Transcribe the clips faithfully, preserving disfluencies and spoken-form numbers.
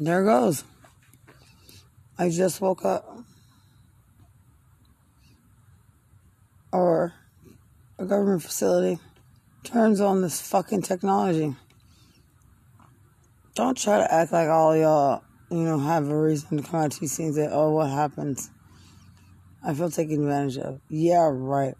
There goes. I just woke up. Or a government facility turns on this fucking technology. Don't try to act like all y'all, you know, have a reason to come out to T C and say, oh, what happens? I feel taken advantage of. Yeah, right.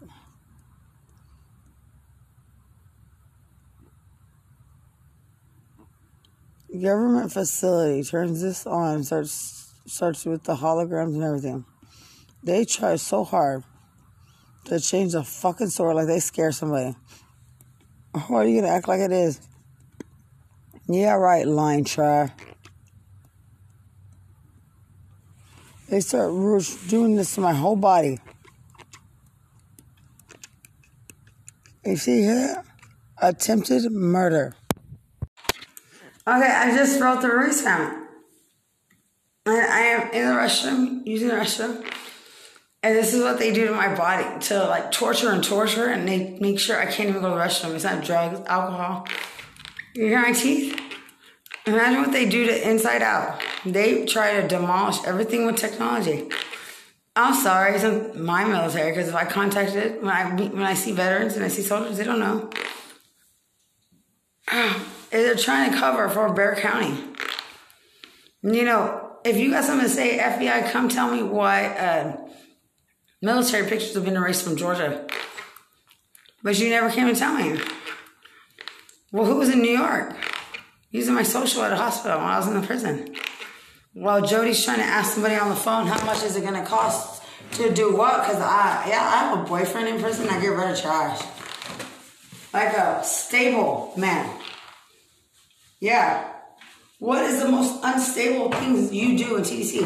Government facility turns this on and starts, starts with the holograms and everything. They try so hard to change the fucking story like they scare somebody. Why are you going to act like it is? Yeah, right, line try. They start doing this to my whole body. You see here? Attempted murder. Okay, I just wrote the release comment. And I am in the restroom, using the restroom. And this is what they do to my body, to like torture and torture, and they make sure I can't even go to the restroom. It's not drugs, alcohol. You hear my teeth? Imagine what they do to Inside Out. They try to demolish everything with technology. I'm sorry, it's not my military, because if I contacted, when I, when I see veterans and I see soldiers, they don't know. They're trying to cover for Bexar County. You know, if you got something to say, F B I, come tell me why uh, military pictures have been erased from Georgia. But you never came to tell me. Well, who was in New York? Using my social at a hospital when I was in the prison. Well, Jody's trying to ask somebody on the phone, how much is it going to cost to do what? Because I, yeah, I have a boyfriend in prison. I get rid of trash. Like a stable man. Yeah. What is the most unstable things you do in T C?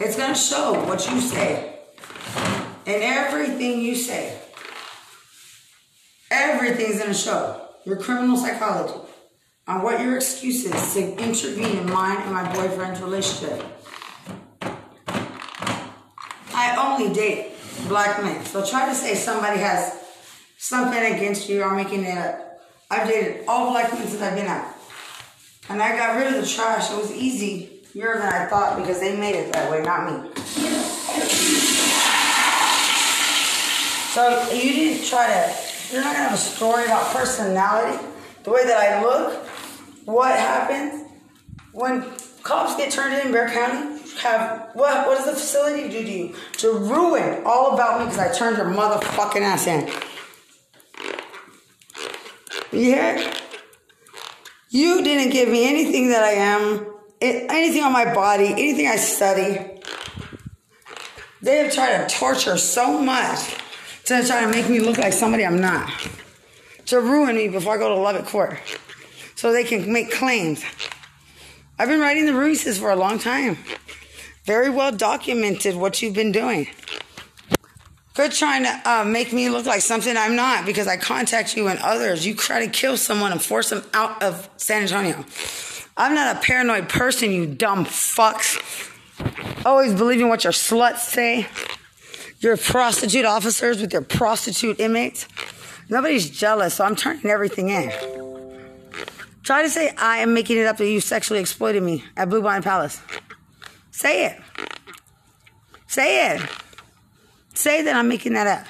It's going to show what you say. And everything you say. Everything's going to show. Your criminal psychology. On what your excuse is to intervene in mine and my boyfriend's relationship. I only date black men. So try to say somebody has something against you. I'm making it up. I've dated all black men since I've been out. And I got rid of the trash. It was easier than I thought because they made it that way, not me. So you didn't try to, you're not going to have a story about personality. The way that I look, what happens when cops get turned in Bexar County? Have what? What does the facility do to you? To ruin all about me because I turned your motherfucking ass in. You hear it? You didn't give me anything that I am, anything on my body, anything I study. They have tried to torture so much to try to make me look like somebody I'm not. To ruin me before I go to Lubbock Court. So they can make claims. I've been writing the releases for a long time. Very well documented what you've been doing. Quit trying to uh, make me look like something I'm not because I contact you and others. You try to kill someone and force them out of San Antonio. I'm not a paranoid person, you dumb fucks. Always believing what your sluts say. Your prostitute officers with your prostitute inmates. Nobody's jealous, so I'm turning everything in. Try to say I am making it up that you sexually exploited me at Bluebonnet Palace. Say it. Say it. Say that I'm making that up.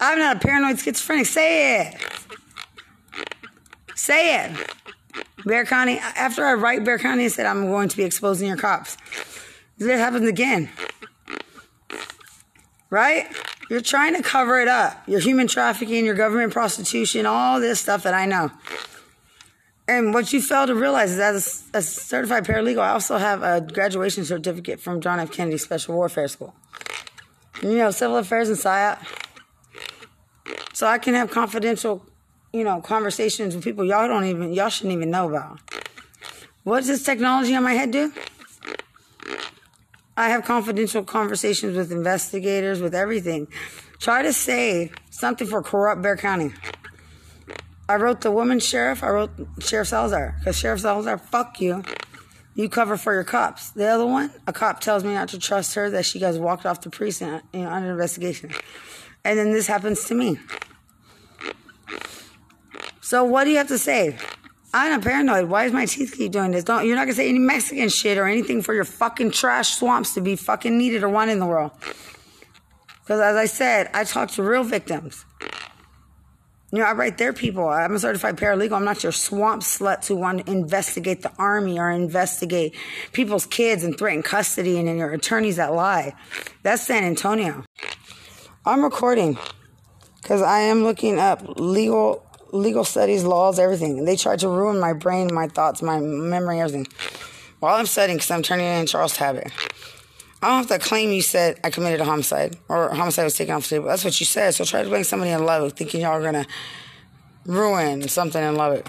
I'm not a paranoid schizophrenic. Say it. Say it. Bexar County, after I write Bexar County, I said I'm going to be exposing your cops. This happens again. Right? You're trying to cover it up. Your human trafficking, your government prostitution, all this stuff that I know. And what you fail to realize is as a certified paralegal, I also have a graduation certificate from John F. Kennedy Special Warfare School. You know, civil affairs and PSYOP. So I can have confidential, you know, conversations with people y'all don't even, y'all shouldn't even know about. What does this technology on my head do? I have confidential conversations with investigators, with everything. Try to say something for corrupt Bexar County. I wrote the woman sheriff. I wrote Sheriff Salazar. Because Sheriff Salazar, fuck you. You cover for your cops. The other one, a cop tells me not to trust her that she guys walked off the precinct you know, under investigation. And then this happens to me. So what do you have to say? I'm not paranoid. Why is my teeth keep doing this? Don't, you're not going to say any Mexican shit or anything for your fucking trash swamps to be fucking needed or wanted in the world. Because as I said, I talk to real victims. You know, I write their people. I'm a certified paralegal. I'm not your swamp sluts who want to investigate the army or investigate people's kids and threaten custody and then your attorneys that lie. That's San Antonio. I'm recording because I am looking up legal legal studies, laws, everything. They tried to ruin my brain, my thoughts, my memory, everything. While I'm studying, because I'm turning it into Charles Habit. I don't have to claim you said I committed a homicide or homicide was taken off the table. That's what you said. So try to blame somebody in Lubbock thinking y'all are going to ruin something in Lubbock.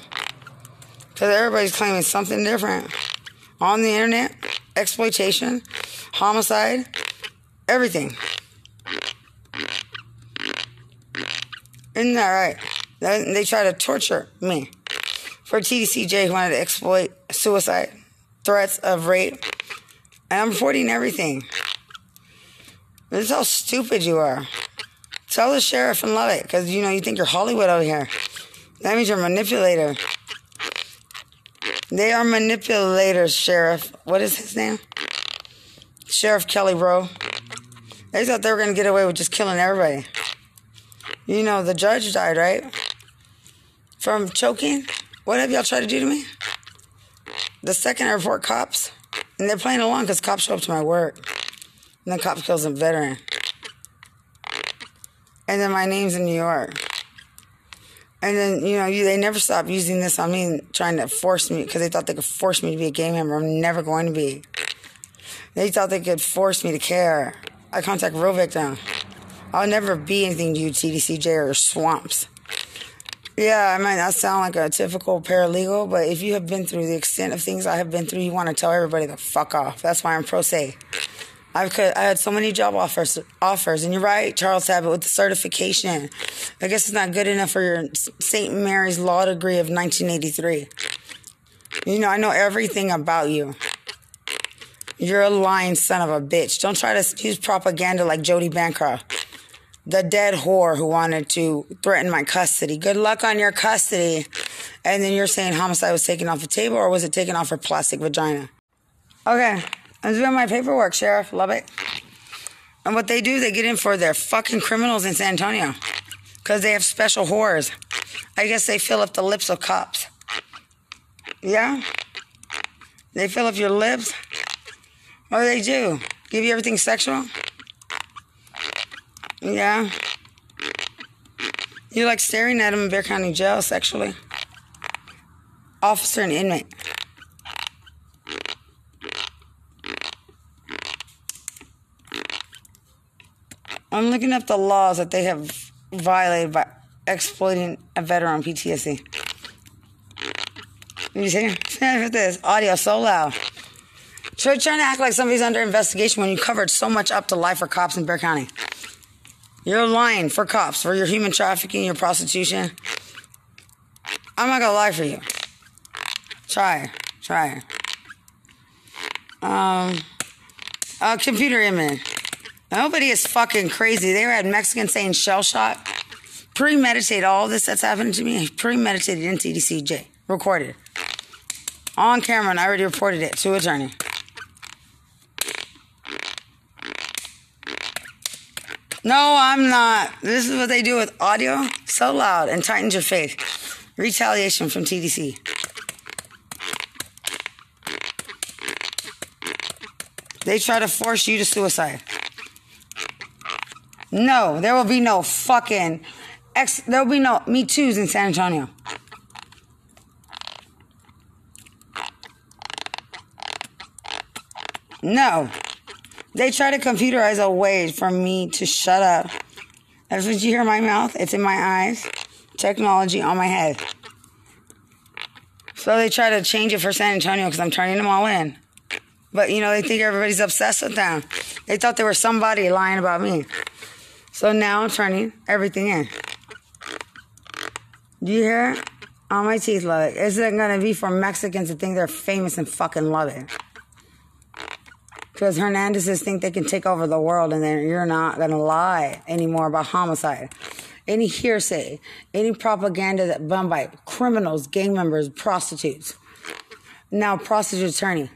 Because everybody's claiming something different. On the internet, exploitation, homicide, everything. Isn't that right? They try to torture me. For T D C J, who wanted to exploit suicide, threats of rape. And I'm reporting everything. This is how stupid you are. Tell the sheriff and love it, because, you know, you think you're Hollywood over here. That means you're a manipulator. They are manipulators, Sheriff. What is his name? Sheriff Kelly, bro. They thought they were going to get away with just killing everybody. You know, the judge died, right? From choking? What have y'all tried to do to me? The second I report cops... And they're playing along because cops show up to my work. And then cops kills a veteran. And then my name's in New York. And then, you know, you, they never stopped using this on me and trying to force me because they thought they could force me to be a gang member. I'm never going to be. They thought they could force me to care. I contact real victim. I'll never be anything to you, T D C J or swamps. Yeah, I might not sound like a typical paralegal, but if you have been through the extent of things I have been through, you want to tell everybody to fuck off. That's why I'm pro se. I've could, I had so many job offers, offers, and you're right, Charles Habit, with the certification. I guess it's not good enough for your Saint Mary's law degree of nineteen eighty-three. You know, I know everything about you. You're a lying son of a bitch. Don't try to use propaganda like Jodie Bancroft. The dead whore who wanted to threaten my custody. Good luck on your custody. And then you're saying homicide was taken off the table, or was it taken off her plastic vagina? Okay, I'm doing my paperwork, Sheriff. Love it. And what they do, they get in for their fucking criminals in San Antonio. Because they have special whores. I guess they fill up the lips of cops. Yeah? They fill up your lips? What do they do? Give you everything sexual? Yeah. You like staring at him in Bexar County Jail sexually. Officer and inmate. I'm looking up the laws that they have violated by exploiting a veteran on P T S D. You see? Look at this. Audio so loud. So you're trying to act like somebody's under investigation when you covered so much up to life for cops in Bexar County. You're lying for cops, for your human trafficking, your prostitution. I'm not going to lie for you. Try. Try. Um, a computer image. Nobody is fucking crazy. They had Mexicans saying shell shock. Premeditate all this that's happened to me. Premeditated in T D C J. Recorded. On camera, and I already reported it to attorney. No, I'm not. This is what they do with audio. So loud and tightens your face. Retaliation from T D C. They try to force you to suicide. No, there will be no fucking... Ex- there will be no Me Too's in San Antonio. No. They try to computerize a way for me to shut up. That's what you hear in my mouth. It's in my eyes. Technology on my head. So they try to change it for San Antonio because I'm turning them all in. But, you know, they think everybody's obsessed with them. They thought they were somebody lying about me. So now I'm turning everything in. Do you hear it? All my teeth love it. Isn't it going to be for Mexicans to think they're famous and fucking love it? Because Hernandezes think they can take over the world, and then you're not going to lie anymore about homicide. any hearsay, any propaganda that done by criminals, gang members, prostitutes. Now, prostitute attorney.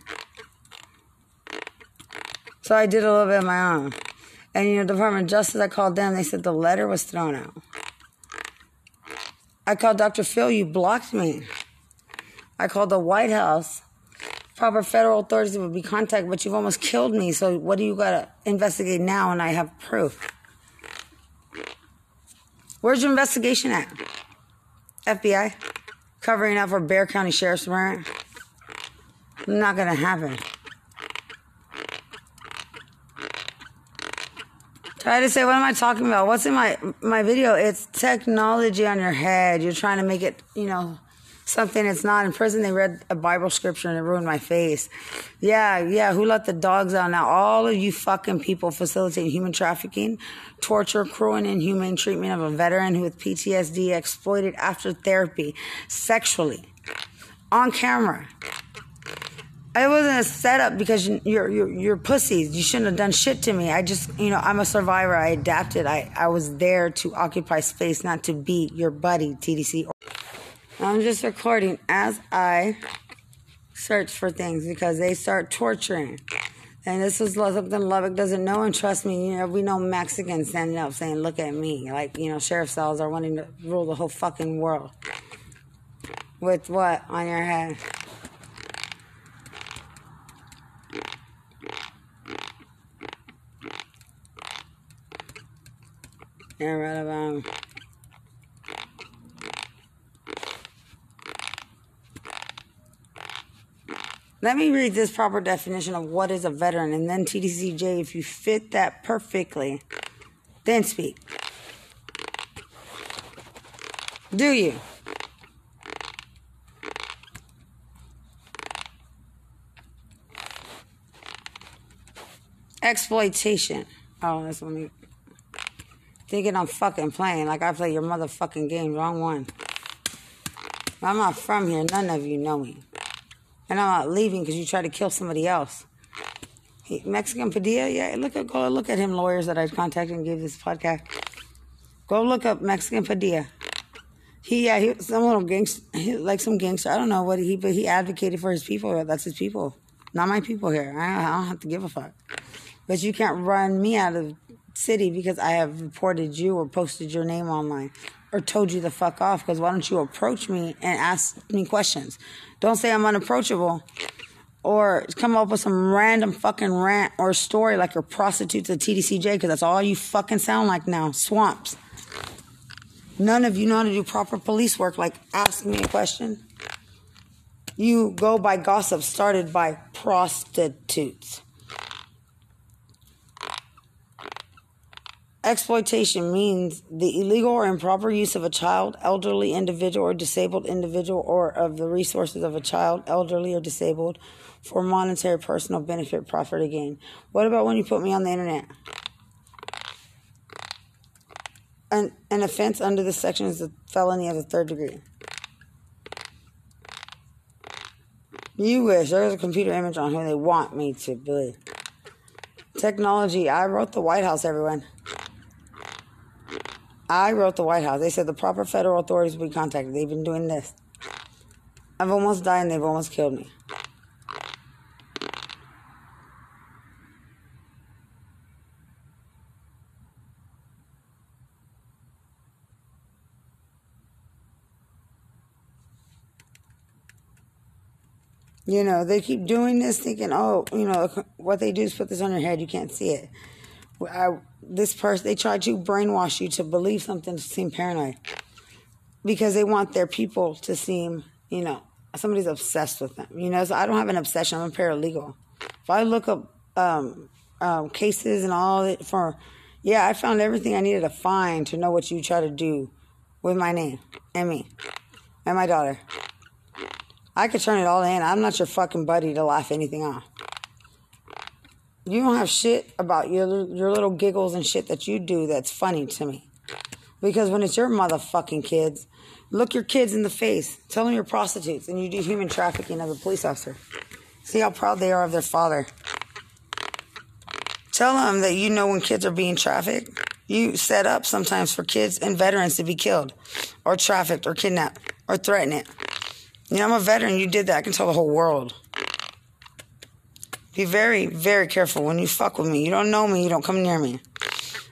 So I did a little bit of my own. And, you know, Department of Justice, I called them. They said the letter was thrown out. I called Doctor Phil. You blocked me. I called the White House. Proper federal authorities would be contacted, but you've almost killed me. So what do you got to investigate now? And I have proof. Where's your investigation at? F B I? Covering up for Bexar County Sheriff's warrant? Not going to happen. Try to say, what am I talking about? What's in my, my video? It's technology on your head. You're trying to make it, you know, something it's not. In prison, they read a Bible scripture and it ruined my face. Yeah, yeah, who let the dogs out now? All of you fucking people facilitating human trafficking, torture, cruel and inhumane treatment of a veteran who with P T S D exploited after therapy, sexually, on camera. It wasn't a setup because you're, you're, you're pussies. You shouldn't have done shit to me. I just, you know, I'm a survivor. I adapted. I, I was there to occupy space, not to be your buddy, T D C. I'm just recording as I search for things because they start torturing. And this is something Lubbock doesn't know, and trust me, you know, we know Mexicans standing up saying, look at me. Like, you know, sheriff cells are wanting to rule the whole fucking world. With what on your head? You're right about him. Let me read this proper definition of what is a veteran, and then T D C J, if you fit that perfectly, then speak. Do you? Exploitation. Oh, that's what I mean. Thinking I'm fucking playing, like I play your motherfucking game, wrong one. I'm not from here, none of you know me. And I'm not leaving because you tried to kill somebody else. Hey, Mexican Padilla, yeah, look at, go look at him, lawyers that I contacted and gave this podcast. Go look up Mexican Padilla. He, yeah, he was some little gangster, he, like some gangster. I don't know what he, but he advocated for his people. That's his people, not my people here. I, I don't have to give a fuck. But you can't run me out of the city because I have reported you or posted your name online. Or told you the fuck off, because why don't you approach me and ask me questions? Don't say I'm unapproachable or come up with some random fucking rant or story like your prostitutes at T D C J, because that's all you fucking sound like now. Swamps. None of you know how to do proper police work, like ask me a question. You go by gossip started by prostitutes. Exploitation means the illegal or improper use of a child, elderly individual, or disabled individual, or of the resources of a child, elderly, or disabled for monetary, personal benefit, profit, or gain. What about when you put me on the internet? An, an offense under this section is a felony of the third degree. You wish. There's a computer image on who they want me to be. Technology. I wrote the White House, everyone. I wrote the White House. They said the proper federal authorities would be contacted. They've been doing this. I've almost died and they've almost killed me. You know, they keep doing this thinking, oh, you know, what they do is put this on your head. You can't see it. I, this person, they try to brainwash you to believe something to seem paranoid because they want their people to seem, you know, somebody's obsessed with them. You know, so I don't have an obsession. I'm a paralegal. If I look up um, um, cases and all that for, yeah, I found everything I needed to find to know what you try to do with my name and me and my daughter. I could turn it all in. I'm not your fucking buddy to laugh anything off. You don't have shit about your your little giggles and shit that you do that's funny to me. Because when it's your motherfucking kids, look your kids in the face. Tell them you're prostitutes and you do human trafficking as a police officer. See how proud they are of their father. Tell them that you know when kids are being trafficked. You set up sometimes for kids and veterans to be killed or trafficked or kidnapped or threatened. You know, I'm a veteran. You did that. I can tell the whole world. Be very, very careful when you fuck with me. You don't know me. You don't come near me.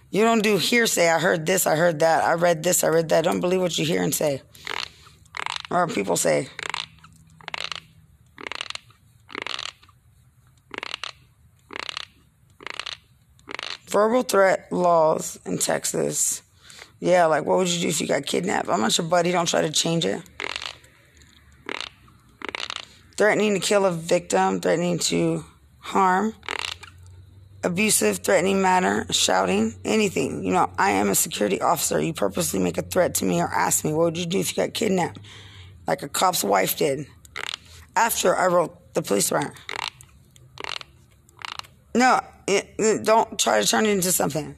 You don't do hearsay. I heard this. I heard that. I read this. I read that. Don't believe what you hear and say. Or people say. Verbal threat laws in Texas. Yeah, like what would you do if you got kidnapped? I'm not your buddy. Don't try to change it. Threatening to kill a victim. Threatening to harm. Abusive, threatening manner. Shouting. Anything. You know, I am a security officer. You purposely make a threat to me or ask me, what would you do if you got kidnapped? Like a cop's wife did. After I wrote the police warrant. No. It, it, don't try to turn it into something.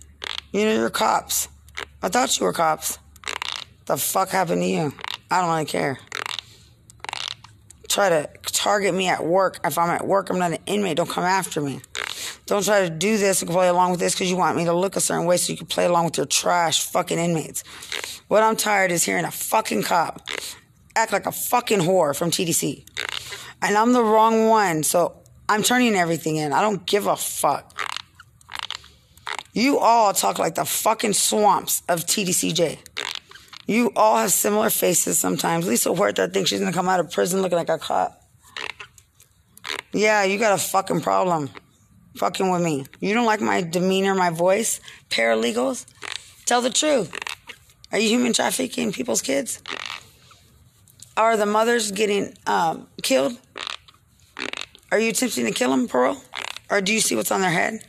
You know, you're cops. I thought you were cops. The fuck happened to you? I don't really care. Try to target me at work. If I'm at work, I'm not an inmate. Don't come after me. Don't try to do this and play along with this because you want me to look a certain way so you can play along with your trash fucking inmates. What I'm tired is hearing a fucking cop act like a fucking whore from T D C. And I'm the wrong one, so I'm turning everything in. I don't give a fuck. You all talk like the fucking swamps of T D C J. You all have similar faces sometimes. Lisa Huerta thinks she's going to come out of prison looking like a cop. Yeah, you got a fucking problem fucking with me. You don't like my demeanor, my voice? Paralegals? Tell the truth. Are you human trafficking people's kids? Are the mothers getting um, killed? Are you attempting to kill them, Pearl? Or do you see what's on their head?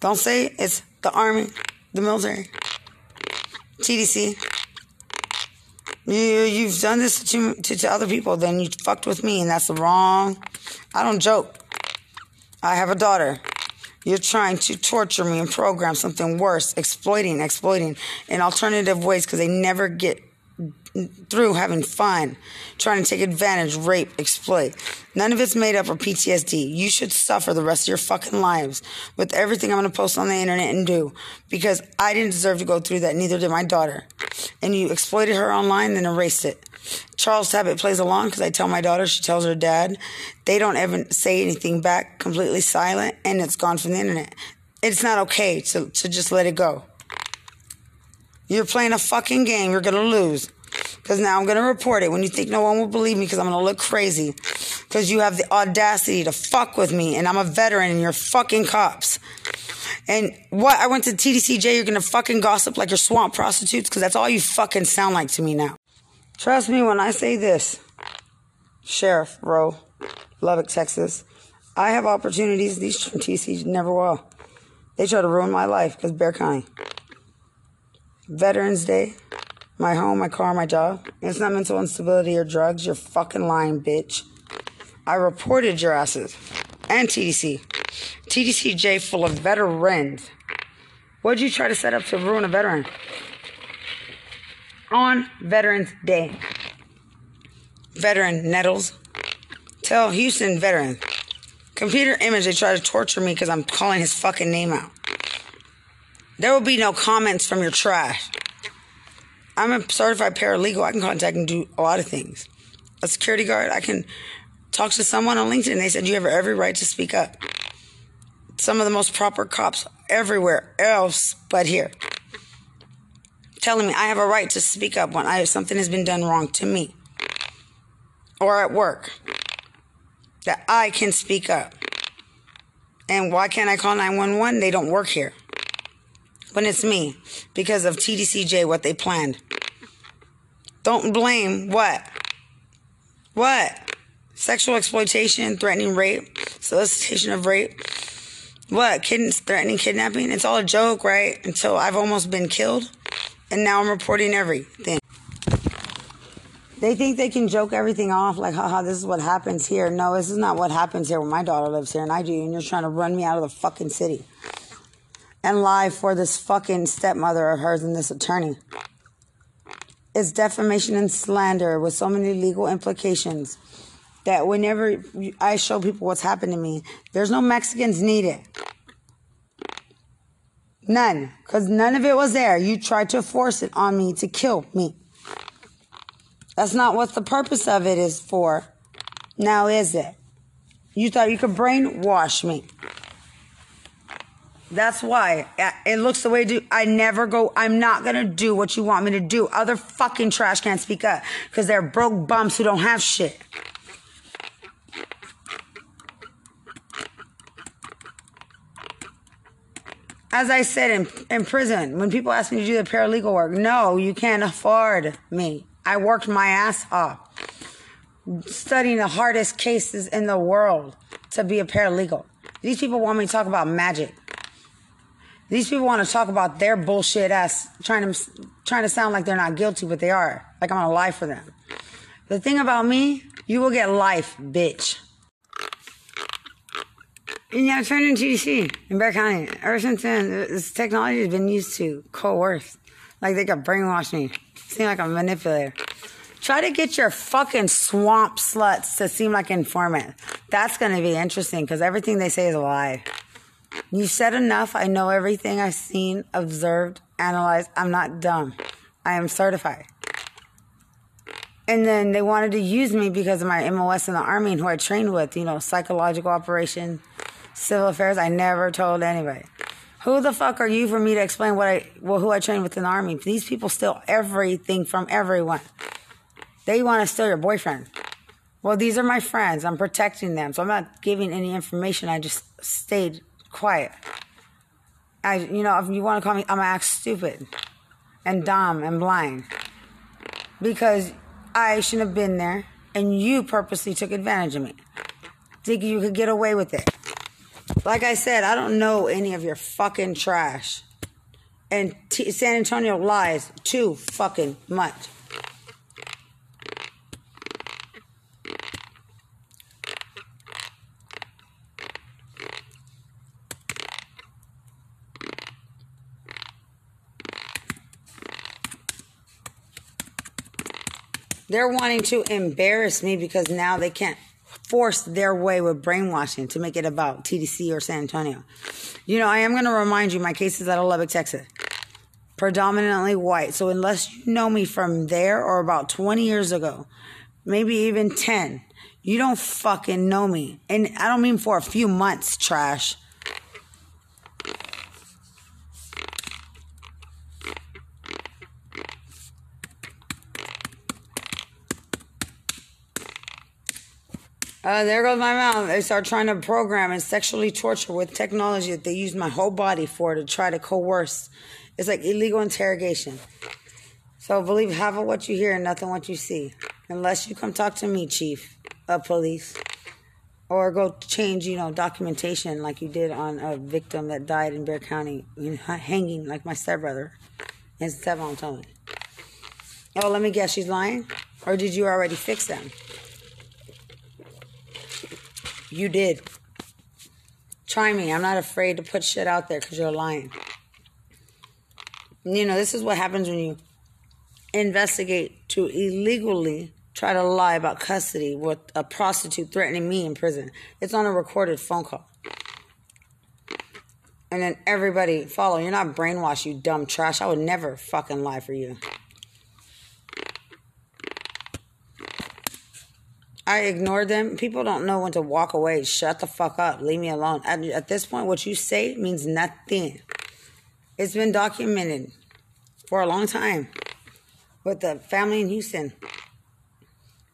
Don't say it. It's the Army, the military, T D C. You, you've done this to, to, to other people, then you fucked with me, and that's the wrong. I don't joke. I have a daughter. You're trying to torture me and program something worse, exploiting, exploiting in alternative ways because they never get through having fun, trying to take advantage, rape, exploit. None of it's made up or P T S D. You should suffer the rest of your fucking lives with everything I'm going to post on the internet and do because I didn't deserve to go through that. Neither did my daughter. And you exploited her online, then erased it. Charles Tabbitt plays along because I tell my daughter, she tells her dad. They don't ever say anything back, completely silent, and it's gone from the internet. It's not okay to, to just let it go. You're playing a fucking game. You're going to lose. Because now I'm going to report it when you think no one will believe me because I'm going to look crazy. Because you have the audacity to fuck with me and I'm a veteran and you're fucking cops. And what? I went to T D C J. You're going to fucking gossip like you're swamp prostitutes because that's all you fucking sound like to me now. Trust me when I say this. Sheriff Rowe, Lubbock, Texas. I have opportunities. These from T C never will. They try to ruin my life because Bexar County. Veterans Day. My home, my car, my job. It's not mental instability or drugs. You're fucking lying, bitch. I reported your asses. And T D C. T D C J full of veterans. What'd you try to set up to ruin a veteran? On Veterans Day. Veteran Nettles. Tell Houston veteran. Computer image, they try to torture me because I'm calling his fucking name out. There will be no comments from your trash. I'm a certified paralegal. I can contact and do a lot of things. A security guard, I can talk to someone on LinkedIn. They said you have every right to speak up. Some of the most proper cops everywhere else but here. Telling me I have a right to speak up when I something has been done wrong to me. Or at work. That I can speak up. And why can't I call nine one one? They don't work here. When it's me, because of T D C J, what they planned. Don't blame what? What? Sexual exploitation, threatening rape, solicitation of rape. What? Kid- threatening kidnapping? It's all a joke, right? Until I've almost been killed, and now I'm reporting everything. They think they can joke everything off, like, haha, this is what happens here. No, this is not what happens here when my daughter lives here, and I do, and you're trying to run me out of the fucking city. And lie for this fucking stepmother of hers and this attorney. It's defamation and slander with so many legal implications that whenever I show people what's happened to me, there's no Mexicans needed. None, because none of it was there. You tried to force it on me to kill me. That's not what the purpose of it is for. Now, is it? You thought you could brainwash me. That's why it looks the way it do. I never go, I'm not going to do what you want me to do. Other fucking trash can't speak up because they're broke bums who don't have shit. As I said in, in prison, when people ask me to do the paralegal work, no, you can't afford me. I worked my ass off studying the hardest cases in the world to be a paralegal. These people want me to talk about magic. These people want to talk about their bullshit ass, trying to, trying to sound like they're not guilty, but they are. Like I'm going to lie for them. The thing about me, you will get life, bitch. And yeah, I turned into T D C in Bear County. Ever since then, this technology has been used to coerce. Like they could brainwash me. Seem like a manipulator. Try to get your fucking swamp sluts to seem like informant. That's going to be interesting because everything they say is a lie. You said enough. I know everything I've seen, observed, analyzed. I'm not dumb. I am certified. And then they wanted to use me because of my M O S in the Army and who I trained with, you know, psychological operations. Civil affairs, I never told anybody. Who the fuck are you for me to explain what I, well, who I trained with in the Army? These people steal everything from everyone. They want to steal your boyfriend. Well, these are my friends. I'm protecting them. So I'm not giving any information. I just stayed quiet. I, you know, if you want to call me, I'm going to act stupid and dumb and blind because I shouldn't have been there and you purposely took advantage of me. Thinking you could get away with it. Like I said, I don't know any of your fucking trash. And T- San Antonio lies too fucking much. They're wanting to embarrass me because now they can't force their way with brainwashing to make it about T D C or San Antonio. You know, I am going to remind you, my case is out of Lubbock, Texas. Predominantly white. So unless you know me from there or about twenty years ago, maybe even ten, you don't fucking know me. And I don't mean for a few months, trash. Uh, there goes my mouth. They start trying to program and sexually torture with technology that they use my whole body for to try to coerce. It's like illegal interrogation. So believe half of what you hear and nothing what you see. Unless you come talk to me, chief of police. Or go change, you know, documentation like you did on a victim that died in Bear County, you know, hanging like my stepbrother. And stepmom told me. Oh, let me guess, she's lying? Or did you already fix them? You did. Try me. I'm not afraid to put shit out there because you're lying. You know, this is what happens when you investigate to illegally try to lie about custody with a prostitute threatening me in prison. It's on a recorded phone call. And then everybody follow. You're not brainwashed, you dumb trash. I would never fucking lie for you. I ignored them. People don't know when to walk away. Shut the fuck up. Leave me alone. At, at this point, what you say means nothing. It's been documented for a long time with the family in Houston.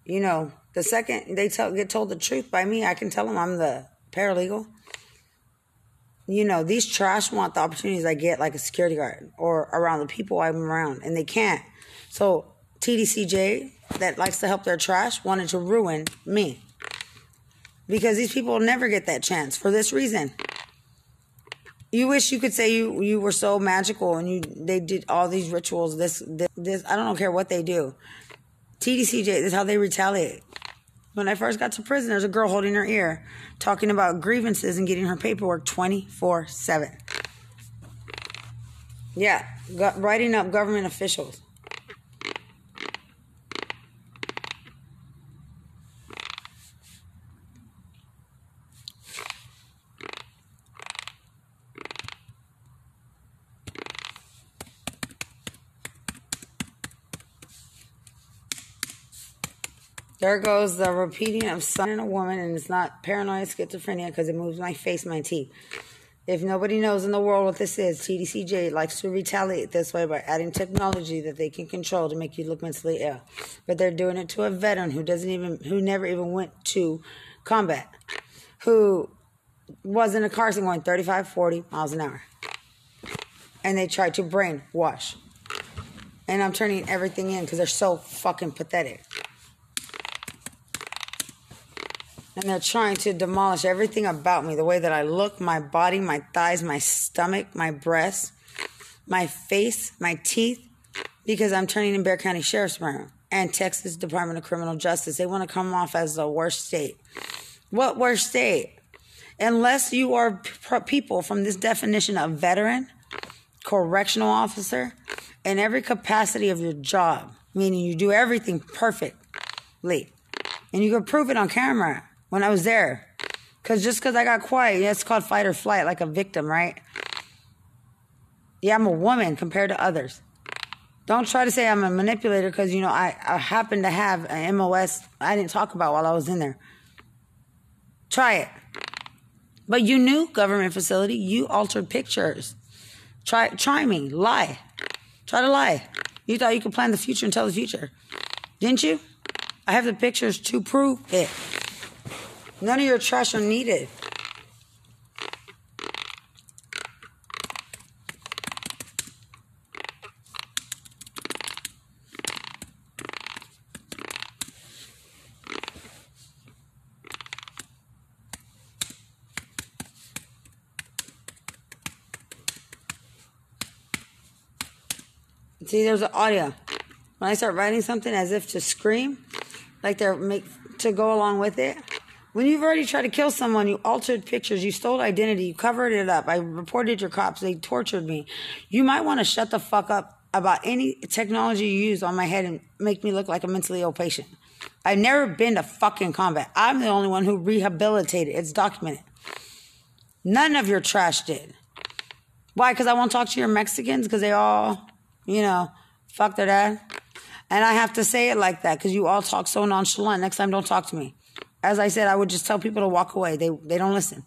You know, the second they tell, get told the truth by me, I can tell them I'm the paralegal. You know, these trash want the opportunities I get like a security guard or around the people I'm around, and they can't. So T D C J... that likes to help their trash wanted to ruin me. Because these people will never get that chance for this reason. You wish you could say you, you were so magical and you they did all these rituals, this, this, this. I don't care what they do. T D C J, this is how they retaliate. When I first got to prison, there's a girl holding her ear, talking about grievances and getting her paperwork twenty-four seven. Yeah, go, writing up government officials. There goes the repeating of son and a woman, and it's not paranoia, schizophrenia, because it moves my face, my teeth. If nobody knows in the world what this is, T D C J likes to retaliate this way by adding technology that they can control to make you look mentally ill. But they're doing it to a veteran who doesn't even, who never even went to combat, who was in a car accident going thirty-five, forty miles an hour. And they tried to brainwash. And I'm turning everything in because they're so fucking pathetic. And they're trying to demolish everything about me. The way that I look, my body, my thighs, my stomach, my breasts, my face, my teeth. Because I'm turning in Bexar County Sheriff's Department and Texas Department of Criminal Justice. They want to come off as the worst state. What worst state? Unless you are people from this definition of veteran, correctional officer, in every capacity of your job. Meaning you do everything perfectly. And you can prove it on camera. When I was there, because just because I got quiet, yeah, it's called fight or flight, like a victim, right? Yeah, I'm a woman compared to others. Don't try to say I'm a manipulator because, you know, I, I happen to have an M O S I didn't talk about while I was in there. Try it. But you knew, government facility, you altered pictures. Try, try me. Lie. Try to lie. You thought you could plan the future and tell the future. Didn't you? I have the pictures to prove it. None of your trash are needed. See, there's the audio. When I start writing something as if to scream, like they're make to go along with it. When you've already tried to kill someone, you altered pictures, you stole identity, you covered it up. I reported your cops. They tortured me. You might want to shut the fuck up about any technology you use on my head and make me look like a mentally ill patient. I've never been to fucking combat. I'm the only one who rehabilitated. It's documented. None of your trash did. Why? Because I won't talk to your Mexicans because they all, you know, fuck their dad. And I have to say it like that because you all talk so nonchalant. Next time, don't talk to me. As I said, I would just tell people to walk away. They they don't listen.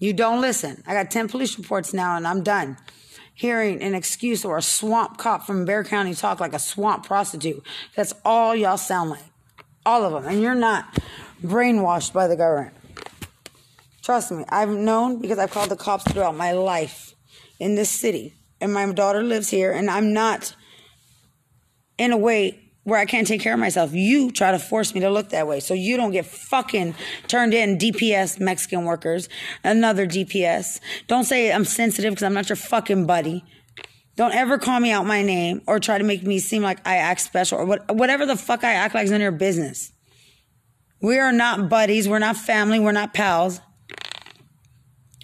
You don't listen. I got ten police reports now, and I'm done hearing an excuse or a swamp cop from Bexar County talk like a swamp prostitute. That's all y'all sound like. All of them. And you're not brainwashed by the government. Trust me. I've known because I've called the cops throughout my life in this city. And my daughter lives here, and I'm not in a way where I can't take care of myself. You try to force me to look that way so you don't get fucking turned in D P S Mexican workers, another D P S. Don't say I'm sensitive because I'm not your fucking buddy. Don't ever call me out my name or try to make me seem like I act special or what, whatever the fuck I act like is none of your business. We are not buddies. We're not family. We're not pals.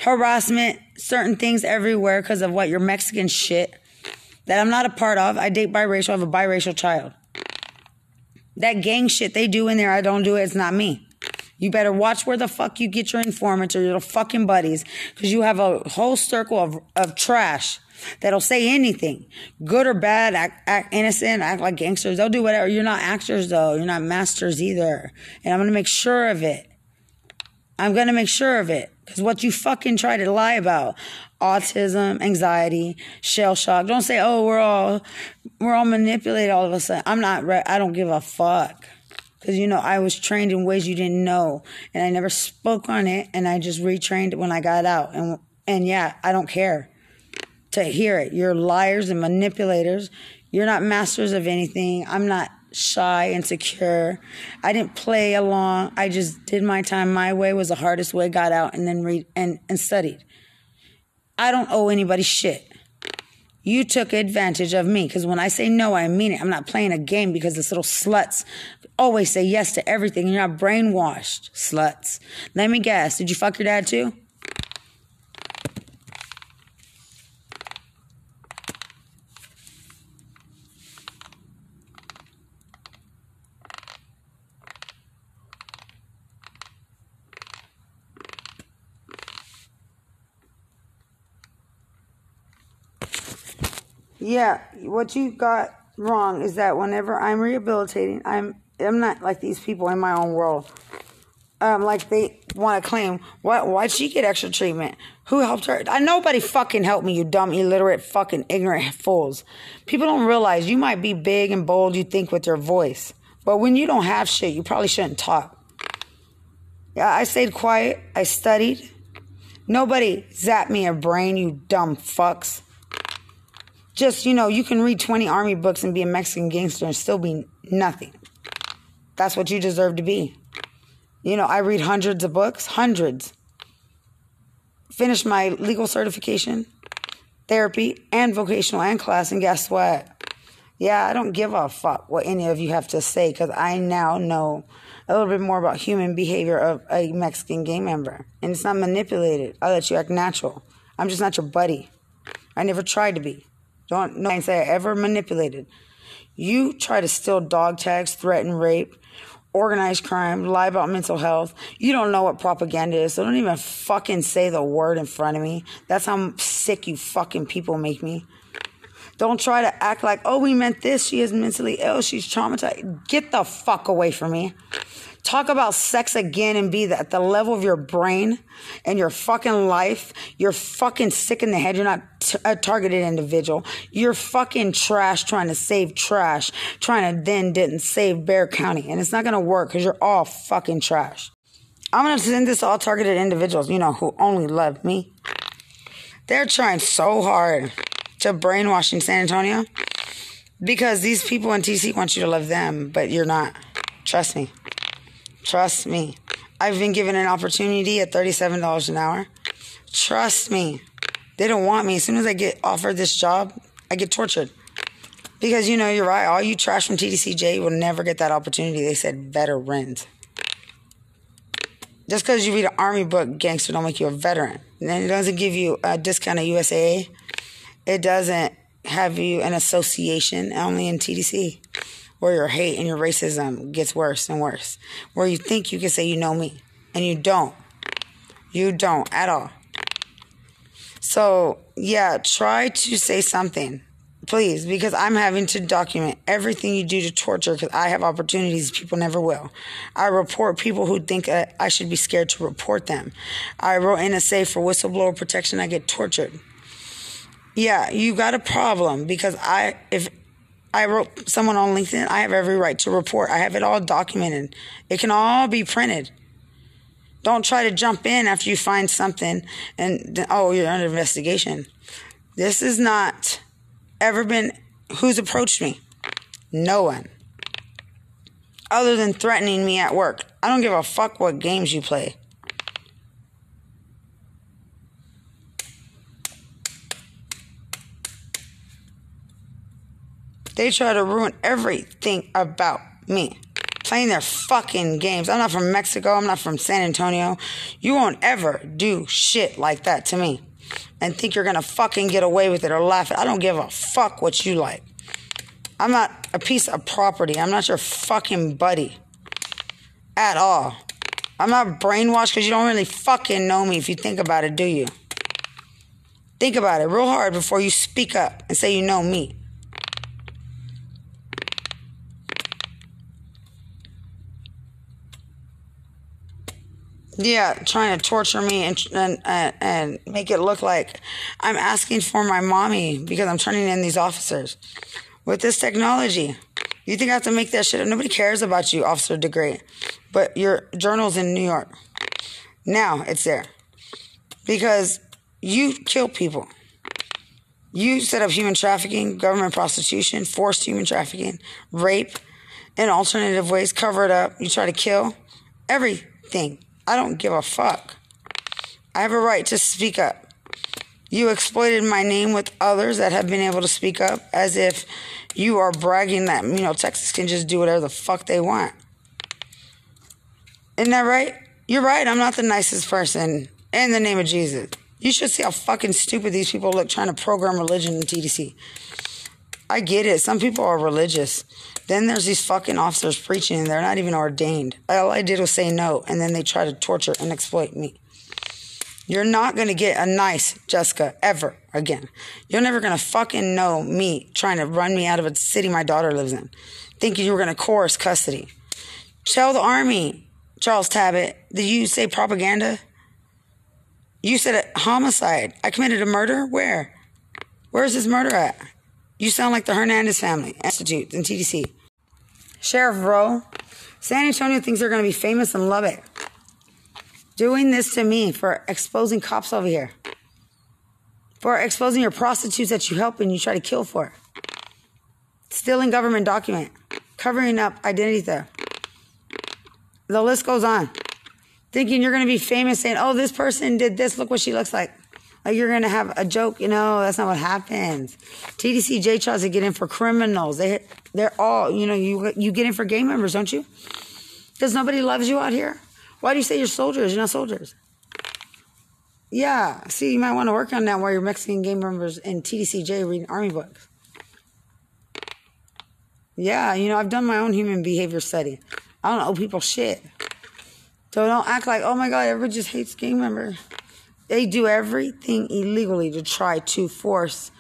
Harassment, certain things everywhere because of what, your Mexican shit that I'm not a part of. I date biracial. I have a biracial child. That gang shit they do in there, I don't do it. It's not me. You better watch where the fuck you get your informants or your fucking buddies because you have a whole circle of, of trash that'll say anything. Good or bad, act, act innocent, act like gangsters. They'll do whatever. You're not actors, though. You're not masters either. And I'm going to make sure of it. I'm going to make sure of it because what you fucking try to lie about, autism, anxiety, shell shock. Don't say, oh, we're all, we're all manipulated all of a sudden. I'm not, re- I don't give a fuck. Because, you know, I was trained in ways you didn't know. And I never spoke on it. And I just retrained it when I got out. And, and yeah, I don't care to hear it. You're liars and manipulators. You're not masters of anything. I'm not shy, insecure. I didn't play along. I just did my time. My way was the hardest way, got out and then read and, and studied. I don't owe anybody shit. You took advantage of me because when I say no, I mean it. I'm not playing a game because this little sluts always say yes to everything. You're not brainwashed, sluts. Let me guess. Did you fuck your dad too? Yeah, what you got wrong is that whenever I'm rehabilitating, I'm I'm not like these people in my own world. Um, like they want to claim, what? Why'd she get extra treatment? Who helped her? I, nobody fucking helped me, you dumb, illiterate, fucking ignorant fools. People don't realize you might be big and bold, you think, with your voice. But when you don't have shit, you probably shouldn't talk. Yeah, I stayed quiet. I studied. Nobody zapped me a brain, you dumb fucks. Just, you know, you can read twenty army books and be a Mexican gangster and still be nothing. That's what you deserve to be. You know, I read hundreds of books, hundreds. Finished my legal certification, therapy, and vocational and class, and guess what? Yeah, I don't give a fuck what any of you have to say, because I now know a little bit more about human behavior of a Mexican gang member. And it's not manipulated. I'll let you act natural. I'm just not your buddy. I never tried to be. Don't no say I ever manipulated. You try to steal dog tags, threaten rape, organized crime, lie about mental health. You don't know what propaganda is, so don't even fucking say the word in front of me. That's how sick you fucking people make me. Don't try to act like, oh, we meant this. She is mentally ill. She's traumatized. Get the fuck away from me. Talk about sex again and be at the level of your brain and your fucking life. You're fucking sick in the head. You're not t- a targeted individual. You're fucking trash trying to save trash, trying to then didn't save Bexar County. And it's not going to work because you're all fucking trash. I'm going to send this to all targeted individuals, you know, who only love me. They're trying so hard to brainwash in San Antonio because these people in T C want you to love them, but you're not. Trust me. Trust me. I've been given an opportunity at thirty-seven dollars an hour. Trust me. They don't want me. As soon as I get offered this job, I get tortured. Because, you know, you're right. All you trash from T D C J will never get that opportunity. They said veterans. Just because you read an army book, gangster, don't make you a veteran. And it doesn't give you a discount at U S A A. It doesn't have you an association only in T D C. Where your hate and your racism gets worse and worse. Where you think you can say you know me. And you don't. You don't at all. So, yeah, try to say something. Please. Because I'm having to document everything you do to torture. Because I have opportunities people never will. I report people who think uh, I should be scared to report them. I wrote N S A for whistleblower protection. I get tortured. Yeah, you got a problem. Because I... if. I wrote someone on LinkedIn. I have every right to report. I have it all documented. It can all be printed. Don't try to jump in after you find something and, oh, you're under investigation. This has not ever been, who's approached me? No one. Other than threatening me at work. I don't give a fuck what games you play. They try to ruin everything about me. Playing their fucking games. I'm not from Mexico. I'm not from San Antonio. You won't ever do shit like that to me. And think you're going to fucking get away with it or laugh at it. I don't give a fuck what you like. I'm not a piece of property. I'm not your fucking buddy. At all. I'm not brainwashed because you don't really fucking know me if you think about it, do you? Think about it real hard before you speak up and say you know me. Yeah, trying to torture me and, and and make it look like I'm asking for my mommy because I'm turning in these officers. With this technology, you think I have to make that shit up? Nobody cares about you, Officer DeGray. But your journal's in New York. Now it's there. Because you kill people. You set up human trafficking, government prostitution, forced human trafficking, rape, in alternative ways, cover it up. You try to kill everything. I don't give a fuck. I have a right to speak up. You exploited my name with others that have been able to speak up as if you are bragging that, you know, Texas can just do whatever the fuck they want. Isn't that right? You're right. I'm not the nicest person. In the name of Jesus. You should see how fucking stupid these people look trying to program religion in T D C. I get it. Some people are religious. Then there's these fucking officers preaching and they're not even ordained. All I did was say no, and then they try to torture and exploit me. You're not going to get a nice Jessica ever again. You're never going to fucking know me trying to run me out of a city my daughter lives in, thinking you were going to coerce custody. Tell the army, Charles Tabbitt, did you say propaganda? You said a homicide. I committed a murder? Where? Where is this murder at? You sound like the Hernandez family. Institute in T D C. Sheriff, bro. San Antonio thinks they're going to be famous and love it. Doing this to me for exposing cops over here. For exposing your prostitutes that you help and you try to kill for. Stealing government document. Covering up identity theft. The list goes on. Thinking you're going to be famous saying, oh, this person did this. Look what she looks like. Like you're going to have a joke. You know, that's not what happens. T D C J tries to get in for criminals. They, they're all, you know, you, you get in for gang members, don't you? Because nobody loves you out here. Why do you say you're soldiers? You're not soldiers. Yeah. See, you might want to work on that while you're Mexican gang members in T D C J reading army books. Yeah, you know, I've done my own human behavior study. I don't owe people shit. So don't act like, oh my God, everyone just hates gang members. They do everything illegally to try to force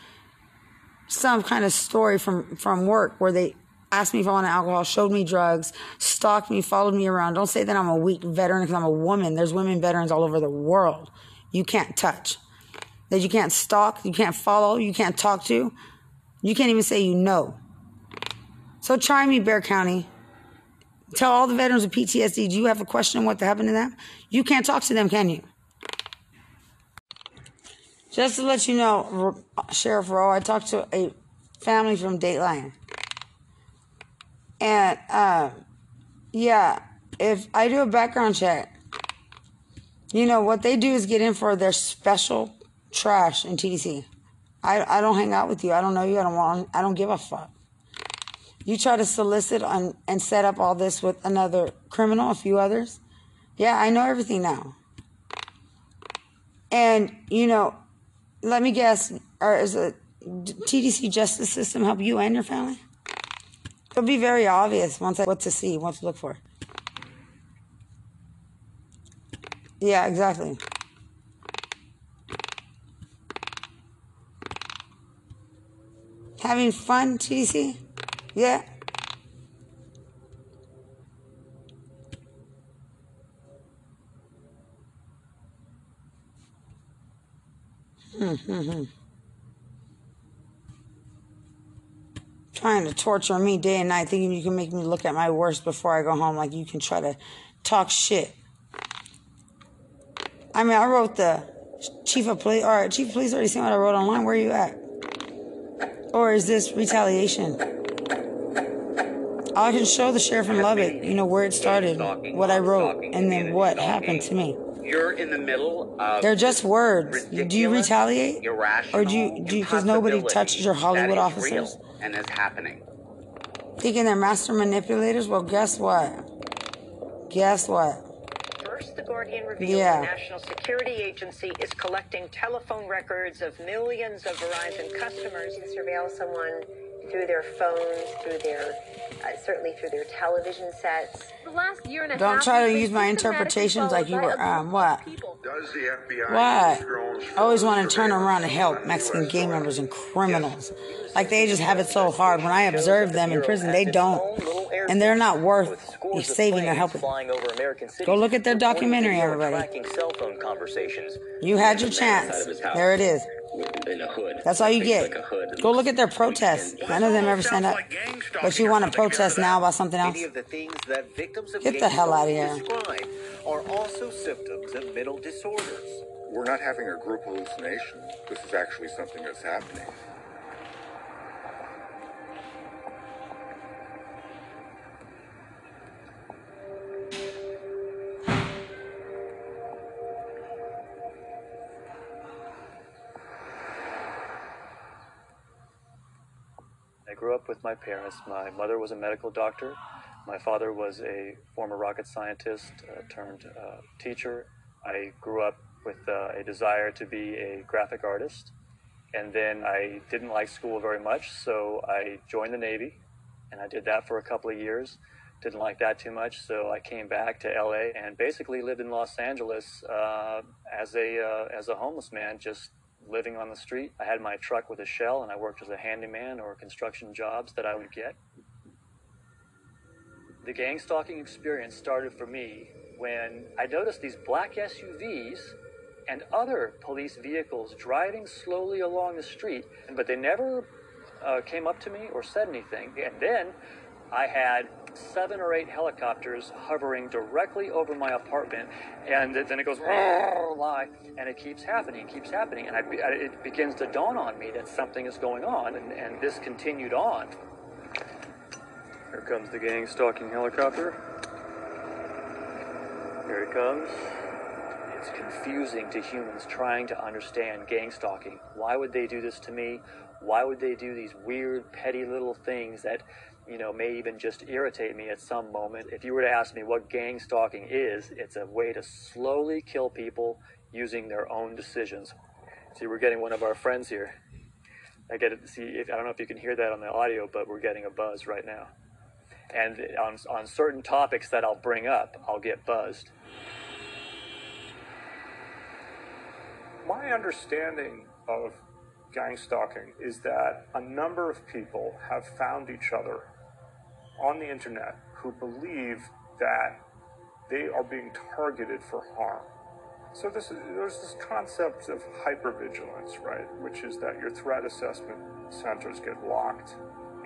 some kind of story from, from work where they asked me if I wanted alcohol, showed me drugs, stalked me, followed me around. Don't say that I'm a weak veteran because I'm a woman. There's women veterans all over the world you can't touch. That you can't stalk, you can't follow, you can't talk to. You can't even say you know. So try me, Bexar County. Tell all the veterans with P T S D, do you have a question on what happened to them? You can't talk to them, can you? Just to let you know, Sheriff Rowe, I talked to a family from Dateline. And, uh, yeah, if I do a background check, you know, what they do is get in for their special trash in T D C. I, I don't hang out with you. I don't know you. I don't want, I don't give a fuck. You try to solicit on, and set up all this with another criminal, a few others. Yeah, I know everything now. And, you know, let me guess, or is the T D C justice system help you and your family? It'll be very obvious once I, what to see, what to look for. Yeah, exactly. Having fun, T D C? Yeah. Mm-hmm. Trying to torture me day and night, thinking you can make me look at my worst before I go home, like you can try to talk shit. I mean, I wrote the chief of police, or chief of police already seen what I wrote online. Where are you at? Or is this retaliation? I can show the sheriff in Lubbock, you know, where it started, what I wrote, and then what happened to me. You're in the middle of. They're just words. Do you retaliate? Or do you, do you, because nobody touches your Hollywood officers? And it's happening. Thinking they're master manipulators? Well, guess what? Guess what? First, the Guardian revealed yeah. the National Security Agency is collecting telephone records of millions of Verizon customers. You can surveil someone through their phones, through their, uh, certainly through their television sets. The last year and a Don't half try to use my interpretations like you were, um, what? Does the F B I what? I always want to turn around and help Mexican gang members and criminals. Yes. Like they just have it so hard. When I observe them in prison, they don't. And they're not worth saving or helping. Go look at their documentary, everybody. You had your chance. There it is. In a hood. That's all you get. Like hood Go look at their protests. None of them ever stand up. Like but you want to protest now about something else? Of the things that victims of get the hell out of here. Are also symptoms of mental disorders. We're not having a group hallucination. This is actually something that's happening. I grew up with my parents. My mother was a medical doctor. My father was a former rocket scientist uh, turned uh, teacher. I grew up with uh, a desire to be a graphic artist. And then I didn't like school very much, so I joined the Navy. And I did that for a couple of years. Didn't like that too much, so I came back to L A and basically lived in Los Angeles uh, as a uh, as a homeless man, just living on the street. I had my truck with a shell and I worked as a handyman or construction jobs that I would get. The gang stalking experience started for me when I noticed these black S U Vs and other police vehicles driving slowly along the street, but they never uh, came up to me or said anything. And then I had seven or eight helicopters hovering directly over my apartment, and then it goes lie, and it keeps happening, keeps happening, and I, it begins to dawn on me that something is going on, and, and this continued on. Here comes the gang stalking helicopter. Here it comes. It's confusing to humans trying to understand gang stalking. Why would they do this to me? Why would they do these weird, petty little things that, you know, may even just irritate me at some moment? If you were to ask me what gang stalking is, it's a way to slowly kill people using their own decisions. See, we're getting one of our friends here. I get it. See, if, I don't know if you can hear that on the audio, but we're getting a buzz right now. And on, on certain topics that I'll bring up, I'll get buzzed. My understanding of gang stalking is that a number of people have found each other on the internet who believe that they are being targeted for harm. So this is, there's this concept of hypervigilance, right? Which is that your threat assessment centers get locked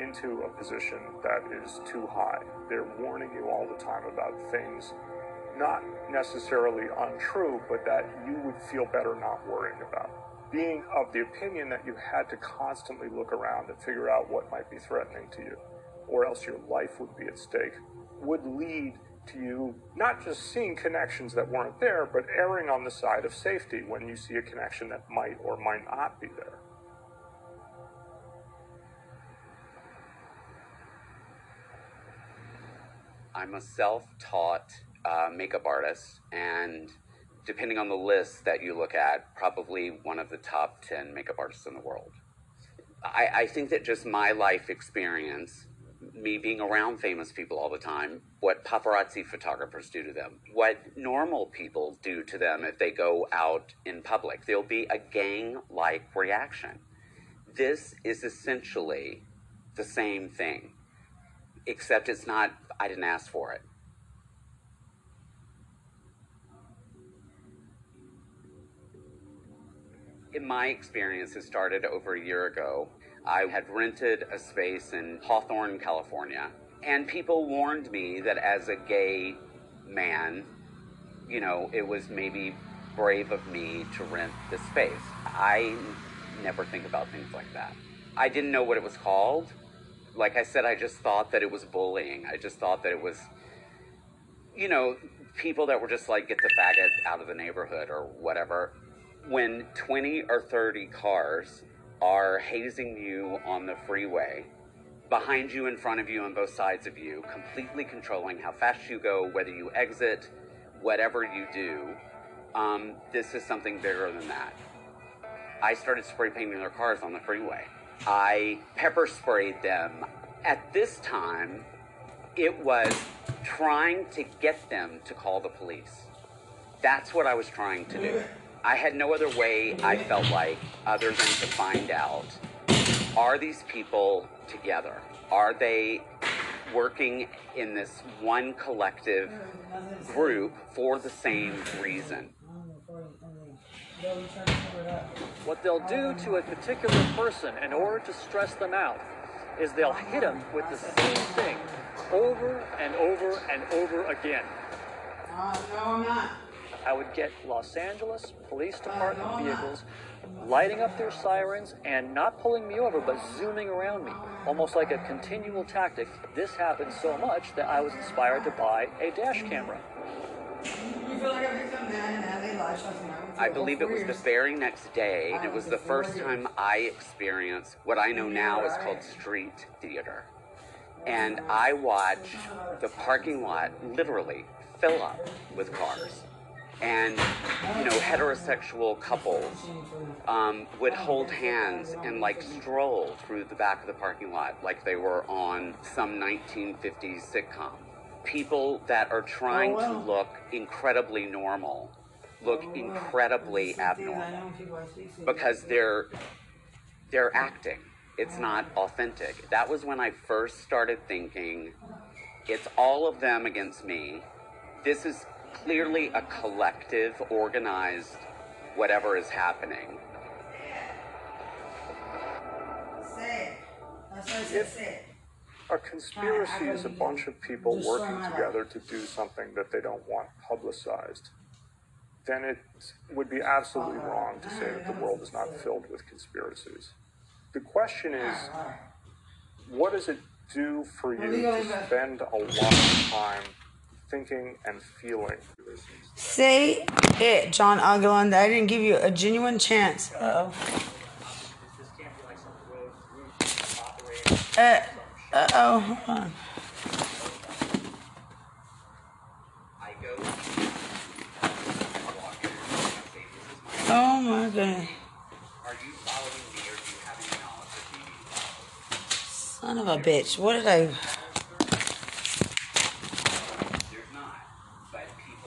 into a position that is too high. They're warning you all the time about things not necessarily untrue, but that you would feel better not worrying about. Being of the opinion that you had to constantly look around and figure out what might be threatening to you, or else your life would be at stake, would lead to you not just seeing connections that weren't there, but erring on the side of safety when you see a connection that might or might not be there. I'm a self-taught uh, makeup artist, and depending on the list that you look at, probably one of the top ten makeup artists in the world. I, I think that just my life experience, me being around famous people all the time, what paparazzi photographers do to them, what normal people do to them if they go out in public, there'll be a gang-like reaction. This is essentially the same thing, except it's not, I didn't ask for it. In my experience, it started over a year ago. I had rented a space in Hawthorne, California, and people warned me that as a gay man, you know, it was maybe brave of me to rent this space. I never think about things like that. I didn't know what it was called. Like I said, I just thought that it was bullying. I just thought that it was, you know, people that were just like, get the faggot out of the neighborhood or whatever. When twenty or thirty cars are hazing you on the freeway, behind you, in front of you, on both sides of you, completely controlling how fast you go, whether you exit, whatever you do, um, this is something bigger than that. I started spray painting their cars on the freeway. I pepper sprayed them. At this time, it was trying to get them to call the police. That's what I was trying to do. I had no other way, I felt like, other than to find out, are these people together? Are they working in this one collective group for the same reason? What they'll do to a particular person in order to stress them out is they'll hit them with the same thing over and over and over again. Uh, no, I'm not. I would get Los Angeles Police Department vehicles lighting up their sirens and not pulling me over, but zooming around me, almost like a continual tactic. This happened so much that I was inspired to buy a dash camera. I believe it was the very next day, and it was the first time I experienced what I know now is called street theater. And I watched the parking lot literally fill up with cars. And, you know, heterosexual couples um, would hold hands and, like, stroll through the back of the parking lot like they were on some nineteen fifties sitcom. People that are trying oh, well. to look incredibly normal look oh, well. incredibly abnormal because they're, they're acting. It's not authentic. That was when I first started thinking It's all of them against me. This is clearly a collective, organized, whatever is happening. If a conspiracy is a bunch of people working together to do something that they don't want publicized, then it would be absolutely wrong to say that the world is not filled with conspiracies. The question is, what does it do for you to spend a lot of time thinking and feeling? Say it, John Aguilan, that I didn't give you a genuine chance of. Uh, uh-oh, hold on. Oh my God. Son of a bitch, what did I...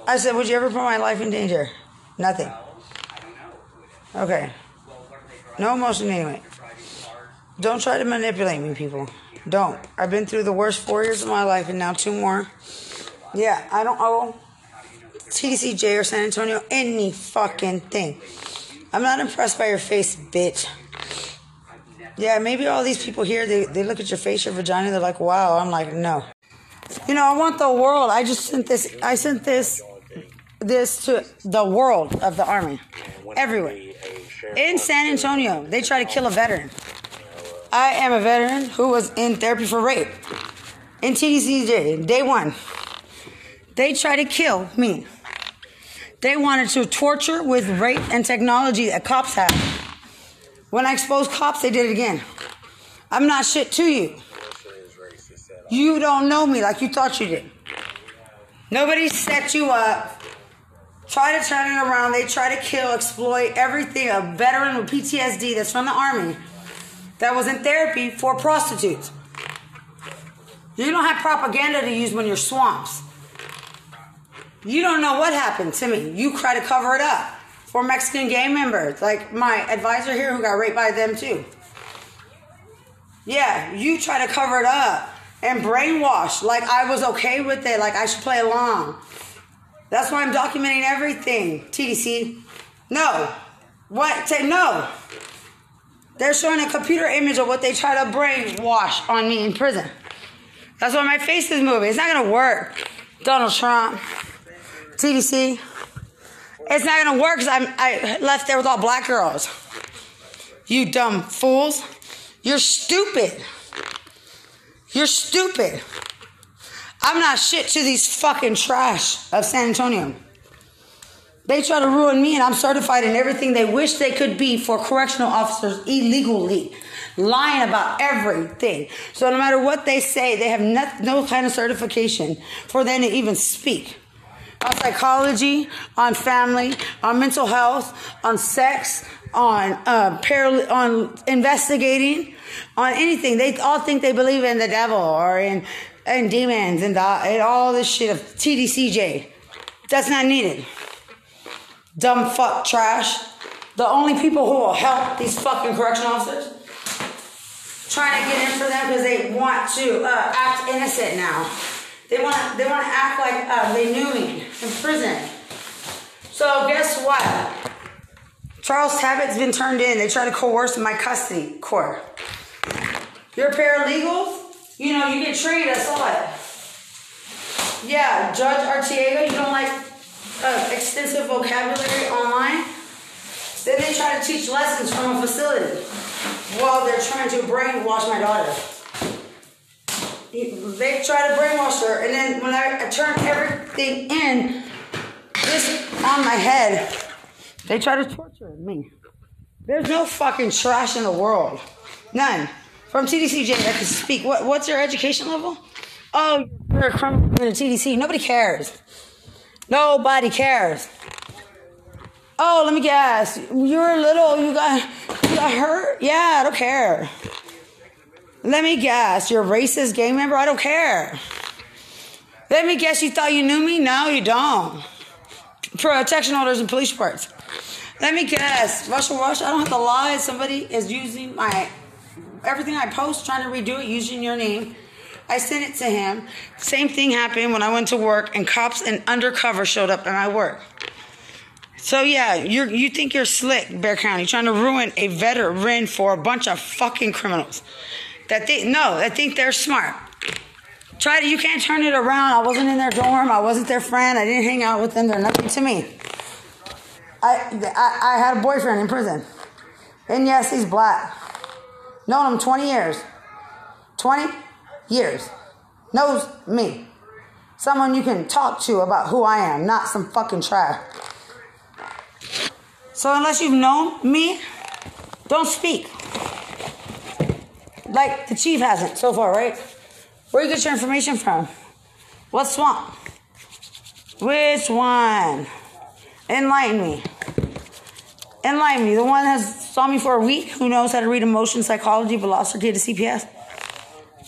I said, would you ever put my life in danger? Nothing. Well, I don't know who it is. Okay. Well, no emotion anyway. Don't try to manipulate me, people. Don't. I've been through the worst four years of my life and now two more. Yeah, I don't owe T C J or San Antonio any fucking thing. I'm not impressed by your face, bitch. Yeah, maybe all these people here, they, they look at your face, your vagina, they're like, wow. I'm like, no. You know, I want the world. I just sent this, I sent this. This to the world of the Army, everywhere. In San Antonio, they try to kill a veteran. I am a veteran who was in therapy for rape. In T D C J, day one, they tried to kill me. They wanted to torture with rape and technology that cops have. When I exposed cops, they did it again. I'm not shit to you. You don't know me like you thought you did. Nobody set you up. Try to turn it around. They try to kill, exploit everything. A veteran with P T S D that's from the Army that was in therapy for prostitutes. You don't have propaganda to use when you're swamps. You don't know what happened to me. You try to cover it up for Mexican gang members, like my advisor here who got raped by them too. Yeah, you try to cover it up and brainwash like I was okay with it, like I should play along. That's why I'm documenting everything, T D C. No. What? Say no. They're showing a computer image of what they try to brainwash on me in prison. That's why my face is moving. It's not going to work, Donald Trump, T D C. It's not going to work because I left there with all black girls. You dumb fools. You're stupid. You're stupid. I'm not shit to these fucking trash of San Antonio. They try to ruin me, and I'm certified in everything they wish they could be for correctional officers illegally, lying about everything. So no matter what they say, they have no, no kind of certification for them to even speak. On psychology, on family, on mental health, on sex, on uh, paral- on investigating, on anything. They all think they believe in the devil or in... and demons and, the, and all this shit of T D C J. That's not needed. Dumb fuck trash. The only people who will help these fucking correction officers trying to get in for them because they want to uh, act innocent now. They want to they want to act like uh, they knew me in prison. So guess what? Charles Abbott's been turned in. They tried to coerce my custody court. Your paralegals. You know, you get treated, I saw it. Yeah, Judge Arteaga, you don't like uh, extensive vocabulary online? Then they try to teach lessons from a facility while they're trying to brainwash my daughter. They try to brainwash her, and then when I, I turn everything in, this on my head, they try to torture me. There's no fucking trash in the world. None. From T D C J, I can speak. What, what's your education level? Oh, you're a criminal in the T D C. Nobody cares. Nobody cares. Oh, let me guess. You're little. You got, you got hurt? Yeah, I don't care. Let me guess. You're a racist gang member? I don't care. Let me guess. You thought you knew me? No, you don't. Protection orders and police reports. Let me guess. Russia, Russia. I don't have to lie. Somebody is using my... everything I post, trying to redo it using your name I sent it to him. Same thing happened when I went to work and cops and undercover showed up at my work. So, yeah, you you think you're slick, Bexar County, trying to ruin a veteran for a bunch of fucking criminals. That they, no, I think they're smart. Try to, you can't turn it around. I wasn't in their dorm. I wasn't their friend. I didn't hang out with them. They're nothing to me. I, I, I had a boyfriend in prison. And yes, he's black. Known him twenty years. twenty years. Knows me. Someone you can talk to about who I am, not some fucking tribe. So unless you've known me, don't speak. Like the chief hasn't so far, right? Where you get your information from? What swamp? Which one? Enlighten me. Enlighten me. The one that saw me for a week, who knows how to read emotion, psychology, velocity to C P S.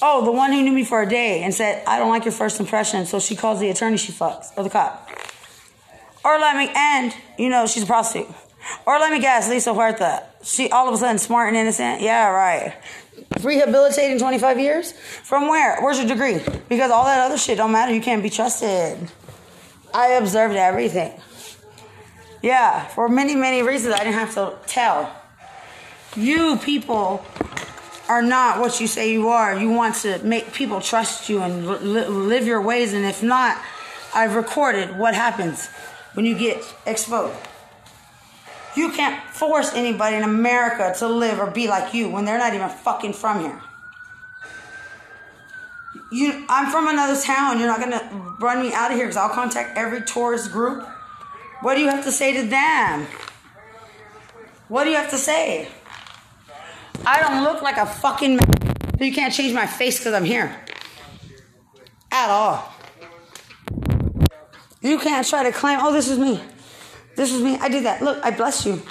Oh, the one who knew me for a day and said, I don't like your first impression, so she calls the attorney she fucks, or the cop. Or let me, and, you know, she's a prostitute. Or let me guess, Lisa Huerta. She all of a sudden smart and innocent. Yeah, right. Rehabilitated in twenty-five years? From where? Where's your degree? Because all that other shit don't matter. You can't be trusted. I observed everything. Yeah, for many, many reasons I didn't have to tell. You people are not what you say you are. You want to make people trust you and li- live your ways. And if not, I've recorded what happens when you get exposed. You can't force anybody in America to live or be like you when they're not even fucking from here. You, I'm from another town. You're not going to run me out of here because I'll contact every tourist group. What do you have to say to them? What do you have to say? I don't look like a fucking man. You can't change my face because I'm here. At all. You can't try to claim, oh, this is me. This is me. I did that. Look, I bless you.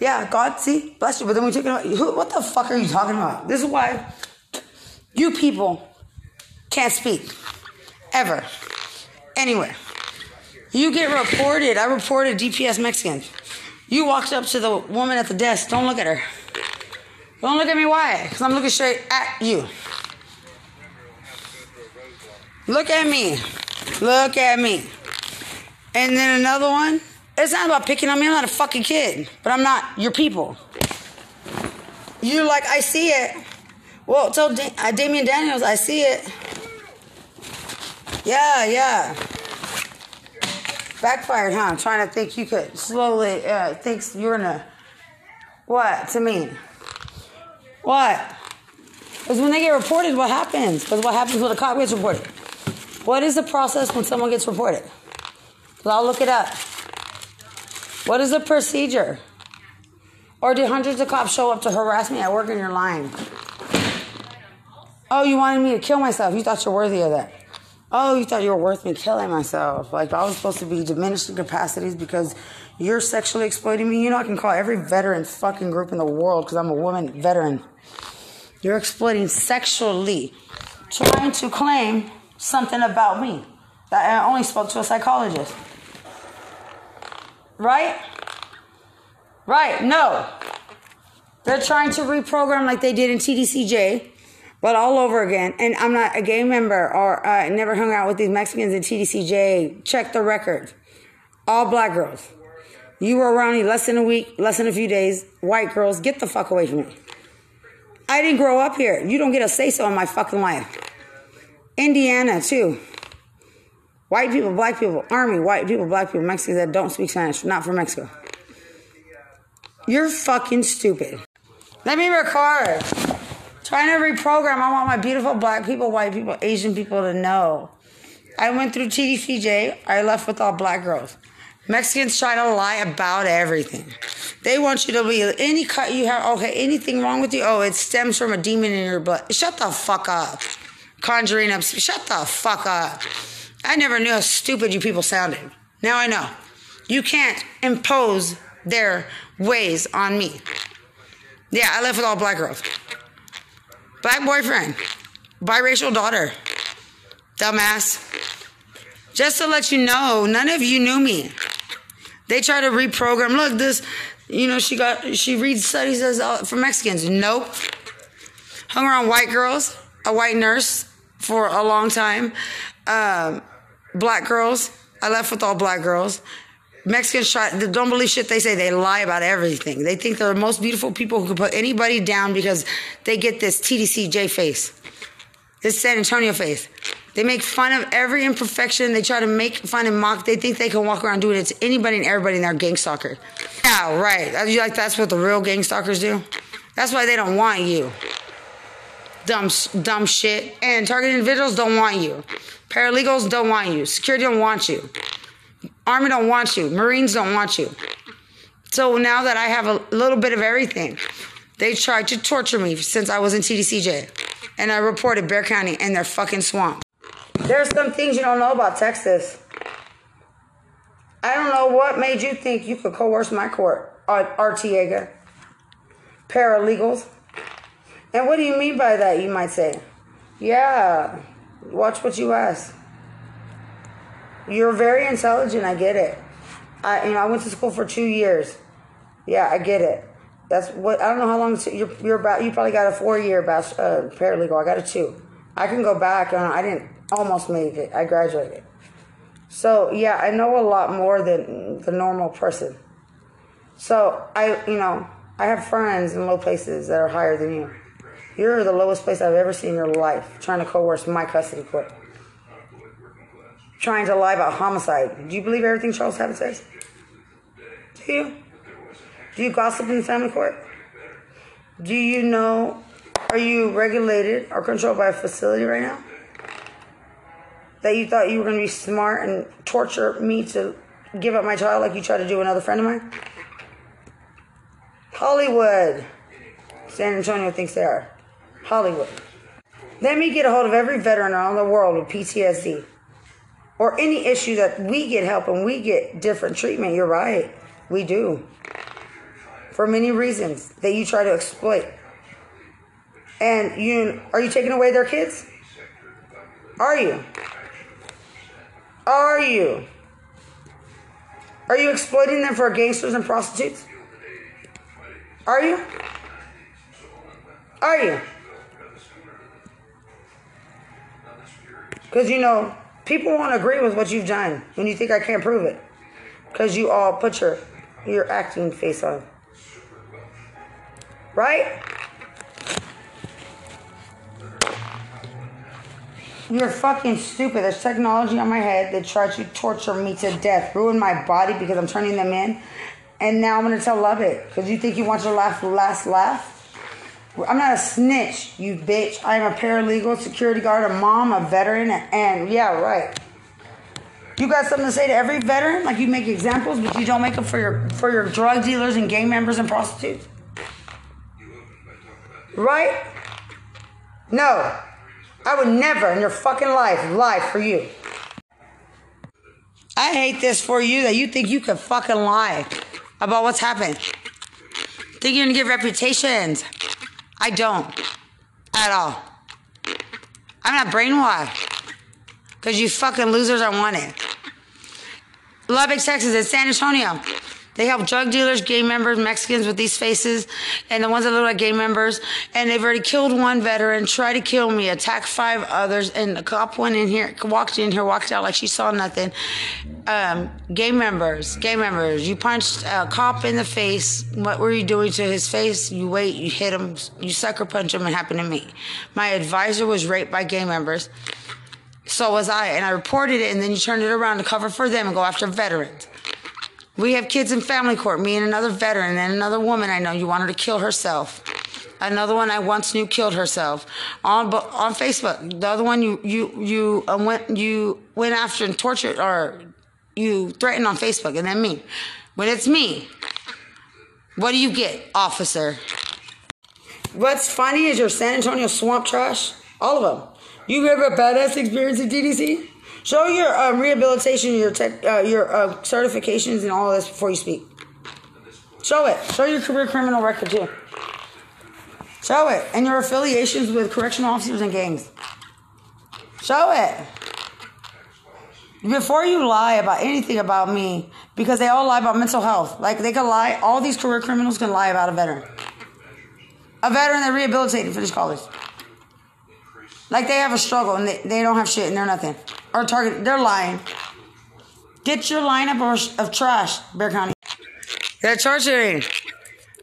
Yeah, God, see, bless you. But then we took it away. Who, what the fuck are you talking about? This is why you people can't speak. Ever. Anywhere. You get reported. I reported D P S Mexicans. You walked up to the woman at the desk. Don't look at her. Don't look at me. Why? Because I'm looking straight at you. Look at me. Look at me. And then another one. It's not about picking on me. I'm not a fucking kid. But I'm not your people. You're like, I see it. Well, tell da- uh, Damien Daniels, I see it. Yeah, yeah. Backfired, huh? I'm trying to think you could slowly uh, think you're in a... What? To me. What? Because when they get reported, what happens? Because what happens when a cop gets reported? What is the process when someone gets reported? Well, I'll look it up. What is the procedure? Or did hundreds of cops show up to harass me at work and you're lying? Oh, you wanted me to kill myself. You thought you're worthy of that. Oh, you thought you were worth me killing myself. Like, I was supposed to be diminished in capacities because you're sexually exploiting me. You know I can call every veteran fucking group in the world because I'm a woman veteran. You're exploiting sexually, trying to claim something about me. That I only spoke to a psychologist. Right? Right, no. They're trying to reprogram like they did in T D C J, but all over again. And I'm not a gay member or uh, never hung out with these Mexicans in T D C J. Check the record. All black girls. You were around me less than a week, less than a few days. White girls, get the fuck away from me. I didn't grow up here. You don't get a say-so in my fucking life. Indiana, too. White people, black people, army, white people, black people, Mexicans that don't speak Spanish, not from Mexico. You're fucking stupid. Let me record. Trying to reprogram. I want my beautiful black people, white people, Asian people to know. I went through T D C J. I left with all black girls. Mexicans try to lie about everything. They want you to be any cut you have. Okay, anything wrong with you? Oh, it stems from a demon in your blood. Shut the fuck up. Conjuring up. Shut the fuck up. I never knew how stupid you people sounded. Now I know. You can't impose their ways on me. Yeah, I live with all black girls. Black boyfriend. Biracial daughter. Dumbass. Just to let you know, none of you knew me. They try to reprogram. Look, this, you know, she got, she reads studies as, uh, for Mexicans. Nope. Hung around white girls, a white nurse, for a long time. Um, black girls, I left with all black girls. Mexicans try, they don't believe shit they say. They lie about everything. They think they're the most beautiful people who can put anybody down because they get this T D C J face, this San Antonio face. They make fun of every imperfection. They try to make fun and mock. They think they can walk around doing it to anybody and everybody in their gang stalker. Yeah, right. You like that's what the real gang stalkers do? That's why they don't want you. Dumb, dumb shit. And targeted individuals don't want you. Paralegals don't want you. Security don't want you. Army don't want you. Marines don't want you. So now that I have a little bit of everything, they tried to torture me since I was in T D C J. And I reported Bexar County in their fucking swamp. There's some things you don't know about Texas. I don't know what made you think you could coerce my court, Arteaga. Paralegals. And what do you mean by that, you might say? Yeah, watch what you ask. You're very intelligent, I get it. I, you know, I went to school for two years. Yeah, I get it. That's what, I don't know how long, you're, you're about, you probably got a four-year bas- uh, paralegal. I got a two. I can go back, and I didn't almost make it. I graduated. So, yeah, I know a lot more than the normal person. So, I, you know, I have friends in low places that are higher than you. You're the lowest place I've ever seen in your life, trying to coerce my custody court. Trying to lie about homicide. Do you believe everything Charles Abbott says? Do you? Do you gossip in the family court? Do you know, are you regulated or controlled by a facility right now? That you thought you were going to be smart and torture me to give up my child like you tried to do another friend of mine? Hollywood. San Antonio thinks they are. Hollywood. Let me get a hold of every veteran around the world with P T S D. Or any issue that we get help and we get different treatment. You're right. We do. For many reasons that you try to exploit. And you are you taking away their kids? Are you? Are you? Are you exploiting them for gangsters and prostitutes? Are you? Are you? Because, you know, people won't agree with what you've done when you think I can't prove it. Because you all put your, your acting face on. Right? You're fucking stupid. There's technology on my head that tried to torture me to death, ruin my body because I'm turning them in. And now I'm going to tell love it. Because you think you want your laugh, last laugh? I'm not a snitch, you bitch. I am a paralegal, security guard, a mom, a veteran, and yeah, right. You got something to say to every veteran? Like you make examples, but you don't make them for your, for your drug dealers and gang members and prostitutes? Right? No. I would never in your fucking life lie for you. I hate this for you that you think you could fucking lie about what's happened. Think you're gonna get reputations. I don't. At all. I'm not brainwashed. Because you fucking losers are wanted. Lubbock, Texas, and San Antonio. They help drug dealers, gang members, Mexicans with these faces, and the ones that look like gang members. And they've already killed one veteran, tried to kill me, attacked five others, and a cop went in here, walked in here, walked out like she saw nothing. Um, gang members, gang members, you punched a cop in the face. What were you doing to his face? You wait, you hit him, you sucker punch him, it happened to me. My advisor was raped by gang members. So was I, and I reported it, and then you turned it around to cover for them and go after veterans. We have kids in family court, me and another veteran and another woman I know. You want her to kill herself. Another one I once knew killed herself on on Facebook. The other one you you you uh, went you went after and tortured or you threatened on Facebook, and then me. When it's me, what do you get, officer? What's funny is your San Antonio swamp trash. All of them. You ever a badass experience at D D C? Show your um, rehabilitation, your tech, uh, your uh, certifications, and all of this before you speak. Show it. Show your career criminal record, too. Show it. And your affiliations with correctional officers and gangs. Show it. Before you lie about anything about me, because they all lie about mental health. Like, they can lie. All these career criminals can lie about a veteran. A veteran that rehabilitated, finished college. Like they have a struggle and they, they don't have shit and they're nothing. Or Target, they're lying. Get your lineup of trash, Bexar County. They're torturing.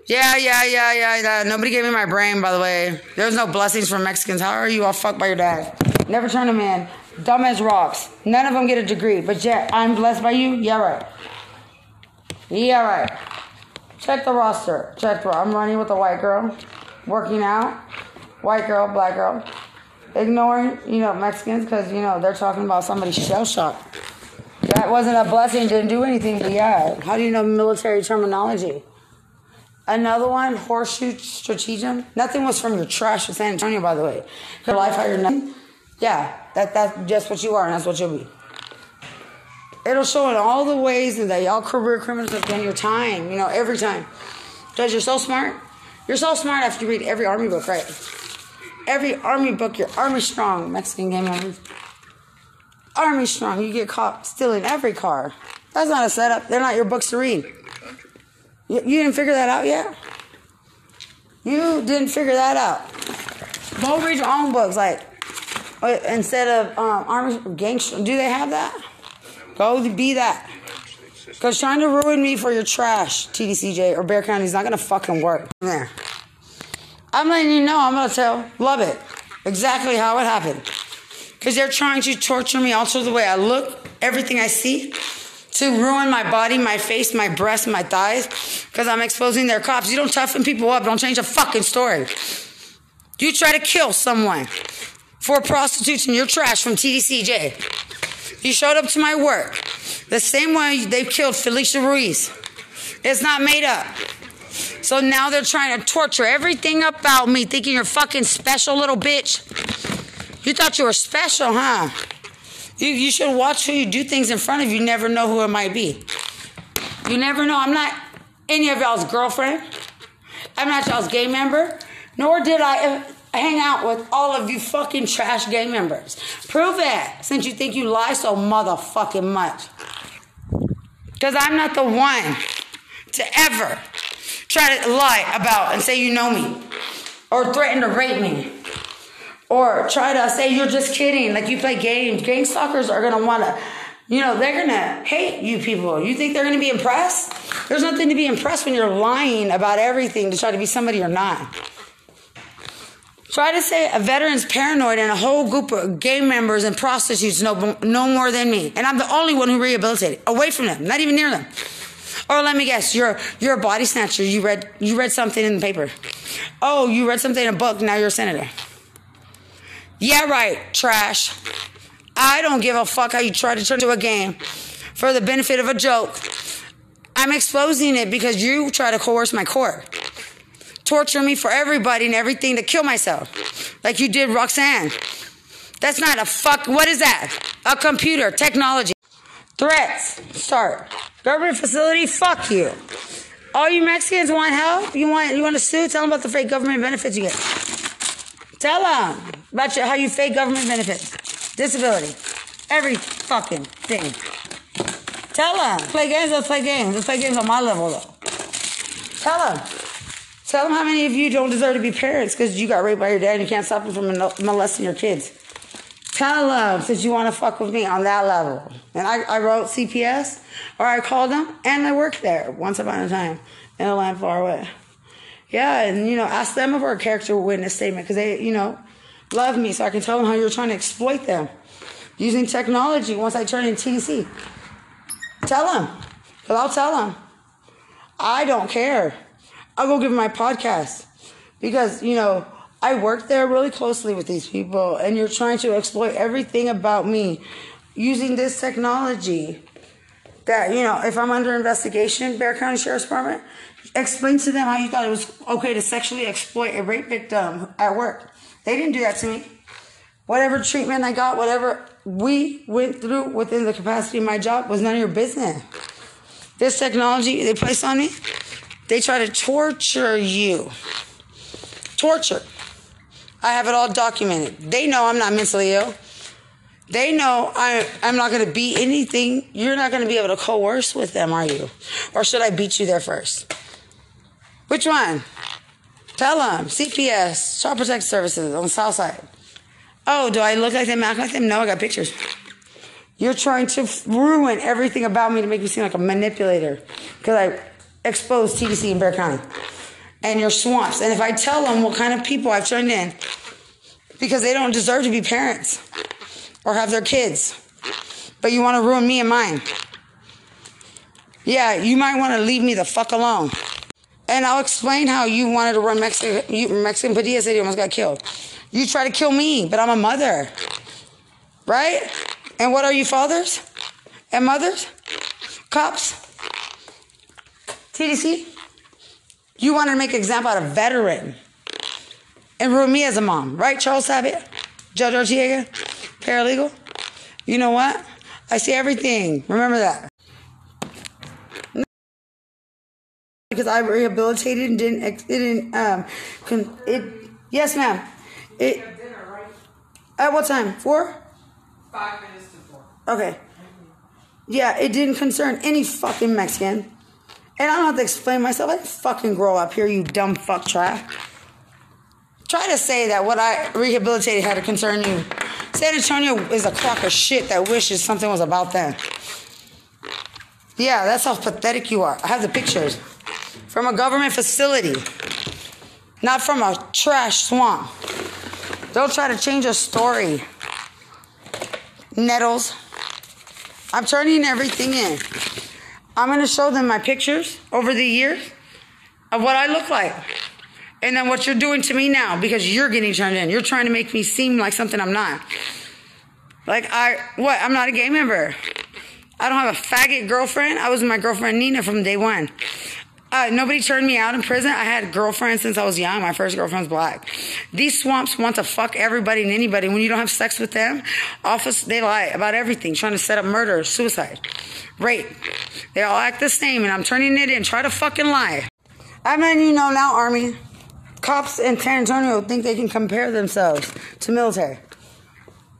Yeah, yeah, yeah, yeah, yeah. Nobody gave me my brain, by the way. There's no blessings for Mexicans. How are you all fucked by your dad? Never turn them in. Dumb as rocks. None of them get a degree. But yeah, I'm blessed by you? Yeah, right. Yeah, right. Check the roster. Check the roster. I'm running with a white girl. Working out. White girl, black girl. Ignoring, you know, Mexicans because, you know, they're talking about somebody shell-shocked. That wasn't a blessing. Didn't do anything. But yeah. How do you know military terminology? Another one, horseshoe stratagem. Nothing was from your trash in San Antonio, by the way. Your life, how you're nothing. Yeah, that, that's just what you are, and that's what you'll be. It'll show in all the ways that y'all career criminals have done your time, you know, every time. Because you're so smart. You're so smart after you read every army book, right? Every army book, you're army strong. Mexican game on. Army strong. You get caught stealing every car. That's not a setup. They're not your books to read. You didn't figure that out yet? You didn't figure that out. Go read your own books. Like, instead of um, army gangster, do they have that? Go be that. Because trying to ruin me for your trash, T D C J, or Bexar County is not going to fucking work. There. I'm letting you know. I'm going to tell. Love it. Exactly how it happened. Because they're trying to torture me also the way I look, everything I see. To ruin my body, my face, my breasts, my thighs, because I'm exposing their cops. You don't toughen people up. Don't change a fucking story. You try to kill someone for prostitutes and your trash from T D C J. You showed up to my work. The same way they killed Felicia Ruiz. It's not made up. So now they're trying to torture everything about me, thinking you're fucking special, little bitch. You thought you were special, huh? You, you should watch who you do things in front of. You never know who it might be. You never know. I'm not any of y'all's girlfriend. I'm not y'all's gay member. Nor did I hang out with all of you fucking trash gay members. Prove that. Since you think you lie so motherfucking much. Because I'm not the one to ever try to lie about and say you know me. Or threaten to rape me. Or try to say, you're just kidding. Like, you play games. Gang stalkers are going to want to, you know, they're going to hate you people. You think they're going to be impressed? There's nothing to be impressed when you're lying about everything to try to be somebody you're not. Try to say a veteran's paranoid and a whole group of gang members and prostitutes know, know more than me. And I'm the only one who rehabilitated. Away from them. Not even near them. Or let me guess, you're, you're a body snatcher. You read, you read something in the paper. Oh, you read something in a book. Now you're a senator. Yeah, right, trash. I don't give a fuck how you try to turn it into a game for the benefit of a joke. I'm exposing it because you try to coerce my core. Torture me for everybody and everything to kill myself. Like you did Roxanne. That's not a fuck. What is that? A computer, technology. Threats. Start. Government facility, fuck you. All you Mexicans want help? You want, you want to sue? Tell them about the fake government benefits you get. Tell them. About your, how you fake government benefits, disability, every fucking thing. Tell them. Play games, let's play games. Let's play games on my level, though. Tell them. Tell them how many of you don't deserve to be parents because you got raped by your dad and you can't stop him from molesting your kids. Tell them since you want to fuck with me on that level. And I, I wrote C P S, or I called them, and I worked there once upon a time in a land far away. Yeah, and, you know, ask them about a character witness statement because they, you know, love me so I can tell them how you're trying to exploit them using technology once I turn in T D C. Tell them. Because I'll tell them. I don't care. I'll go give them my podcast. Because, you know, I work there really closely with these people and you're trying to exploit everything about me using this technology that, you know, if I'm under investigation, Bexar County Sheriff's Department, explain to them how you thought it was okay to sexually exploit a rape victim at work. They didn't do that to me. Whatever treatment I got, whatever we went through within the capacity of my job was none of your business. This technology they placed on me, they try to torture you. Torture. I have it all documented. They know I'm not mentally ill. They know I, I'm not going to beat anything. You're not going to be able to coerce with them, are you? Or should I beat you there first? Which one? Tell them, C P S, Child Protective Services on the south side. Oh, do I look like them, act like them? No, I got pictures. You're trying to ruin everything about me to make me seem like a manipulator because I exposed T D C in Bexar County and your swamps. And if I tell them what kind of people I've turned in, because they don't deserve to be parents or have their kids, but you want to ruin me and mine. Yeah, you might want to leave me the fuck alone. And I'll explain how you wanted to run Mexican, you, Mexican Padilla City, almost got killed. You try to kill me, but I'm a mother, right? And what are you, fathers and mothers, cops, T D C? You wanted to make an example out of veteran and ruin me as a mom, right? Charles Sabat, Judge Ortega, paralegal. You know what? I see everything. Remember that. Because I rehabilitated and didn't, it didn't, um, it, yes, ma'am. It, you have dinner, right? At what time? Four? Five minutes to four. Okay. Yeah, it didn't concern any fucking Mexican. And I don't have to explain myself. I didn't fucking grow up here, you dumb fuck trap. Try to say that what I rehabilitated had to concern you. San Antonio is a crock of shit that wishes something was about them. Yeah, that's how pathetic you are. I have the pictures. From a government facility, not from a trash swamp. Don't try to change a story. Nettles. I'm turning everything in. I'm going to show them my pictures over the years of what I look like. And then what you're doing to me now, because you're getting turned in. You're trying to make me seem like something I'm not. Like I, what? I'm not a gay member. I don't have a faggot girlfriend. I was my girlfriend Nina from day one. Uh, nobody turned me out in prison. I had girlfriends since I was young. My first girlfriend's black. These swamps want to fuck everybody and anybody. When you don't have sex with them, office, they lie about everything, trying to set up murder, suicide, rape. They all act the same, and I'm turning it in. Try to fucking lie. I'm letting you know now, Army. Cops in San Antonio think they can compare themselves to military.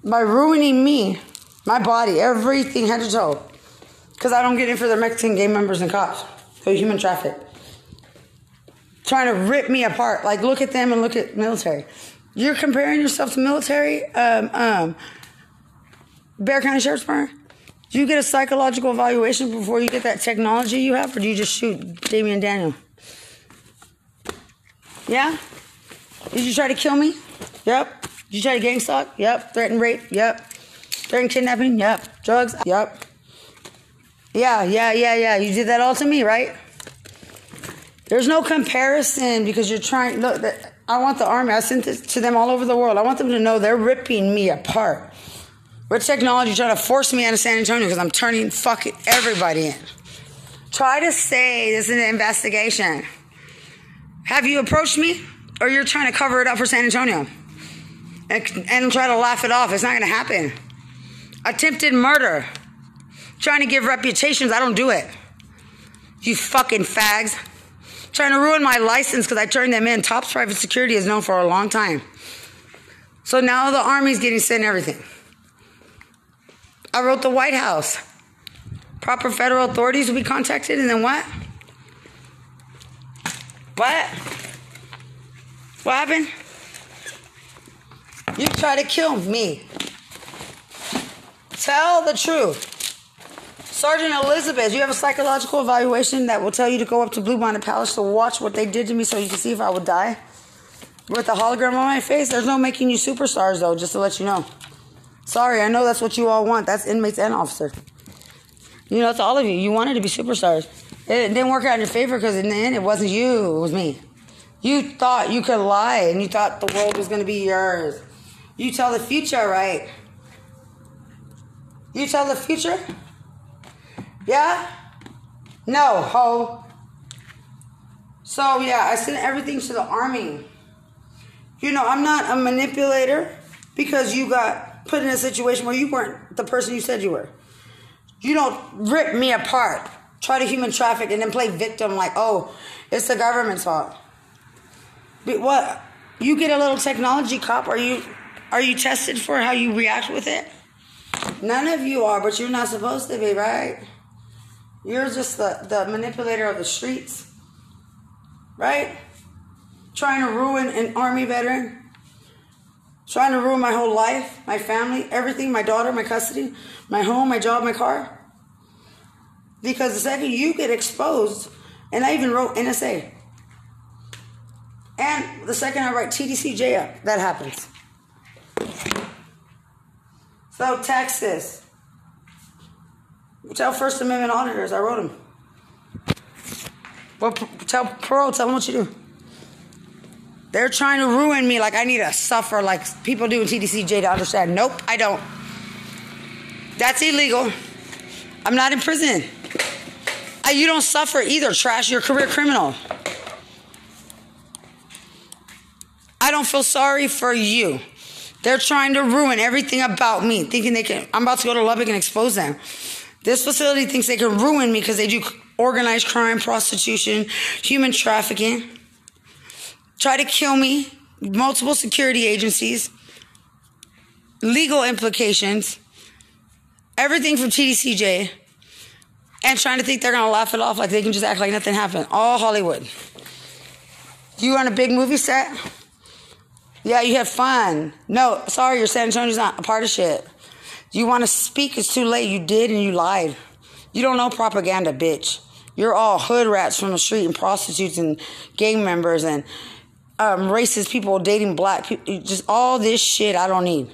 By ruining me, my body, everything head to toe. Because I don't get in for their Mexican gang members and cops. So human traffic. Trying to rip me apart. Like, look at them and look at military. You're comparing yourself to military? Um, um, Bexar County Sheriff's Department? Do you get a psychological evaluation before you get that technology you have? Or do you just shoot Damian Daniel? Yeah? Did you try to kill me? Yep. Did you try to gang stalk? Yep. Threaten rape? Yep. Threaten kidnapping? Yep. Drugs? Yep. Yeah, yeah, yeah, yeah. You did that all to me, right? There's no comparison because you're trying... Look, I want the Army. I sent it to them all over the world. I want them to know they're ripping me apart. With technology trying to force me out of San Antonio because I'm turning fucking everybody in. Try to say this is an investigation. Have you approached me? Or you're trying to cover it up for San Antonio? And, and try to laugh it off. It's not going to happen. Attempted murder. Trying to give reputations, I don't do it. You fucking fags. Trying to ruin my license because I turned them in. Topps Private Security is known for a long time. So now the Army's getting sent everything. I wrote the White House. Proper federal authorities will be contacted, and then what? What? What happened? You tried to kill me. Tell the truth. Sergeant Elizabeth, you have a psychological evaluation that will tell you to go up to Blue Bonnet Palace to watch what they did to me so you can see if I would die. With a hologram on my face, there's no making you superstars, though, just to let you know. Sorry, I know that's what you all want. That's inmates and officers. You know, it's all of you. You wanted to be superstars. It didn't work out in your favor because in the end, it wasn't you. It was me. You thought you could lie, and you thought the world was going to be yours. You tell the future, right? You tell the future? Yeah? No, ho. So, yeah, I sent everything to the Army. You know, I'm not a manipulator because you got put in a situation where you weren't the person you said you were. You don't rip me apart, try to human traffic, and then play victim like, oh, it's the government's fault. But what? You get a little technology cop. Are you, are you tested for how you react with it? None of you are, but you're not supposed to be, right? You're just the, the manipulator of the streets, right? Trying to ruin an Army veteran. Trying to ruin my whole life, my family, everything, my daughter, my custody, my home, my job, my car. Because the second you get exposed, and I even wrote N S A. And the second I write T D C J up, that happens. So taxes. Tell First Amendment auditors, I wrote them. Well, tell parole, tell them what you do. They're trying to ruin me like I need to suffer like people do in T D C J to understand. Nope, I don't. That's illegal. I'm not in prison. I, you don't suffer either, trash. You're a career criminal. I don't feel sorry for you. They're trying to ruin everything about me, thinking they can. I'm about to go to Lubbock and expose them. This facility thinks they can ruin me because they do organized crime, prostitution, human trafficking. Try to kill me, multiple security agencies, legal implications, everything from T D C J, and trying to think they're going to laugh it off like they can just act like nothing happened. All Hollywood. You on a big movie set? Yeah, you had fun. No, sorry, your San Antonio's not a part of shit. You want to speak, it's too late. You did and you lied. You don't know propaganda, bitch. You're all hood rats from the street and prostitutes and gang members and Um, racist people dating black people, just all this shit I don't need.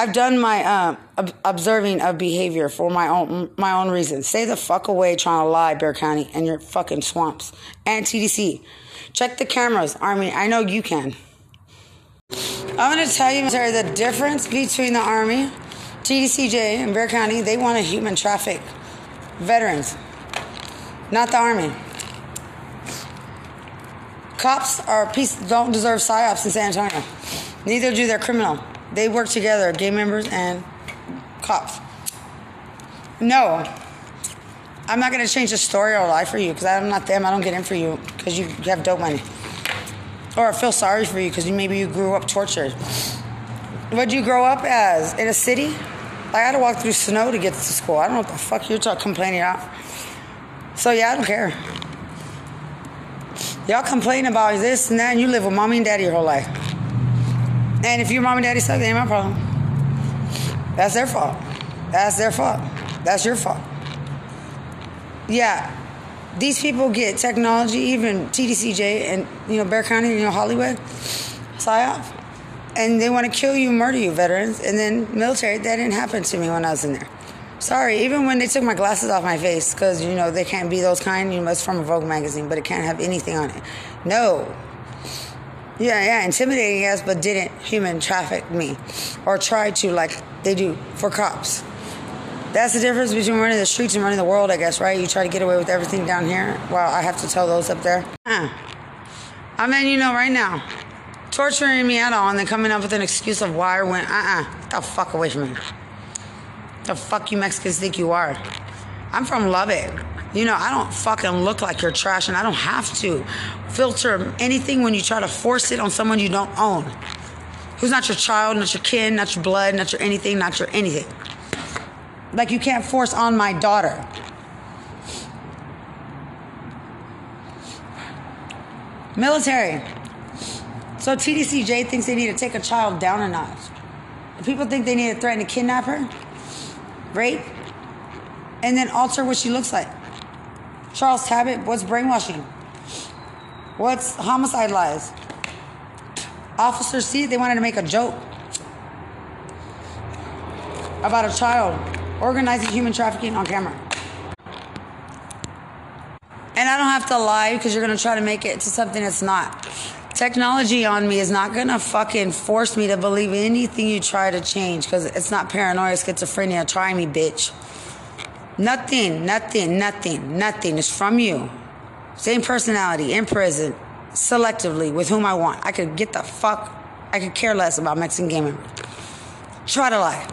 I've done my um, ob- observing of behavior for my own my own reasons. Stay the fuck away trying to lie, Bexar County, and your fucking swamps. And T D C. Check the cameras, Army. I know you can. I'm going to tell you the difference between the Army, T D C J, and Bexar County. They want to human traffic veterans, not the Army. Cops are peace, don't deserve psyops in San Antonio. Neither do their criminal. They work together, gang members and cops. No, I'm not going to change the story or lie for you because I'm not them. I don't get in for you because you have dope money. Or I feel sorry for you because maybe you grew up tortured. What'd you grow up as? In a city? Like, I had to walk through snow to get to school. I don't know what the fuck you're talking, complaining about. So, yeah, I don't care. Y'all complain about this and that, and you live with mommy and daddy your whole life. And if your mom and daddy suck, they ain't my problem. That's their fault. That's their fault. That's your fault. Yeah, these people get technology, even T D C J and, you know, Bexar County, you know, Hollywood, psyop, and they want to kill you, murder you, veterans, and then military. That didn't happen to me when I was in there. Sorry, even when they took my glasses off my face, because, you know, they can't be those kind. You know, it's from a Vogue magazine, but it can't have anything on it. No. Yeah, yeah, intimidating, yes, but didn't human traffic me or try to like they do for cops. That's the difference between running the streets and running the world, I guess, right? You try to get away with everything down here. Well, I have to tell those up there. Huh. I'm letting you know right now, torturing me at all and then coming up with an excuse of why I went, uh-uh, get the fuck away from me. The fuck you Mexicans think you are. I'm from Lubbock. You know, I don't fucking look like you're trash, and I don't have to filter anything when you try to force it on someone you don't own. Who's not your child, not your kin, not your blood, not your anything, not your anything. Like, you can't force on my daughter. Military. So T D C J thinks they need to take a child down a notch. If people think they need to threaten to kidnap her, rape, and then alter what she looks like. Charles Cabot, what's brainwashing? What's homicide lies? Officer C, they wanted to make a joke about a child organizing human trafficking on camera. And I don't have to lie because you're going to try to make it to something that's not. Technology on me is not going to fucking force me to believe anything you try to change because it's not paranoia, schizophrenia. Try me, bitch. Nothing, nothing, nothing, nothing is from you. Same personality, in prison, selectively, with whom I want. I could get the fuck, I could care less about Mexican gang members. Try to lie.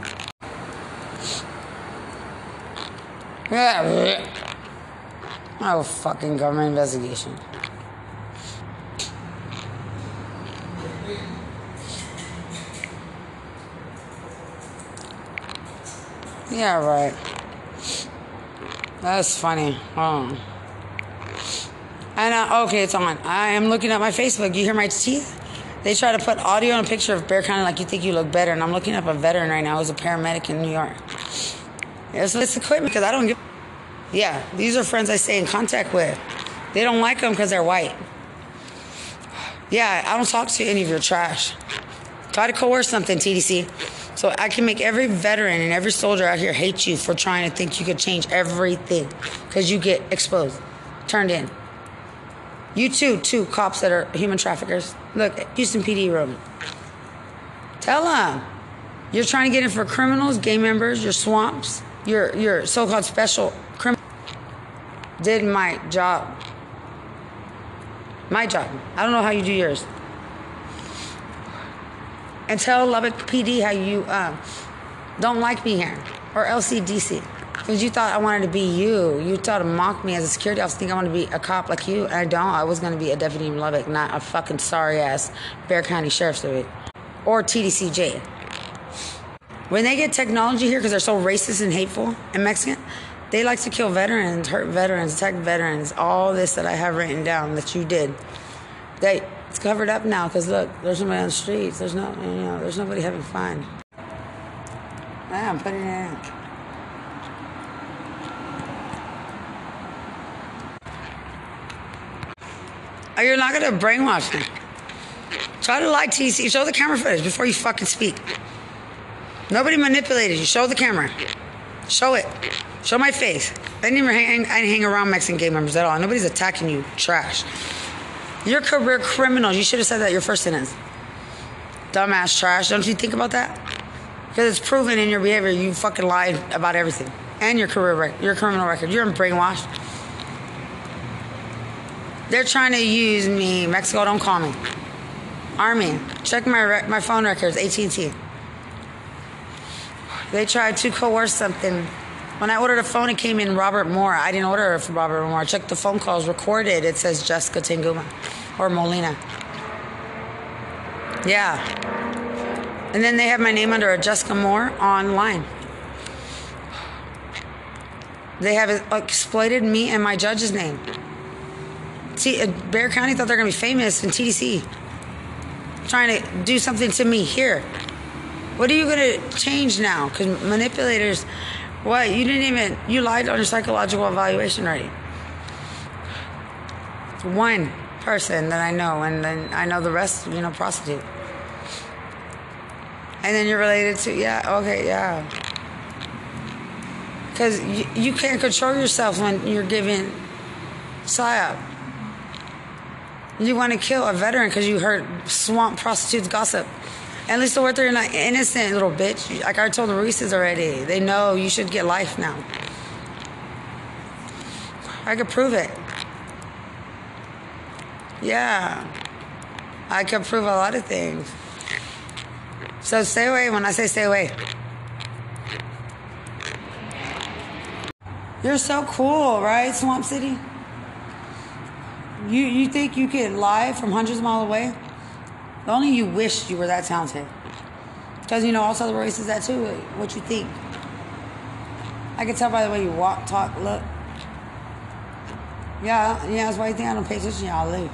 Oh, fucking government investigation. Yeah, right. That's funny. Oh. And, uh, okay, it's on. I am looking at my Facebook. You hear my teeth? They try to put audio and a picture of Bexar County like you think you look better. And I'm looking up a veteran right now who's a paramedic in New York. Yeah, so it's equipment because I don't give a... Yeah, these are friends I stay in contact with. They don't like them because they're white. Yeah, I don't talk to any of your trash. Try to coerce something, T D C. So I can make every veteran and every soldier out here hate you for trying to think you could change everything because you get exposed, turned in. You too, two cops that are human traffickers. Look, Houston P D room. Tell them. You're trying to get in for criminals, gang members, your swamps, your, your so-called special criminals. Did my job. My job. I don't know how you do yours. And tell Lubbock P D how you uh, don't like me here. Or L C D C. Because you thought I wanted to be you. You thought to mock me as a security officer. Think I want to be a cop like you. And I don't. I was going to be a deputy in Lubbock, not a fucking sorry-ass Bexar County Sheriff's Department. Or T D C J. When they get technology here, because they're so racist and hateful and Mexican, they like to kill veterans, hurt veterans, attack veterans, all this that I have written down that you did. That it's covered up now because, look, there's nobody on the streets. There's no, you know, there's nobody having fun. Yeah, I'm putting it in. Oh, you're not going to brainwash me. Try to lie, T C. Show the camera footage before you fucking speak. Nobody manipulated you. Show the camera. Show it. Show my face. I didn't even hang, I didn't hang around Mexican gang members at all. Nobody's attacking you. Trash. You're career criminals. You should have said that your first sentence. Dumbass trash. Don't you think about that? Because it's proven in your behavior you fucking lied about everything. And your career record. Your criminal record. You're brainwashed. They're trying to use me. Mexico, don't call me. Army, check my re my phone records, A T and T. They tried to coerce something. When I ordered a phone, it came in Robert Moore. I didn't order it from Robert Moore. I checked the phone calls recorded. It says Jessica Tanguma or Molina. Yeah. And then they have my name under a Jessica Moore online. They have exploited me and my judge's name. See, Bexar County thought they're going to be famous in T D C. Trying to do something to me here. What are you going to change now? Because manipulators, what? You didn't even, you lied on your psychological evaluation already. One person that I know, and then I know the rest, you know, prostitute. And then you're related to, yeah, okay, yeah. Because you, you can't control yourself when you're given psyop. You want to kill a veteran because you heard swamp prostitutes gossip. At least the word they're not innocent, little bitch. Like I told the Reeses already. They know you should get life now. I could prove it. Yeah. I could prove a lot of things. So stay away when I say stay away. You're so cool, right, Swamp City? You you think you could lie from hundreds of miles away? Only you wish you were that talented. Because, you know, also the race is that too, what you think. I can tell by the way you walk, talk, look. Yeah, yeah, that's why you think I don't pay attention to y'all. I'll leave.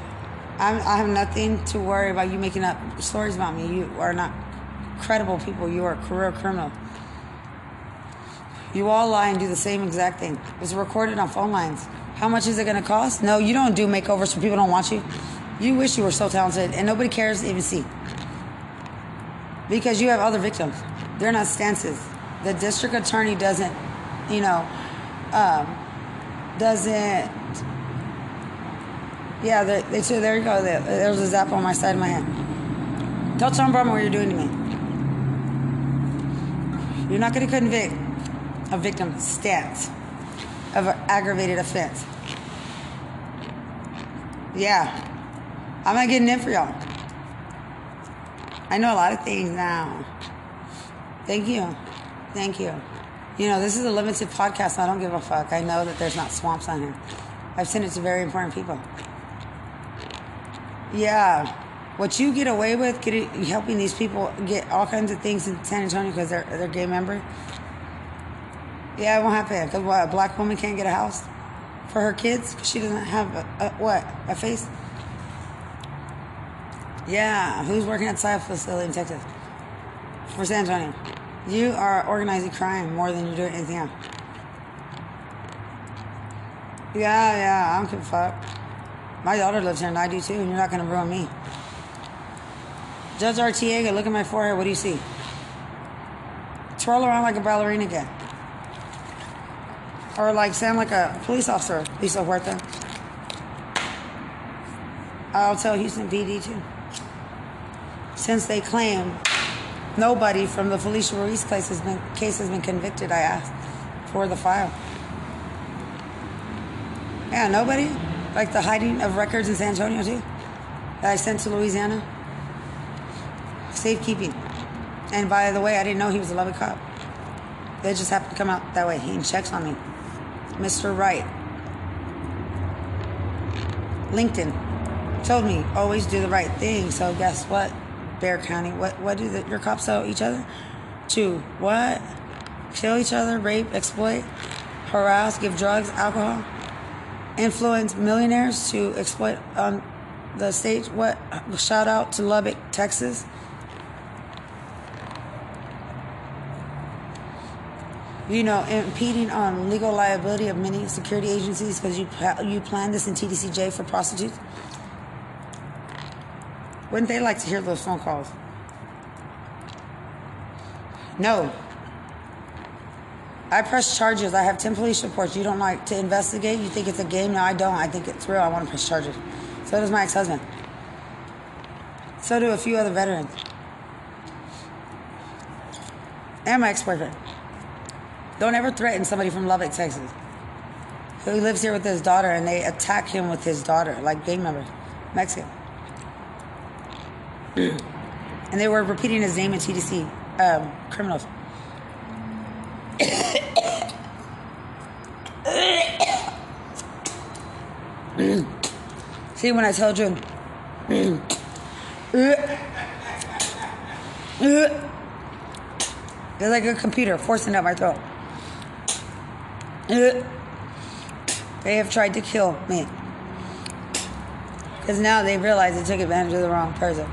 I'm, I have nothing to worry about you making up stories about me. You are not credible people. You are a career criminal. You all lie and do the same exact thing. It's recorded on phone lines. How much is it going to cost? No, you don't do makeovers so people don't want you. You wish you were so talented, and nobody cares to even see. Because you have other victims. They're not stances. The district attorney doesn't, you know, um, doesn't... Yeah, they, they so there you go. There, there was a zap on my side of my hand. Don't tell Brahma what you're doing to me. You're not going to convict a victim stance. Of an aggravated offense. Yeah. I'm not getting in for y'all. I know a lot of things now. Thank you. Thank you. You know, this is a limited podcast. I don't give a fuck. I know that there's not swamps on here. I've sent it to very important people. Yeah. What you get away with, getting, helping these people get all kinds of things in San Antonio because they're, they're gay member. Yeah, it won't happen. Because what, a black woman can't get a house for her kids? Because she doesn't have, a, a what, a face? Yeah, who's working at Psyop facility in Texas? For San Antonio. You are organizing crime more than you do anything else. Yeah, yeah, I don't give a fuck. My daughter lives here and I do too, and you're not going to ruin me. Judge Arteaga, look at my forehead. What do you see? Twirl around like a ballerina again. Or like sound like a police officer, Lisa Huerta. I'll tell Houston P D too. Since they claim nobody from the Felicia Ruiz case has been, case has been convicted, I asked for the file. Yeah, nobody? Like the hiding of records in San Antonio too? That I sent to Louisiana? Safekeeping. And by the way, I didn't know he was a Lubbock cop. They just happened to come out that way. He checks on me. Mister Wright. LinkedIn. Told me, always do the right thing. So guess what, Bexar County? What what do the, your cops tell each other? To what? Kill each other, rape, exploit, harass, give drugs, alcohol, influence millionaires to exploit on the stage. What? Shout out to Lubbock, Texas. You know, impeding on legal liability of many security agencies because you you planned this in T D C J for prostitutes. Wouldn't they like to hear those phone calls? No. I press charges. I have ten police reports. You don't like to investigate? You think it's a game? No, I don't. I think it's real. I want to press charges. So does my ex-husband. So do a few other veterans. And my ex-boyfriend. Don't ever threaten somebody from Lubbock, Texas, who lives here with his daughter, and they attack him with his daughter, like gang members, Mexican. And they were repeating his name in T D C, um, criminals. See, when I told you, it's like a computer forcing out my throat. They have tried to kill me. Because now they realize they took advantage of the wrong person.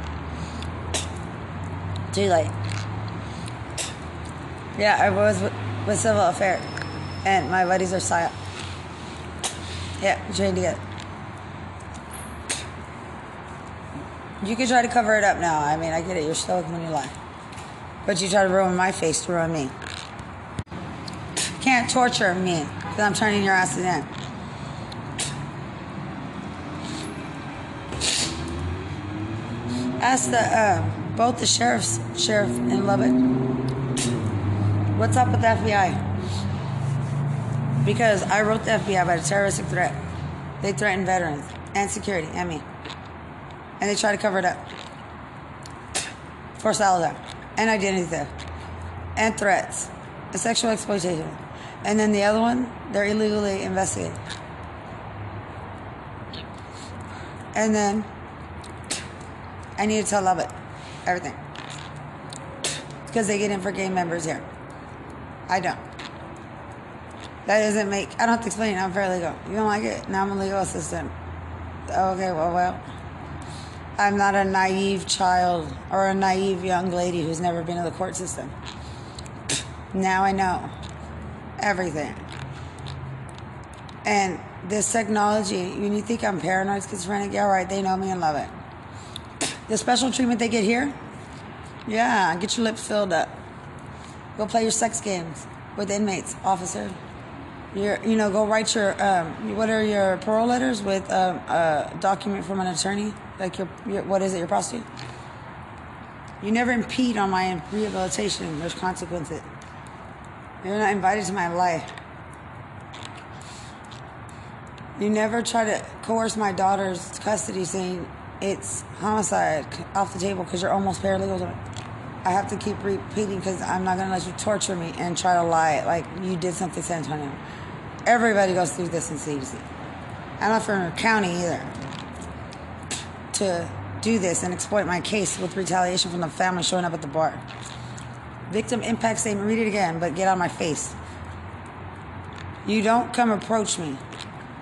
Too late. Yeah, I was with, with Civil Affair, and my buddies are psyop. Yeah, trained together. You can try to cover it up now. I mean, I get it. You're stoic when you lie. But you try to ruin my face to ruin me. Can't torture me, because I'm turning your asses in. Ask the, uh... both the sheriffs, sheriff in Lubbock. What's up with the F B I? Because I wrote the F B I about a terroristic threat. They threatened veterans and security and me. And they try to cover it up. For Salazar. And identity theft. And threats. And sexual exploitation. And then the other one, they're illegally investigated. And then I need to tell Lubbock. Everything. Because they get in for gang members here. I don't. That doesn't make... I don't have to explain it. I'm paralegal. You don't like it? Now I'm a legal assistant. Okay, well, well. I'm not a naive child or a naive young lady who's never been to the court system. Now I know everything. And this technology, when you think I'm paranoid, schizophrenic, yeah, right, they know me and love it. The special treatment they get here? Yeah, get your lips filled up. Go play your sex games with inmates, officer. Your, you know, go write your, um, what are your parole letters with um, a document from an attorney? Like your, your, what is it, your prostitute? You never impede on my rehabilitation. There's consequences. You're not invited to my life. You never try to coerce my daughter's custody saying, it's homicide off the table because you're almost paralegal. I have to keep repeating because I'm not going to let you torture me and try to lie like you did something, San Antonio. Everybody goes through this in C D C. I'm not from a county either to do this and exploit my case with retaliation from the family showing up at the bar. Victim impact statement. Read it again, but get out of my face. You don't come approach me.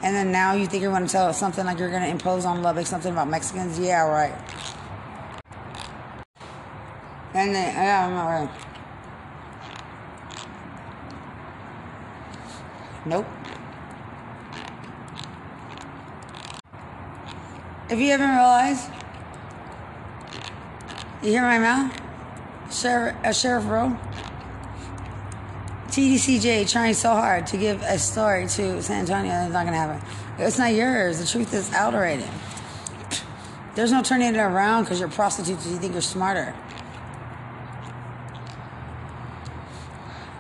And then now you think you're going to tell us something like you're going to impose on Lubbock, something about Mexicans? Yeah, right. And then, yeah, I'm alright. Nope. If you haven't realized, you hear my mouth? Sheriff, uh, Sheriff Rowe. T D C J trying so hard to give a story to San Antonio, and it's not going to happen. It's not yours. The truth is out already. There's no turning it around because you're prostitutes. You think you're smarter.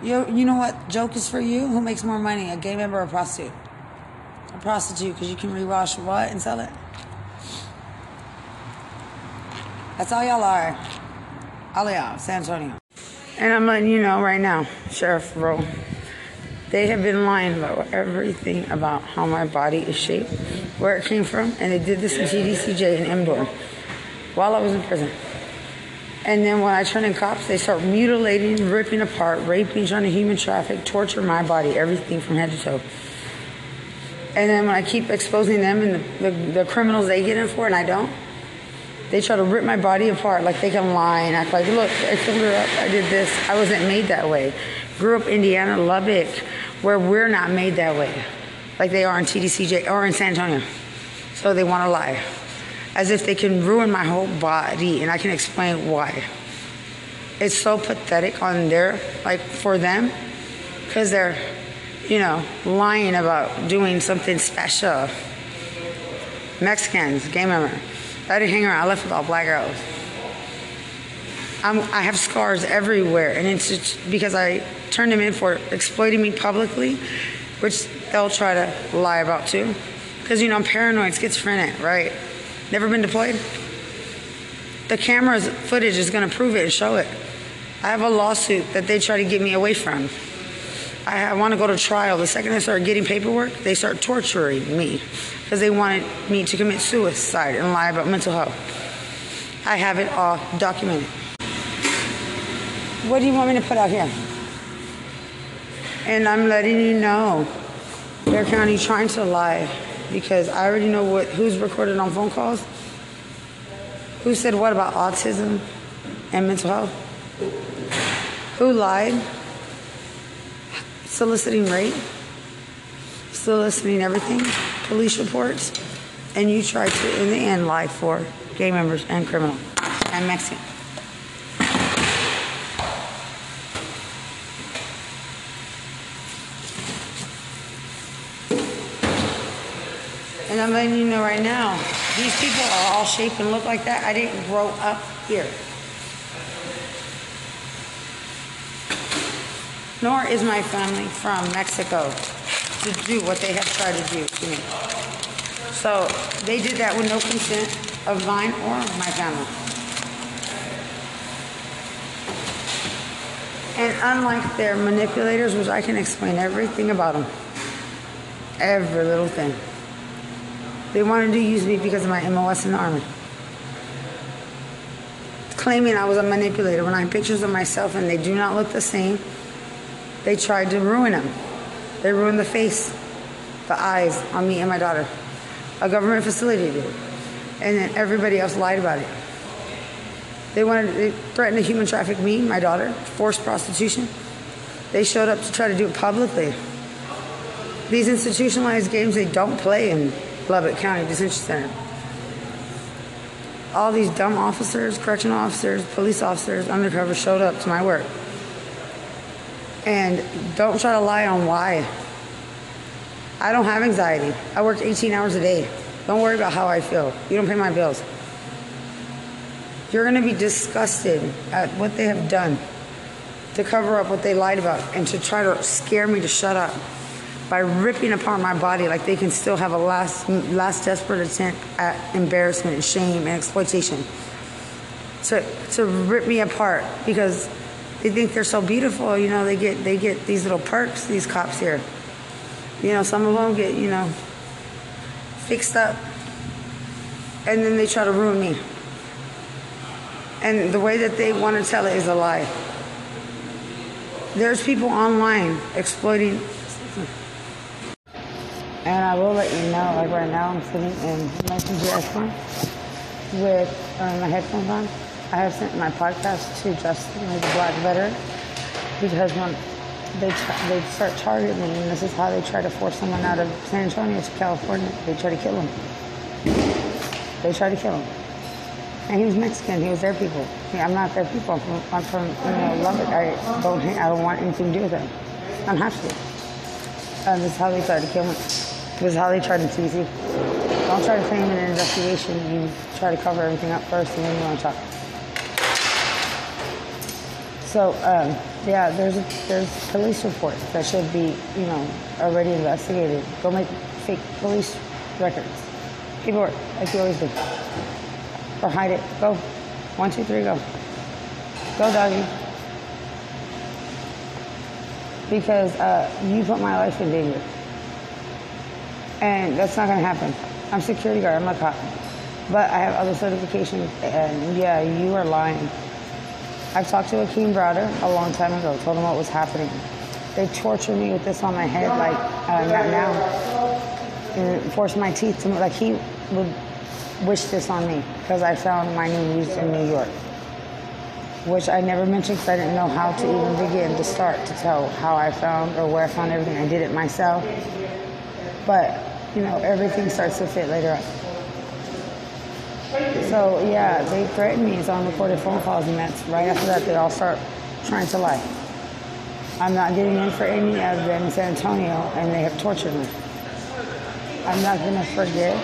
You, you know what joke is for you? Who makes more money, a gay member or a prostitute? A prostitute, because you can rewash what and sell it. That's all y'all are. All y'all, San Antonio. And I'm letting you know right now, Sheriff Rowe, they have been lying about everything about how my body is shaped, where it came from, and they did this in T D C J and M D O R while I was in prison. And then when I turn in cops, they start mutilating, ripping apart, raping, trying to human traffic, torture my body, everything from head to toe. And then when I keep exposing them and the, the, the criminals they get in for, and I don't, they try to rip my body apart, like they can lie and act like, look, I filled her up, I did this. I wasn't made that way. Grew up in Indiana, Lubbock, where we're not made that way, like they are in T D C J or in San Antonio. So they want to lie, as if they can ruin my whole body, and I can explain why. It's so pathetic on their, like for them, because they're, you know, lying about doing something special. Mexicans, gay member. I didn't hang around. I left with all black girls. I'm, I have scars everywhere, and it's just because I turned them in for exploiting me publicly, which they'll try to lie about too. Because, you know, I'm paranoid, schizophrenic, right? Never been deployed? The camera's footage is going to prove it and show it. I have a lawsuit that they try to get me away from. I, I want to go to trial. The second I start getting paperwork, they start torturing me because they wanted me to commit suicide and lie about mental health. I have it all documented. What do you want me to put out here? And I'm letting you know, Bear County trying to lie, because I already know what who's recorded on phone calls, who said what about autism and mental health, who lied, soliciting rape, soliciting everything, police reports, and you tried to, in the end, lie for gay members and criminal and Mexican. And I'm letting you know right now, these people are all shaped and look like that. I didn't grow up here. Nor is my family from Mexico to do what they have tried to do to me. So they did that with no consent of mine or my family. And unlike their manipulators, which I can explain everything about them, every little thing. They wanted to use me because of my M O S in the Army. Claiming I was a manipulator when I have pictures of myself and they do not look the same. They tried to ruin them. They ruined the face, the eyes on me and my daughter. A government facility did. And then everybody else lied about it. They wanted, they threatened to human traffic me, my daughter, forced prostitution. They showed up to try to do it publicly. These institutionalized games they don't play in Lubbock County Detention Center. All these dumb officers, correctional officers, police officers, undercover showed up to my work. And don't try to lie on why. I don't have anxiety. I worked eighteen hours a day. Don't worry about how I feel. You don't pay my bills. You're going to be disgusted at what they have done to cover up what they lied about and to try to scare me to shut up by ripping apart my body like they can still have a last, last desperate attempt at embarrassment and shame and exploitation. To, to rip me apart because they think they're so beautiful, you know, they get they get these little perks, these cops here. You know, some of them get, you know, fixed up. And then they try to ruin me. And the way that they want to tell it is a lie. There's people online exploiting. And I will let you know, like right now I'm sitting in Messenger Expo with uh, my headphones on. I have sent my podcast to Justin, who's a black veteran, because when they tra- they start targeting me, and this is how they try to force someone out of San Antonio to California. They try to kill him. They try to kill him. And he was Mexican. He was their people. Yeah, I'm not their people. I'm from, I'm from you know, Lubbock. I don't, I don't want anything to do with them. I don't have to. Uh, this is how they tried to kill him. This is how they tried to tease you. Don't try to claim in an investigation. You try to cover everything up first, and then you want to talk. So, um, yeah, there's a, there's police reports that should be, you know, already investigated. Go make fake police records. People work, like you always do. Or hide it. Go. One, two, three, go. Go, doggy. Because uh, you put my life in danger. And that's not going to happen. I'm a security guard. I'm not caught. But I have other certifications, and yeah, you are lying. I talked to Akeem Browder a long time ago, told him what was happening. They tortured me with this on my head, like, uh, not now. And forced my teeth to move. Like, he would wish this on me, because I found my new use in New York, which I never mentioned because I didn't know how to even begin to start to tell how I found or where I found everything. I did it myself. But, you know, everything starts to fit later on. So, yeah, they threatened me. It's on recorded phone calls, and that's right after that they all start trying to lie. I'm not getting in for any other than San Antonio, and they have tortured me. I'm not going to forgive,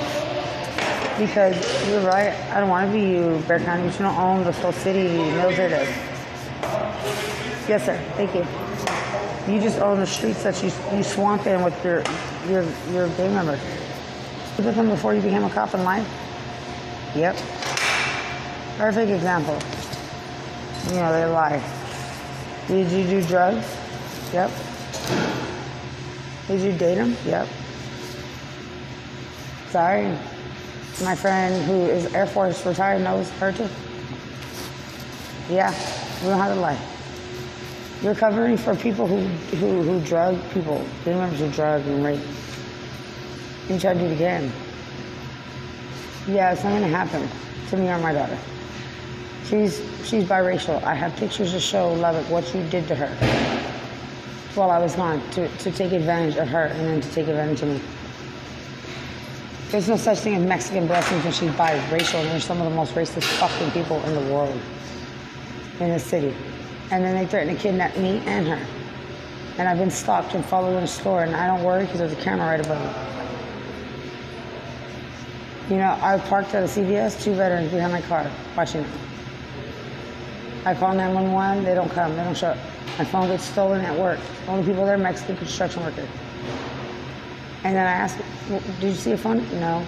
because you're right. I don't want to be you, Bear County, but you don't own this whole city. Knows it is. Yes, sir. Thank you. You just own the streets that you you swamp in with your, your, your gang members. You took them before you became a cop in life? Yep. Perfect example. You know, they lie. Did you do drugs? Yep. Did you date him? Yep. Sorry. My friend who is Air Force retired knows her too. Yeah, we don't have to lie. You're covering for people who who, who drug people. Gang members who drug and rape. You try to do it again. Yeah, it's not going to happen to me or my daughter. She's she's biracial. I have pictures to show Lubbock what you did to her while I was gone, to, to take advantage of her and then to take advantage of me. There's no such thing as Mexican blessings when she's biracial, and they're some of the most racist fucking people in the world, in this city. And then they threatened to kidnap me and her. And I've been stalked and followed in a store, and I don't worry because there's a camera right above me. You know, I parked at a C V S, two veterans behind my car, watching it. I call nine one one, they don't come, they don't show up. My phone gets stolen at work. The only people there are Mexican construction workers. And then I asked, well, did you see a phone? No.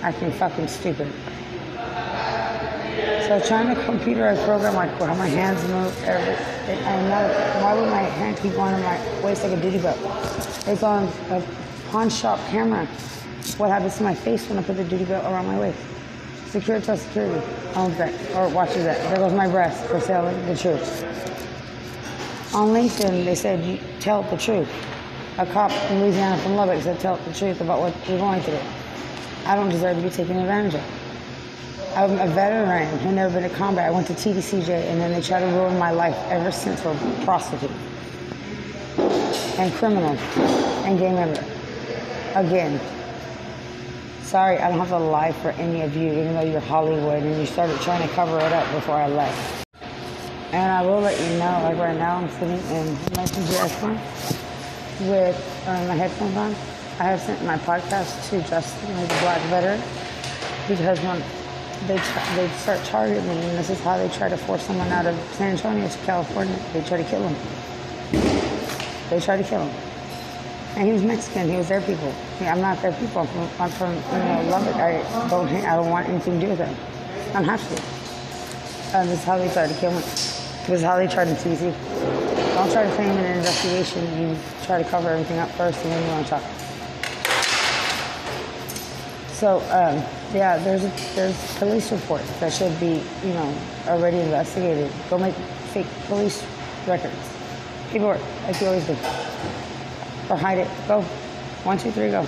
Acting fucking stupid. So trying to computerized program, like how my hands move, everything. I know, why would my hand keep going in my waist like a duty belt? It's on a pawn shop camera. What happens to my face when I put the duty belt around my waist? Secure till security owns that, or watches that. There goes my breast for telling the truth. On LinkedIn, they said, you tell the truth. A cop in Louisiana from Lubbock said, tell the truth about what you're going through. I don't deserve to be taken advantage of. I'm a veteran who never been to combat. I went to T D C J, and then they tried to ruin my life ever since. We're prostitutes and criminals and gang members. Again. Sorry, I don't have to lie for any of you, even though you're Hollywood and you started trying to cover it up before I left. And I will let you know, like right now, I'm sitting in Messenger Escalon with uh, my headphones on. I have sent my podcast to Justin, who's a black veteran, because when they tra- they start targeting me, and this is how they try to force someone out of San Antonio to California. They try to kill him. They try to kill him. And he was Mexican. He was their people. Yeah, I'm not their people. I'm from, I'm from you know, Lubbock. I don't, I don't want anything to do with them. I don't have to. Uh, this is how they tried to kill me. This is how they tried to tease you. Don't try to claim in an investigation. You try to cover everything up first, and then you want to talk. So, um, yeah, there's a, there's police reports that should be, you know, already investigated. Go make fake police records. People work, like you always do. Or hide it. Go. One, two, three, go.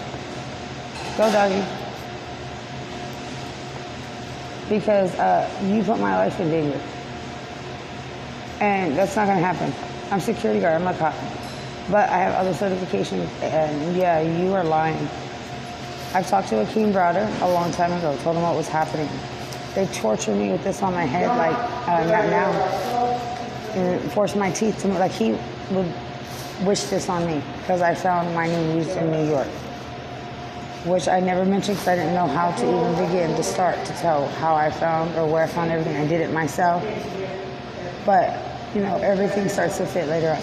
Go, doggy. because uh, you put my life in danger. And that's not going to happen. I'm security guard. I'm not cop. But I have other certifications, and yeah, you are lying. I talked to Akeem Browder a long time ago, told him what was happening. They tortured me with this on my head, like, uh, not now. And forced my teeth to move. Like, he would wish this on me because I found my new used in New York, which I never mentioned because I didn't know how to even begin to start to tell how I found or where I found everything. I did it myself. But, you know, everything starts to fit later on.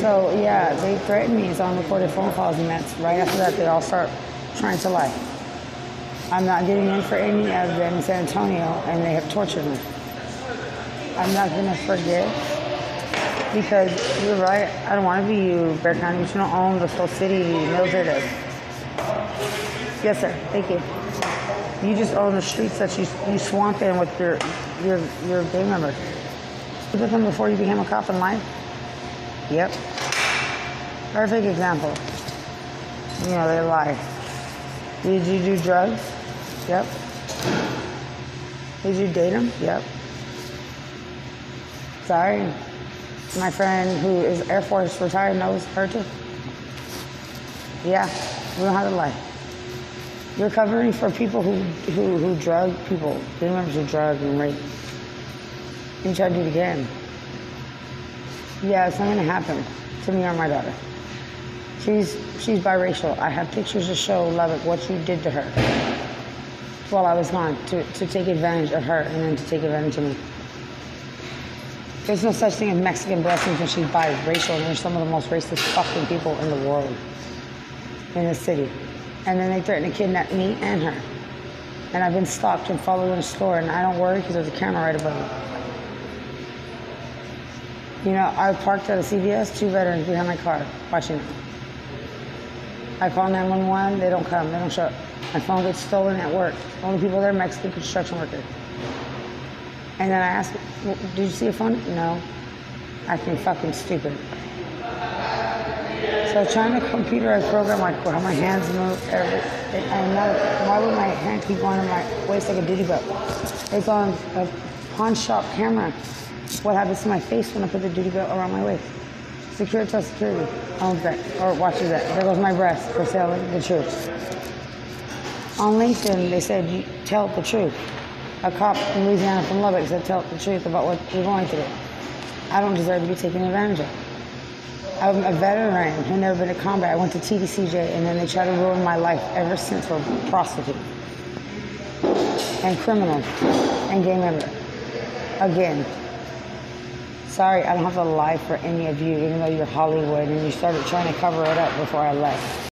So, yeah, they threatened me. It's on recorded phone calls, and that's right after that they all start trying to lie. I'm not getting in for any of them in San Antonio, and they have tortured me. I'm not going to forget because you're right. I don't want to be you, Bear County, but you don't own the whole city. Knows it is. Yes, sir. Thank you. You just own the streets that you, you swamp in with your your your gang members. You did them before you became a cop in life? Yep. Perfect example. You know, they lie. Did you do drugs? Yep. Did you date him? Yep. Sorry. My friend who is Air Force retired knows her too. Yeah, we don't have to lie. You're covering for people who who, who drug people. Gang members who drug and rape. You try to do it again. Yeah, it's not going to happen to me or my daughter. She's she's biracial. I have pictures to show Lubbock what you did to her while I was gone, to, to take advantage of her and then to take advantage of me. There's no such thing as Mexican blessings when she's biracial, and they're some of the most racist fucking people in the world, in the city. And then they threatened to kidnap me and her. And I've been stalked and followed in the store, and I don't worry because there's a camera right above me. You know, I parked at a C V S, two veterans behind my car, watching it. I call nine one one, they don't come, they don't show up. My phone gets stolen at work. Only people there are Mexican construction workers. And then I ask, well, did you see a phone? No. Acting fucking stupid. So trying to computerized program, like, well, how my hands move, everything. I know, why would my hand keep going in my waist like a duty belt? It's on a pawn shop camera. What happens to my face when I put the duty belt around my waist? Securitas Security owns that, or watches that. There goes my breast for telling the truth. On LinkedIn, they said, you tell the truth. A cop in Louisiana from Lubbock said, tell the truth about what you're going through. I don't deserve to be taken advantage of. I'm a veteran who never been in combat. I went to T D C J, and then they tried to ruin my life ever since for prostitutes and criminals and gang members. Again. Sorry, I don't have to lie for any of you, even though you're Hollywood and you started trying to cover it up before I left.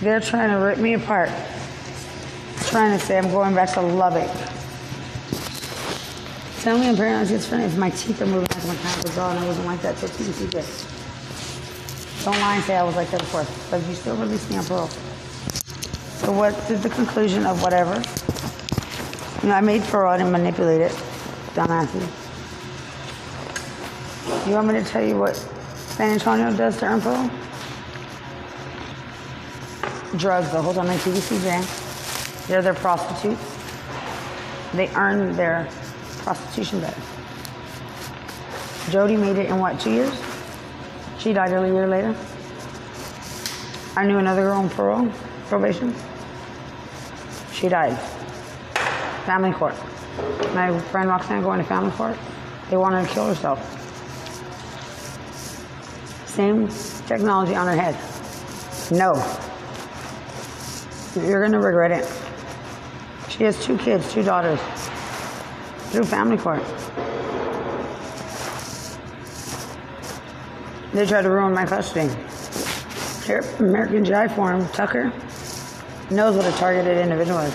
They're trying to rip me apart. Trying to say I'm going back to Lubbock. Tell me I'm paranoid schizophrenic if my teeth are moving like my kind of jaw, and I wasn't like that till T D C J. Don't lie and say I was like that before, but you still released me on parole. So what is the conclusion of whatever? You know, I made parole, I didn't manipulate it. Dumbasses. You want me to tell you what San Antonio does to earn parole? Drugs the whole time on T V C J. They're their prostitutes. They earn their prostitution better. Jody made it in what, two years? She died a year later. I knew another girl on parole, probation. She died. Family court. My friend Roxanne going to family court. They wanted to kill herself. Same technology on her head. No. You're going to regret it. She has two kids, two daughters. Through family court. They tried to ruin my custody. Here, American G I Forum, Tucker, knows what a targeted individual is.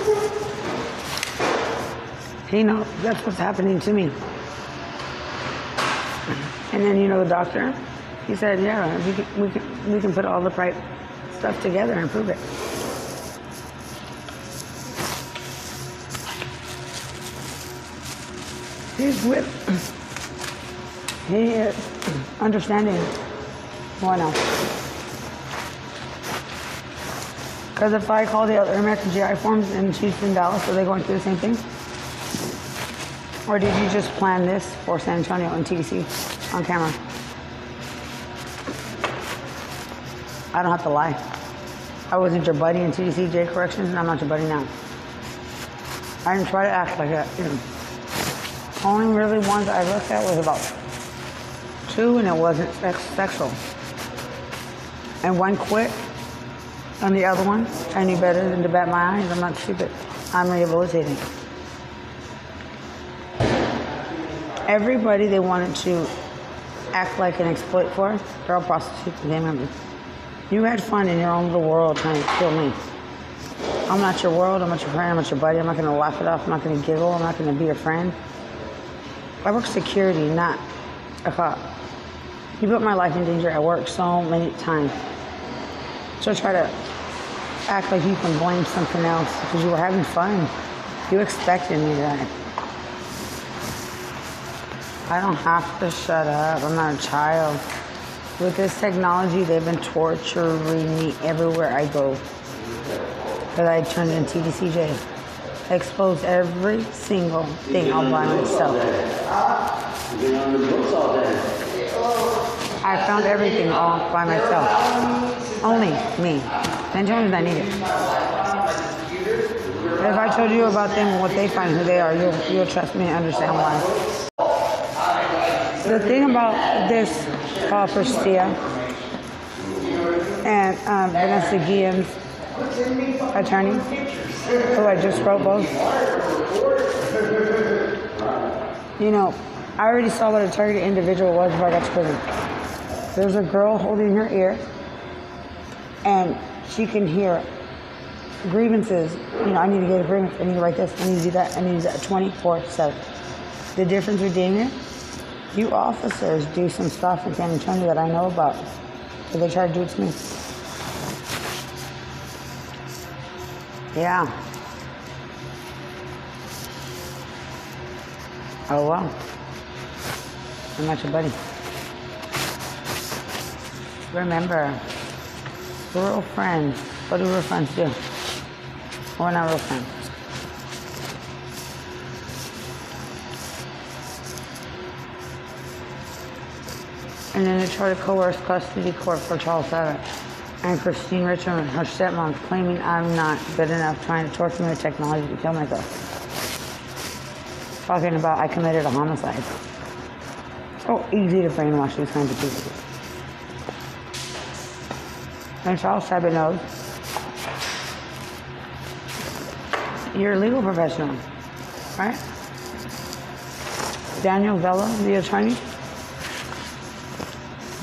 He knows that's what's happening to me. And then, you know, the doctor, he said, yeah, we can, we can, we can put all the right stuff together and prove it. He's with, he is understanding one else. Because if I call the other American G I forms and she's from Dallas, are they going through the same thing? Or did you just plan this for San Antonio and T D C on camera? I don't have to lie. I wasn't your buddy in T D C, J Corrections, and I'm not your buddy now. I didn't try to act like that, you know. Only really ones I looked at was about two, and it wasn't sex sexual. And one quit, and the other one, I knew better than to bat my eyes. I'm not stupid. I'm rehabilitating. Everybody they wanted to act like and exploit for, they're all prostitutes and gang members. You had fun in your own little world trying to kill me. I'm not your world, I'm not your friend, I'm not your buddy, I'm not gonna laugh it off, I'm not gonna giggle, I'm not gonna be your friend. I work security, not a cop. You put my life in danger at work so many times. So try to act like you can blame something else because you were having fun. You expected me to die. I don't have to shut up, I'm not a child. With this technology, they've been torturing me everywhere I go. Because I turned in T D C J. I exposed every single thing all by myself. I found everything all by myself. Only me. Then tell me that I need it. If I told you about them and what they find, who they are, you'll, you'll trust me and understand why. The thing about this Paul Prestia and um, Vanessa Guillen's attorney, who I just wrote both, you know, I already saw what a targeted individual was before I got to prison. There's a girl holding her ear, and she can hear grievances. You know, I need to get a grievance, I need to write this, I need to do that, I need to do that twenty-four seven. The difference with doing it, you officers do some stuff in San Antonio that I know about, but they try to do it to me. Yeah. Oh, wow. I'm not your buddy. Remember, we're real friends. What do real friends do? We're not real friends. And then they tried to coerce custody court for Charles Savage and Christine Richmond, her stepmom, claiming I'm not good enough, trying to torture me with technology to kill myself. Talking about I committed a homicide. So easy to brainwash these kinds of people. And Charles Savage knows you're a legal professional, right? Daniel Vella, the attorney.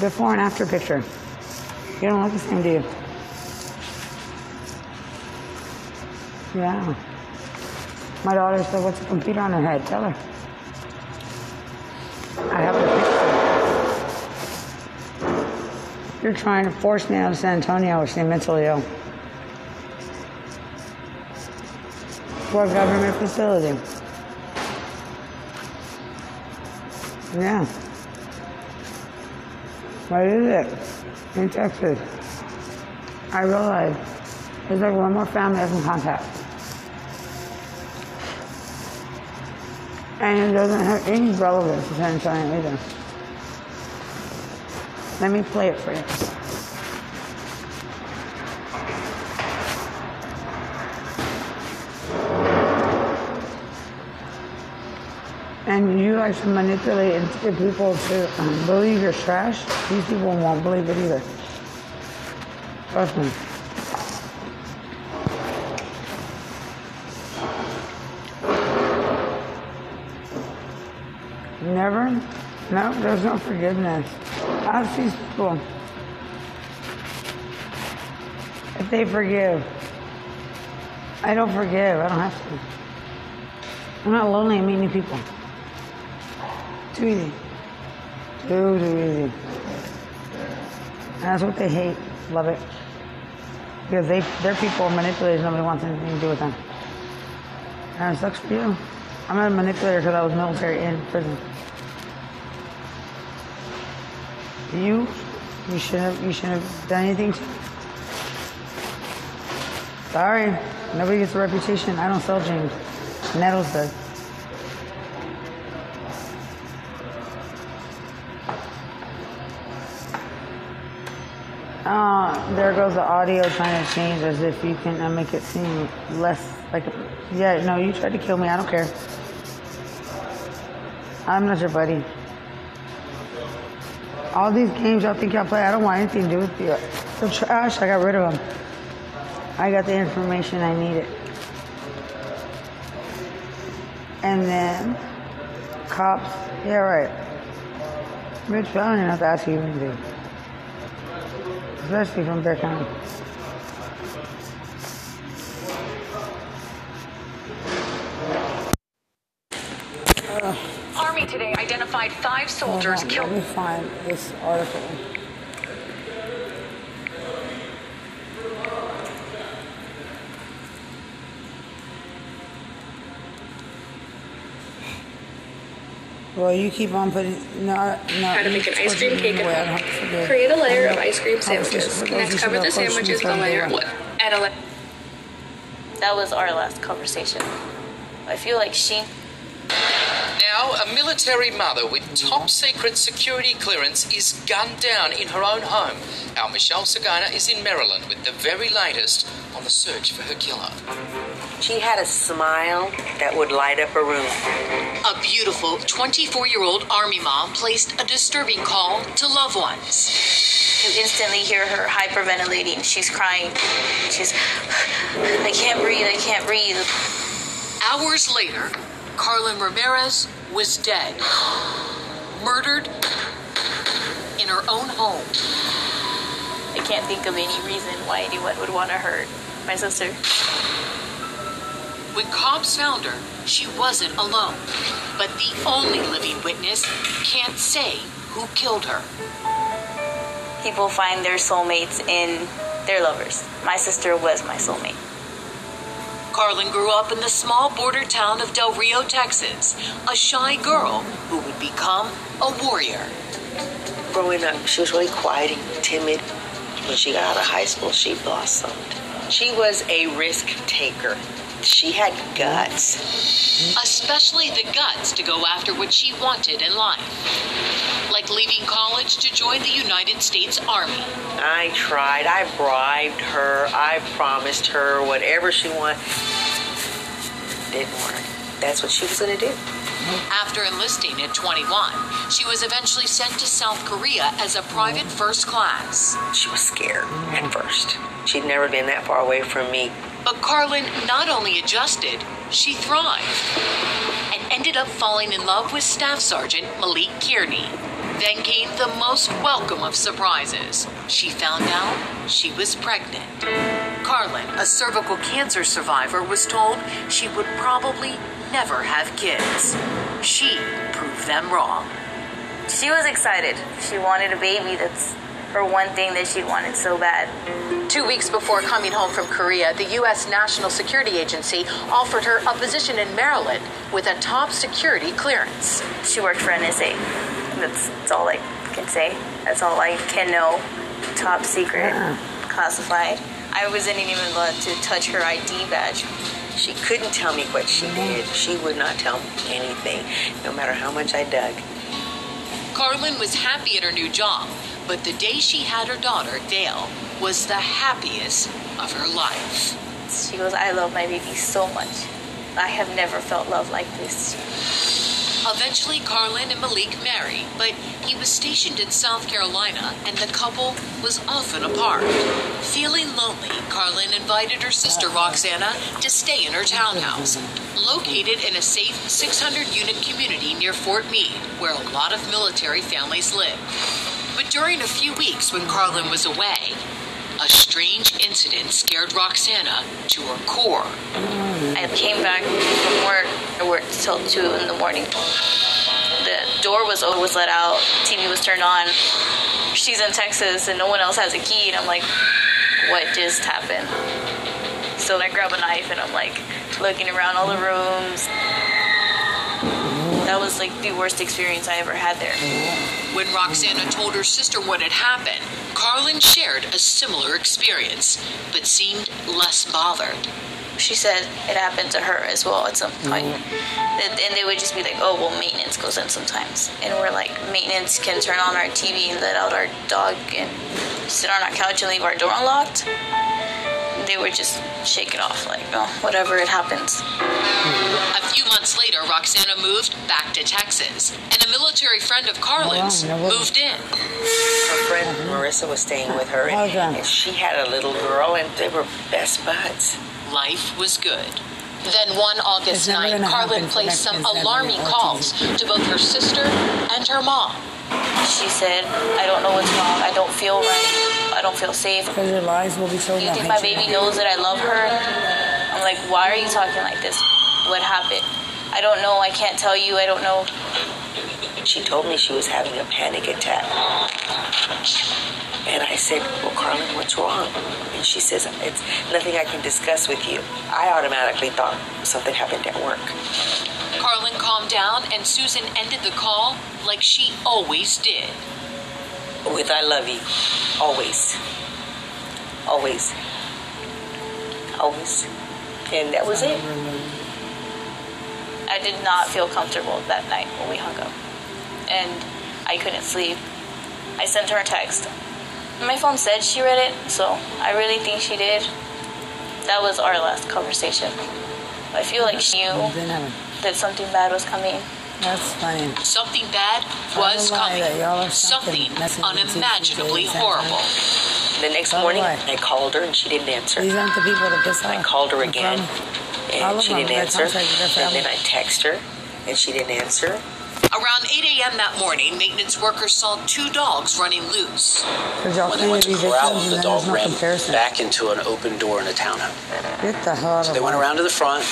Before and after picture. You don't look the same, do you? Yeah. My daughter said, what's a computer on her head? Tell her. I have a picture. You're trying to force me out of San Antonio, which is mentally ill. For a government facility. Yeah. What is it? In Texas. I realized there's like one more family I can contact. And it doesn't have any relevance to San Antonio either. Let me play it for you. And you like to manipulate and get people to um, believe your trash. These people won't believe it either. Trust me. Never, no, there's no forgiveness. Ask these people. If they forgive, I don't forgive, I don't have to. I'm not lonely, I meet new people. Too easy. Too, too easy. And that's what they hate. Love it. Because they, their people are manipulators. Nobody wants anything to do with them. And it sucks for you. I'm not a manipulator because I was military in prison. You, you shouldn't have, you shouldn't have done anything to me. Sorry. Nobody gets a reputation. I don't sell dreams. Nettles does. Oh, there goes the audio trying to change as if you can uh, make it seem less like... Yeah, no, you tried to kill me. I don't care. I'm not your buddy. All these games y'all think y'all play, I don't want anything to do with you. They're trash. I got rid of them. I got the information I needed. And then... Cops. Yeah, right. Rich, I don't even have to ask you anything. Especially from Bear County. Uh, Army today identified five soldiers killed. Let me find this article. Well, you keep on putting... No, no, how to make an ice cream cake at home. Create a layer of ice cream sandwiches. Next, cover the sandwiches with a layer of wood. That was our last conversation. I feel like she... Now, a military mother with top-secret security clearance is gunned down in her own home. Our Michelle Sagana is in Maryland with the very latest on the search for her killer. She had a smile that would light up a room. A beautiful twenty-four-year-old Army mom placed a disturbing call to loved ones. You instantly hear her hyperventilating. She's crying. She's, I can't breathe, I can't breathe. Hours later, Carlyn Ramirez was dead, murdered in her own home. I can't think of any reason why anyone would want to hurt my sister. When cops found her, she wasn't alone, but the only living witness can't say who killed her. People find their soulmates in their lovers. My sister was my soulmate. Carlyn grew up in the small border town of Del Rio, Texas, a shy girl who would become a warrior. Growing up, she was really quiet and timid. When she got out of high school, she blossomed. She was a risk taker. She had guts. Especially the guts to go after what she wanted in life. Like leaving college to join the United States Army. I tried. I bribed her. I promised her whatever she wanted. Didn't work. That's what she was going to do. After enlisting at twenty-one, she was eventually sent to South Korea as a private first class. She was scared at first. She'd never been that far away from me. But Carlyn not only adjusted, she thrived and ended up falling in love with Staff Sergeant Malik Kearney. Then came the most welcome of surprises. She found out she was pregnant. Carlyn, a cervical cancer survivor, was told she would probably never have kids. She proved them wrong. She was excited. She wanted a baby. That's her one thing that she wanted so bad. Two weeks before coming home from Korea, the U S National Security Agency offered her a position in Maryland with a top security clearance. She worked for N S A. That's, that's all I can say. That's all I can know. Top secret, classified. I wasn't even allowed to touch her I D badge. She couldn't tell me what she did. She would not tell me anything, no matter how much I dug. Carlyn was happy at her new job, but the day she had her daughter, Dale, was the happiest of her life. She goes, I love my baby so much. I have never felt love like this. Eventually, Carlyn and Malik married, but he was stationed in South Carolina, and the couple was often apart. Feeling lonely, Carlyn invited her sister, Roxana, to stay in her townhouse, located in a safe six hundred unit community near Fort Meade, where a lot of military families live. But during a few weeks when Carlyn was away, a strange incident scared Roxana to her core. I came back from work. I worked till two in the morning. The door was always let out. T V was turned on. She's in Texas and no one else has a key. And I'm like, what just happened? So I grab a knife and I'm like looking around all the rooms. that was like the worst experience I ever had there. When Roxana told her sister what had happened, Carlin shared a similar experience, but seemed less bothered. She said it happened to her as well at some point. Mm-hmm. And they would just be like, oh, well, maintenance goes in sometimes. And we're like, maintenance can turn on our T V and let out our dog and sit on our couch and leave our door unlocked. They would just shake it off like, no, oh, whatever, it happens. A few months later, Roxana moved back to Texas, and a military friend of Carlin's moved in. Her friend Marissa was staying with her, and, and she had a little girl, and they were best buds. Life was good. Then one August night, Carlin placed some alarming calls to both her sister and her mom. She said, I don't know what's wrong. I don't feel right. I don't feel safe. Because your lies will be so you think my baby knows that I love her? I'm like, why are you talking like this? What happened? I don't know. I can't tell you. I don't know. She told me she was having a panic attack. And I said, well, Carlin, what's wrong? And she says, it's nothing I can discuss with you. I automatically thought something happened at work. Carlin calmed down, and Susan ended the call like she always did. With I love you. Always. Always. Always. And that was it. I did not feel comfortable that night when we hung up. And I couldn't sleep. I sent her a text. My phone said she read it, so I really think she did. That was our last conversation. I feel like she knew that something bad was coming. That's fine. Something bad was coming. Something, something unimaginably horrible. The next morning, I called her, and she didn't answer. These aren't the people that piss off. I called her again, and she didn't answer. And then I text her, and she didn't answer. Around eight a.m. that morning, maintenance workers saw two dogs running loose. When they went to corral them, the dog ran back into an open door in a townhome. So they went around to the front,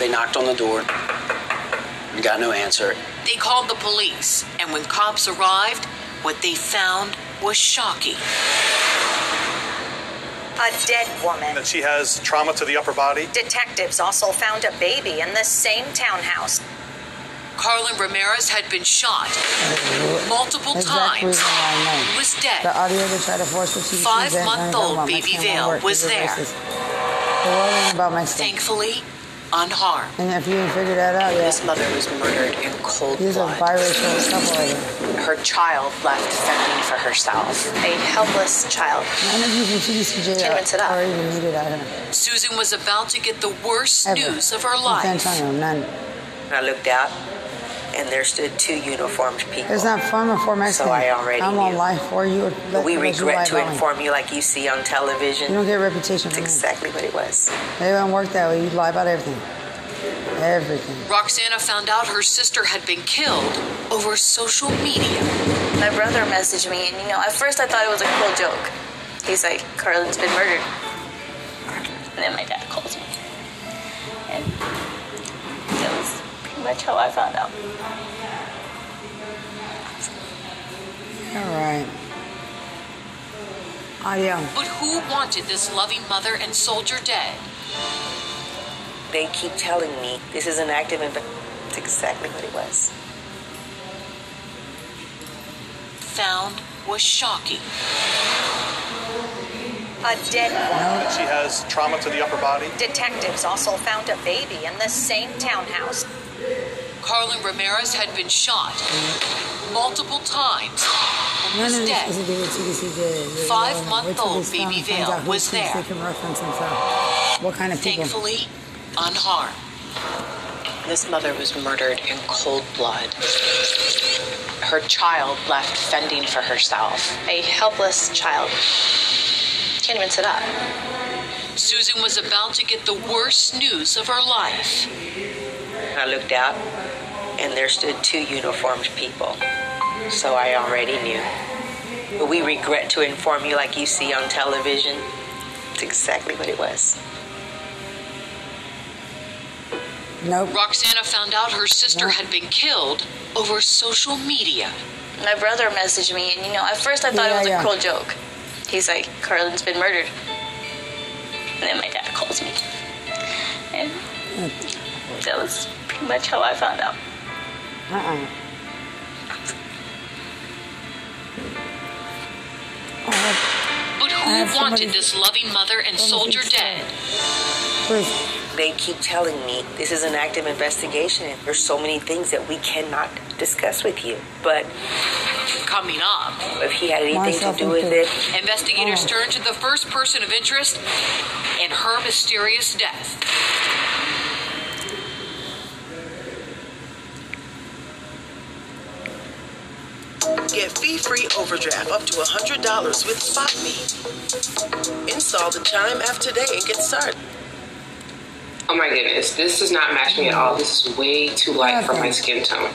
they knocked on the door, and got no answer. They called the police, and when cops arrived, what they found was shocking. A dead woman. That she has trauma to the upper body. Detectives also found a baby in the same townhouse. Carlin Ramirez had been shot multiple times, was dead. Five-month-old baby Vale was there. Thankfully, unharmed. And if you figure that out, yeah. His mother was murdered in cold blood. Her child left fending for herself. A helpless child. Can't even sit up. Susan was about to get the worst news of her life. I looked out, and there stood two uniformed people. It's not fun before Mexican. So I already I'm knew. On life for you. But we regret to inform you, like you see on television. You don't get a reputation. That's exactly what it was. They don't work that way. You lie about everything. Everything. Roxana found out her sister had been killed over social media. My brother messaged me, and you know, at first I thought it was a cool joke. He's like, Carlin's been murdered. And then my dad calls me. And that was much how I found out. All right. I am. But who wanted this loving mother and soldier dead? They keep telling me this is an active investigation. That's exactly what it was. Found was shocking. A dead woman. She has trauma to the upper body. Detectives also found a baby in the same townhouse. Carlin Ramirez had been shot multiple times and was dead. Five-month-old baby Vale was there. Thankfully, unharmed. This mother was murdered in cold blood. Her child left fending for herself. A helpless child. Can't even sit up. Susan was about to get the worst news of her life. I looked out, and there stood two uniformed people. So I already knew. But we regret to inform you, like you see on television. It's exactly what it was. Nope. Roxana found out her sister nope. had been killed over social media. My brother messaged me, and you know, at first I thought yeah, it was yeah. a cruel joke. He's like, Carlin's been murdered. And then my dad calls me. And that was pretty much how I found out. Uh-uh. But who wanted this loving mother and soldier dead? They keep telling me this is an active investigation. There's so many things that we cannot discuss with you. But coming up, if he had anything to do with it, investigators turn to the first person of interest in her mysterious death. Get fee-free overdraft up to one hundred dollars with SpotMe. Install the Chime app today and get started. Oh my goodness, this does not match me at all. This is way too light for my skin tone.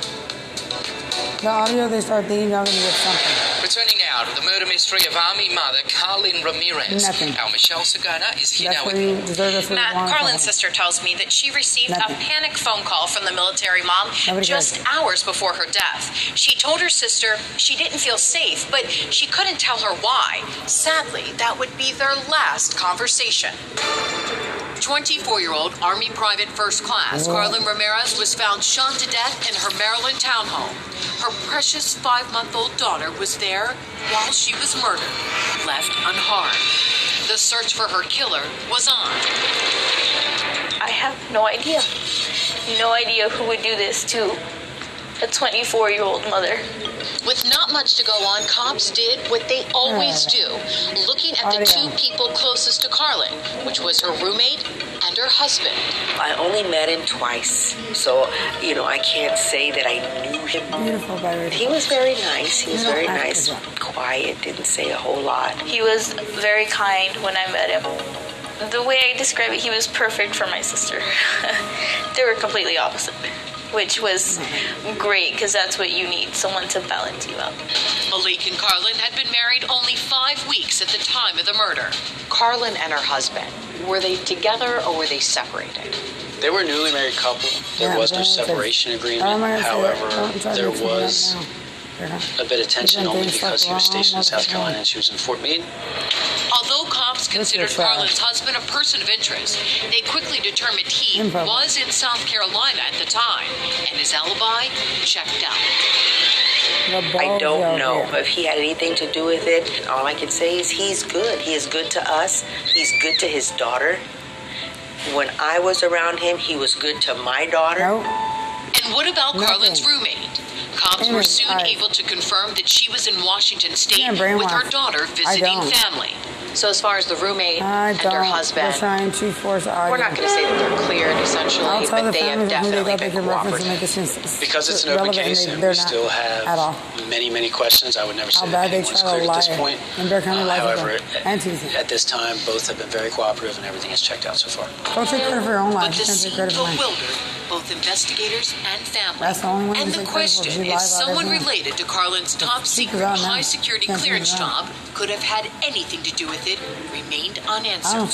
The audio they start thinking I'm going to get something. Returning now to the murder mystery of Army mother Carlyn Ramirez. Nothing. Our Michelle Sagana is here now with you. Matt, Carlyn's sister tells me that she received Nothing. a panic phone call from the military mom Nobody just cares. hours before her death. She told her sister she didn't feel safe, but she couldn't tell her why. Sadly, that would be their last conversation. twenty-four-year-old Army Private First Class Carlyn Ramirez was found shot to death in her Maryland townhome. Her precious five-month-old daughter was there while she was murdered, left unharmed. The search for her killer was on. I have no idea. No idea who would do this to a twenty-four-year-old mother. With not much to go on, cops did what they always do, looking at the two people closest to Carlyn, which was her roommate and her husband. I only met him twice, so, you know, I can't say that I knew him. Beautiful, Byron. He was very nice. He was very nice, quiet, didn't say a whole lot. He was very kind when I met him. The way I describe it, he was perfect for my sister. They were completely opposite. Which was great, because that's what you need, someone to balance you out. Malik and Carlyn had been married only five weeks at the time of the murder. Carlyn and her husband, were they together or were they separated? They were a newly married couple. There yeah, was no separation agreement. However, there was a bit of tension only because he was stationed in South Carolina and she was in Fort Meade. Although cops considered Carlyn's husband a person of interest, they quickly determined he was in South Carolina at the time, and his alibi checked out. I don't know if he had anything to do with it. All I can say is he's good. He is good to us. He's good to his daughter. When I was around him, he was good to my daughter. And what about Carlyn's roommate? Cops were soon able to confirm that she was in Washington State with her daughter visiting family. So as far as the roommate and her husband, we're not going to say that they're cleared, essentially, but they have definitely been cooperative. Because it's an open case and we still have many, many questions, I would never say that anyone's cleared at this point. Uh, however, at, at this time, both have been very cooperative and everything is checked out so far. But the scene bewildered both investigators and family. And the question if someone related to Carlyn's top-secret, high-security clearance job could have had anything to do with it remained unanswered.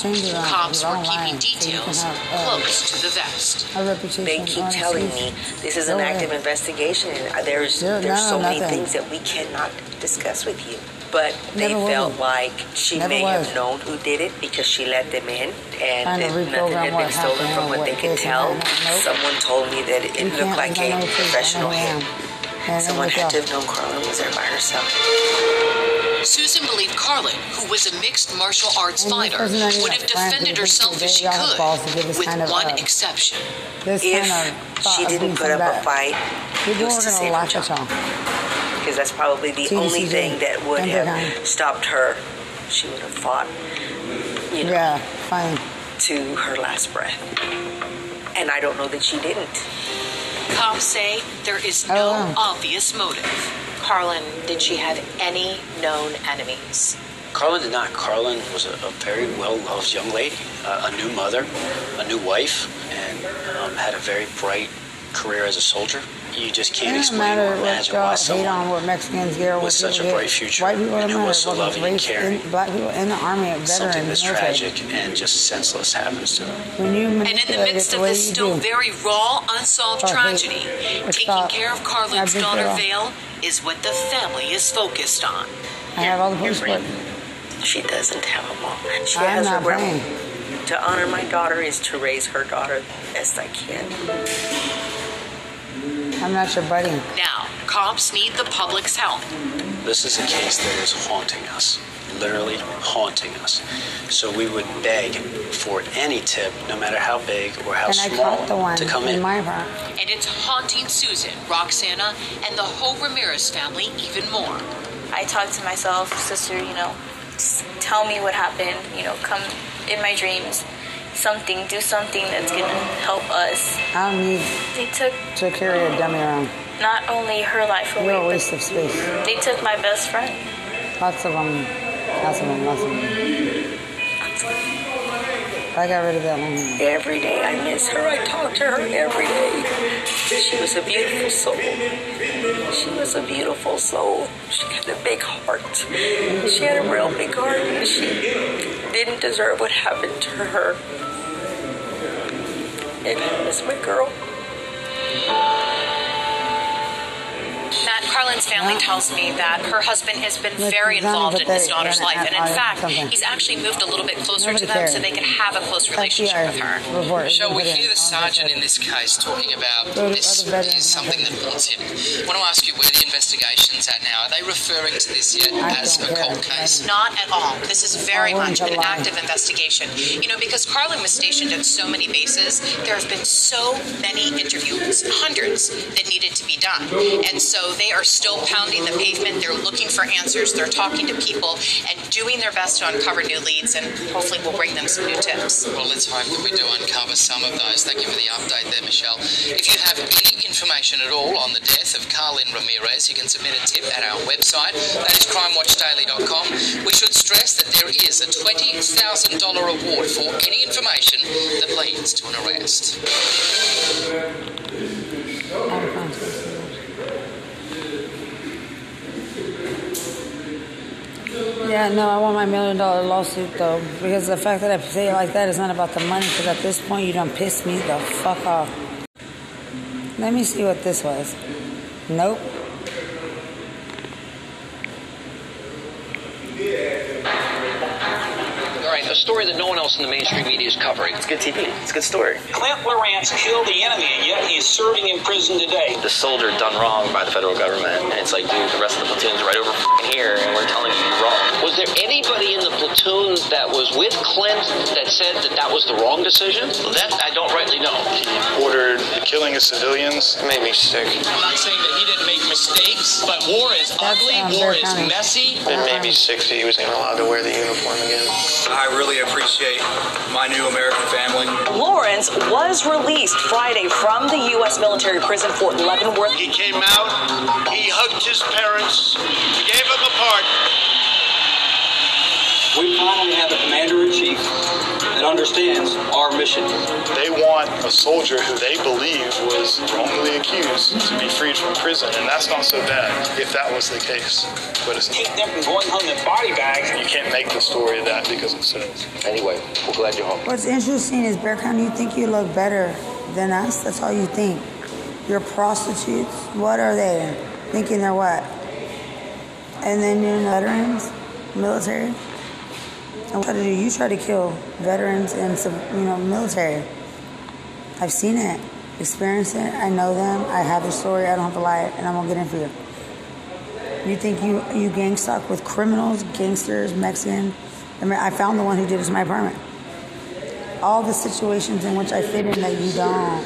Cops were keeping details close to the vest. They keep telling me this is an active investigation. There's there's so many things that we cannot discuss with you. But they felt like she may have known who did it because she let them in, and nothing had been stolen from what they could tell. Someone told me that it looked like a professional hand. Someone had to have known Carlyn was there by herself. Susan believed Carlyn, who was a mixed martial arts fighter, would have defended herself if she could, with one exception. If she didn't put up a fight, it was to save her job. Because that's probably the only thing that would have stopped her. She would have fought, you know, to her last breath. And I don't know that she didn't. Cops say there is no obvious motive. Carlyn, did she have any known enemies? Carlyn did not. Carlyn was a, a very well-loved young lady, uh, a new mother, a new wife, and um, had a very bright career as a soldier. You just can't explain or imagine why someone with such a bright future and who was so loving and caring, something that's tragic and just senseless happens to them. And in the midst of this still very raw, unsolved tragedy, taking care of Carlyn's daughter, Vale, is what the family is focused on. I have all the postcards. She doesn't have them all. She has her brain. To honor my daughter is to raise her daughter the best I can. I'm not your buddy. Now, cops need the public's help. This is a case that is haunting us, literally haunting us. So we would beg for any tip, no matter how big or how and small, I the one to come in. in. And it's haunting Susan, Roxana, and the whole Ramirez family even more. I talk to myself, sister, you know, tell me what happened, you know, come in my dreams. Something, do something that's going to help us. I don't need they took, took care of your dummy around. Not only her life away, a waste of space. They took my best friend. Lots of them. Lots of them. Lots of them. I got rid of that one. Every day I miss her. I talk to her every day. She was a beautiful soul. She was a beautiful soul. She had a big heart. She had a real big heart. She didn't deserve what happened to her. And I miss my girl. Matt Carlin's family tells me that her husband has been very involved in his daughter's life, and in fact, he's actually moved a little bit closer to them so they can have a close relationship with her. So we hear the sergeant in this case talking about this is something that haunts him. I want to ask you where the investigation's at now. Are they referring to this yet as a cold case? Not at all. This is very much an active investigation. You know, because Carlin was stationed at so many bases, there have been so many interviews, hundreds, that needed to be done. And so So they are still pounding the pavement. They're looking for answers. They're talking to people and doing their best to uncover new leads, and hopefully we'll bring them some new tips. Well, let's hope that we do uncover some of those. Thank you for the update there, Michelle. If you have any information at all on the death of Carlin Ramirez, you can submit a tip at our website. That is crime watch daily dot com. We should stress that there is a twenty thousand dollars reward for any information that leads to an arrest. Yeah, no, I want my million dollar lawsuit, though, because the fact that I say it like that is not about the money, because at this point you done pissed me the fuck off. Let me see what this was. Nope. All right, a story that no one else in the mainstream media is covering. It's good T V. It's a good story. Clint Lawrence killed the enemy, and yet he's serving in prison today. The soldier done wrong by the federal government, and it's like, dude, the rest of the platoon's right over here, and we're telling you wrong. Was there anybody in the platoon that was with Clint that said that that was the wrong decision? That I don't rightly know. He ordered the killing of civilians. It made me sick. I'm not saying that he didn't make mistakes, but war is ugly, war is messy. It made me sick that he was not allowed to wear the uniform again. I really appreciate my new American family. Lawrence was released Friday from the U S military prison, Fort Leavenworth. He came out, he hugged his parents, gave them a part. We finally have a commander-in-chief that understands our mission. They want a soldier who they believe was wrongly accused to be freed from prison, and that's not so bad if that was the case. But it's keep them from going home in body bags. You can't make the story of that because of sales. Anyway, we're glad you're home. What's interesting is, Bear County, you think you look better than us. That's all you think. You're prostitutes. What are they? Thinking they're what? And then you're veterans, military. And what do you try to kill veterans and, you know, military? I've seen it, experienced it. I know them. I have the story. I don't have to lie, and I'm gonna get in for you. You think you you gang stalk with criminals, gangsters, Mexican? I mean, I found the one who did it to my apartment. All the situations in which I fit in that you don't,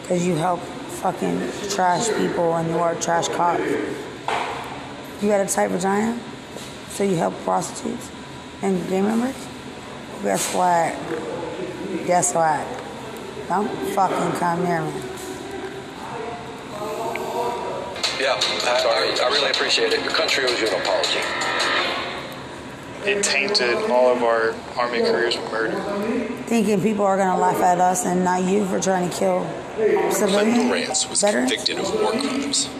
because you help fucking trash people and you are trash cops. You got a tight vagina, so you help prostitutes. And gang members, guess what? Guess what? Don't fucking come near me. Yeah, I, I really appreciate it. Your country owes you an apology. It tainted all of our Army careers with murder. Thinking people are going to laugh at us and not you for trying to kill civilians. Clint Lawrence was veterans? convicted of war crimes,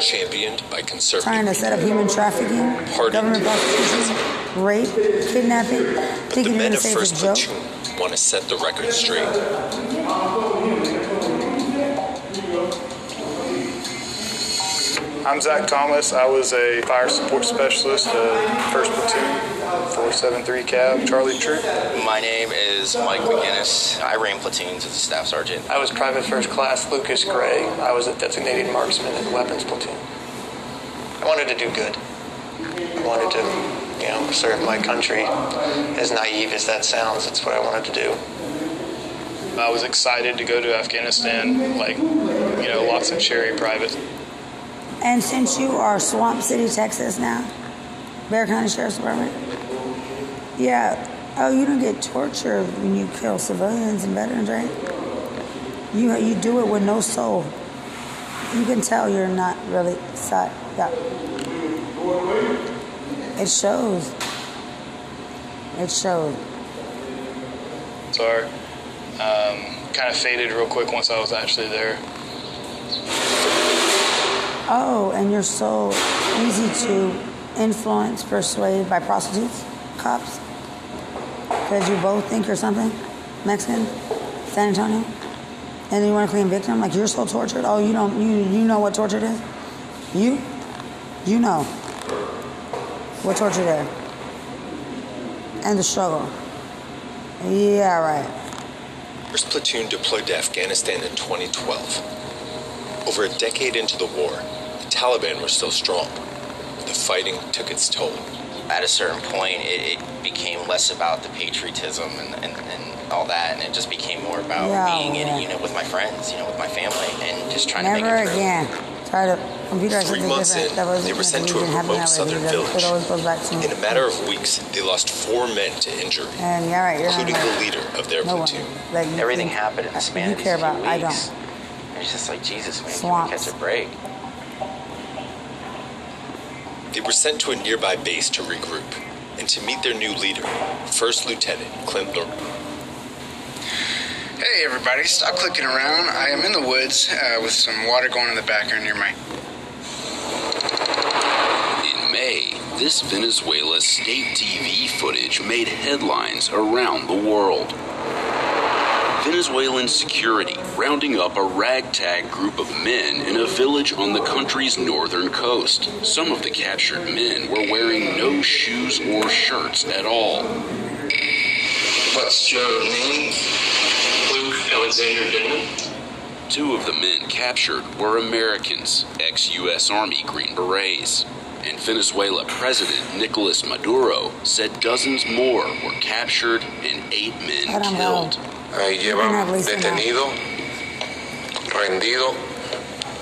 championed by conservatives. Trying to set up human trafficking, Pardoned. government prosecutions. Rape, kidnapping, thinking you're going to say it's a joke. Want to set the record straight. I'm Zach Thomas. I was a fire support specialist, uh, first platoon, four seven three Cav, Charlie Troop. My name is Mike McGinnis. I ran platoons as a staff sergeant. I was Private First Class Lucas Gray. I was a designated marksman in the weapons platoon. I wanted to do good. I wanted to, you know, serve my country. As naive as that sounds, that's what I wanted to do. I was excited to go to Afghanistan, like, you know, lots of cherry privates. And since you are Swamp City, Texas now, Bear County Sheriff's Department, yeah, oh, you don't get tortured when you kill civilians and veterans, right? You you do it with no soul. You can tell you're not really side. Yeah. It shows. It shows. Sorry. Um, kind of faded real quick once I was actually there. Oh, and you're so easy to influence, persuade by prostitutes, cops, because you both think you're something, Mexican, San Antonio, and you want to claim victim. Like, you're so tortured. Oh, you don't. You you know what torture is? You, you know what torture is, and the struggle. Yeah, right. First platoon deployed to Afghanistan in twenty twelve. Over a decade into the war, the Taliban were still strong, but the fighting took its toll. At a certain point, it, it became less about the patriotism and, and, and all that, and it just became more about yeah, being yeah. in a unit with my friends, you know, with my family, and just trying Never to make it through. Again. Try to computer Three months in, they were sent to a remote southern village. In a matter of weeks, they lost four men to injury, and, yeah, right, including right. the leader of their no platoon. Like, Everything you, happened in the span of a few about, weeks. I don't. It was just like, Jesus, man, Swamps. Can we catch a break? They were sent to a nearby base to regroup and to meet their new leader, First Lieutenant Clint Lurman. Hey everybody, stop clicking around. I am in the woods uh, with some water going in the background near my... In May, this Venezuela state T V footage made headlines around the world. Venezuelan security rounding up a ragtag group of men in a village on the country's northern coast. Some of the captured men were wearing no shoes or shirts at all. What's your name? Alexander Denham. Two of the men captured were Americans, ex-U S Army Green Berets, and Venezuela President Nicolas Maduro said dozens more were captured and eight men killed. Ahí llevan detenido, rendido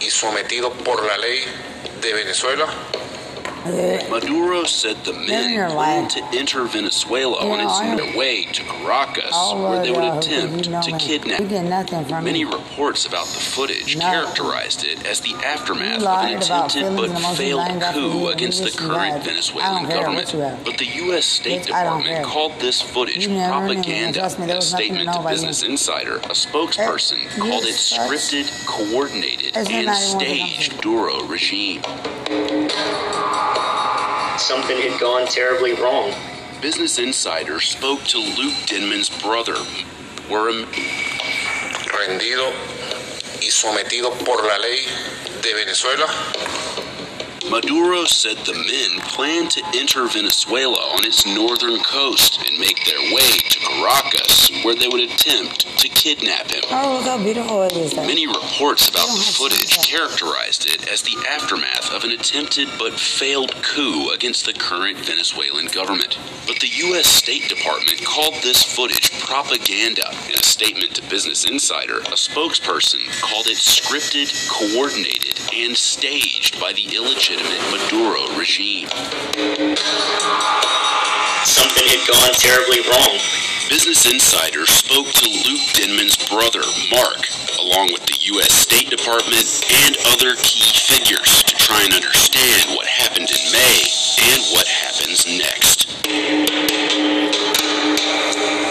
y sometido por la ley de Venezuela. Maduro said the men planned to enter Venezuela you know, on its way to Caracas, oh, where they would oh, attempt you know to me. kidnap. You get Many me. reports about the footage no. characterized it as the aftermath of an attempted but failed coup against the current Venezuelan government. But the U S State it's, Department called this footage you propaganda. In a statement to Business you. Insider, a spokesperson it, called it scripted, coordinated, and staged Maduro regime. Something had gone terribly wrong. Business Insider spoke to Luke Denman's brother. Were rendido y sometido por la ley de Venezuela. Maduro said the men planned to enter Venezuela on its northern coast and make their way to Caracas, where they would attempt to kidnap him. Oh, how beautiful it is. Many reports about the footage characterized it as the aftermath of an attempted but failed coup against the current Venezuelan government. But the U S State Department called this footage propaganda. In a statement to Business Insider, a spokesperson called it scripted, coordinated, and staged by the illegitimate Maduro regime. Something had gone terribly wrong. Business Insider spoke to Luke Denman's brother, Mark, along with the U S State Department and other key figures to try and understand what happened in May and what happens next.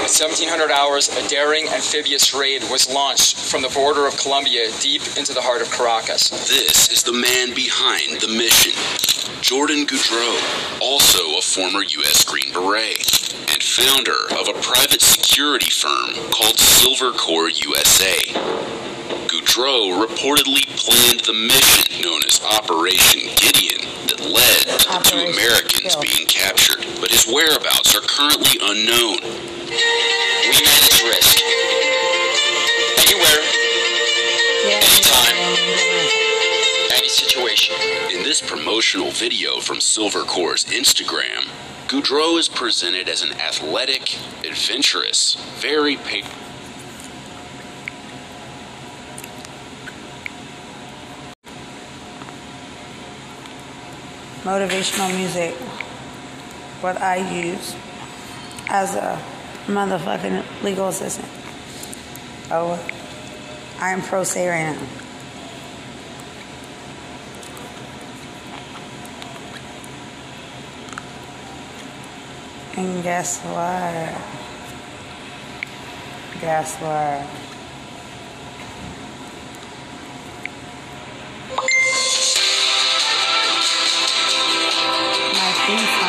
At seventeen hundred hours, a daring amphibious raid was launched from the border of Colombia deep into the heart of Caracas. This is the man behind the mission, Jordan Goudreau, also a former U S Green Beret and founder of a private security firm called Silver Corps U S A. Gaudreau reportedly planned the mission known as Operation Gideon that led to the two Americans being captured, but his whereabouts are currently unknown. We manage risk. Anywhere. Anytime. Any situation. In this promotional video from Silvercore's Instagram, Gaudreau is presented as an athletic, adventurous, very pa- motivational music. What I use as a motherfucking legal assistant. Oh, I'm pro se right now. And guess what? Guess what? My theme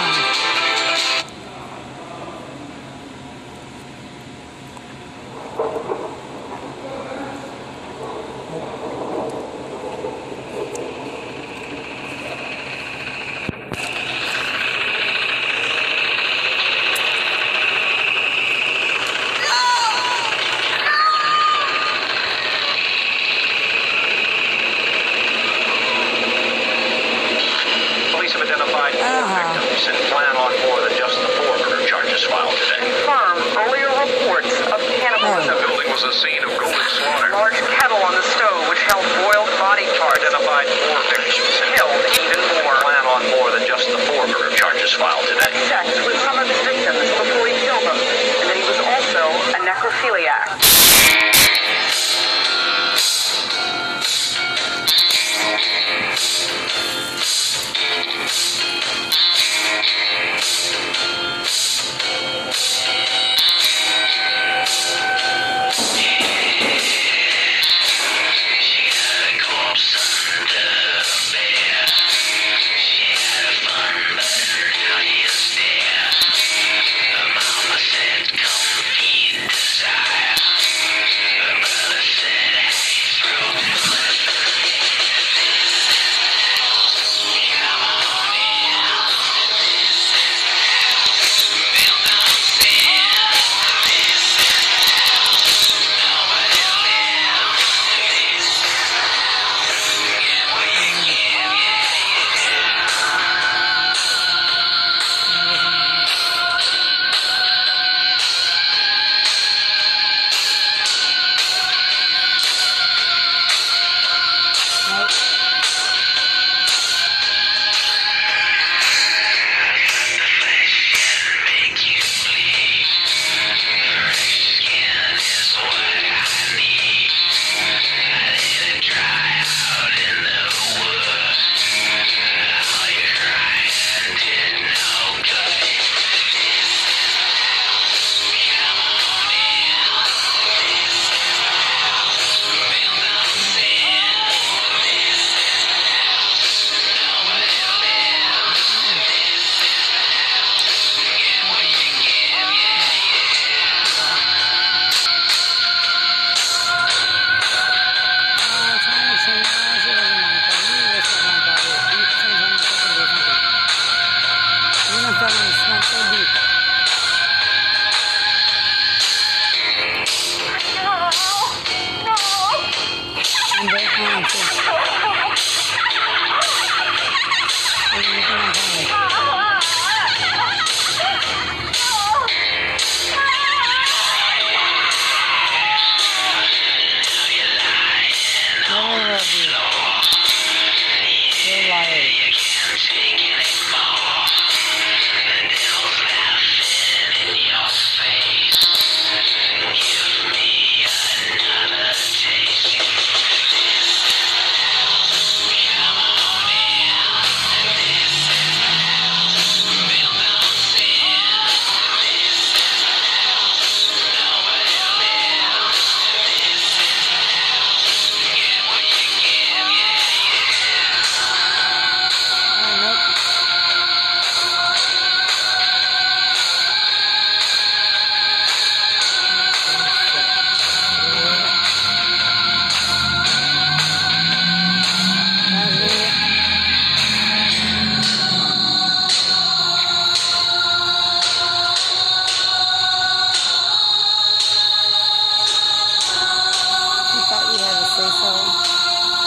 say so. I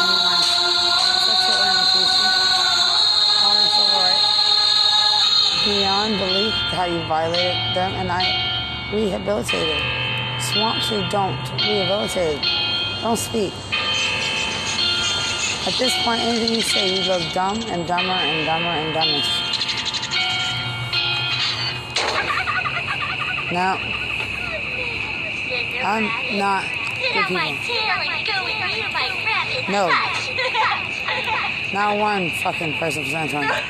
mean, like, sexual orientation, all and so forth. Beyond belief how you violated them, and I rehabilitated. Swamps you don't rehabilitate. Don't speak. At this point, anything you say, you look dumb and dumber and dumber and dumber. Now, I'm not. Get my tail and go and you, my rabbit. No. Not one fucking person presents on it.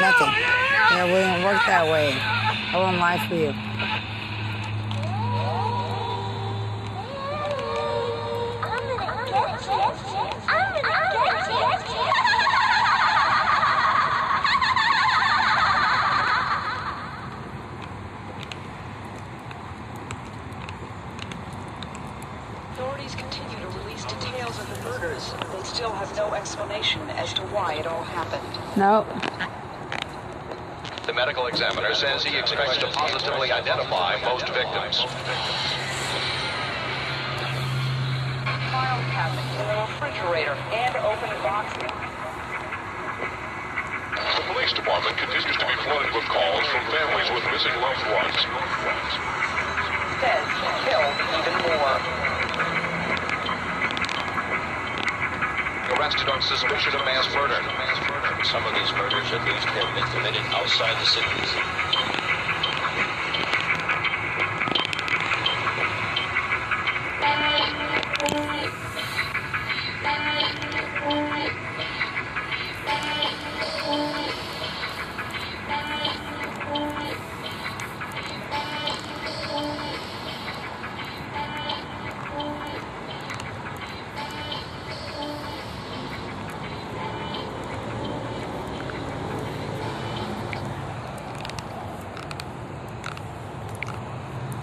Nothing. Yeah, we don't work that way. I won't lie for you. No. The medical examiner says he expects to positively identify most victims. File cabinet in the refrigerator and open boxes. The police department continues to be flooded with calls from families with missing loved ones. Says he killed even more. Arrested on suspicion of mass murder. Some of these murders, at least, have been committed outside the cities.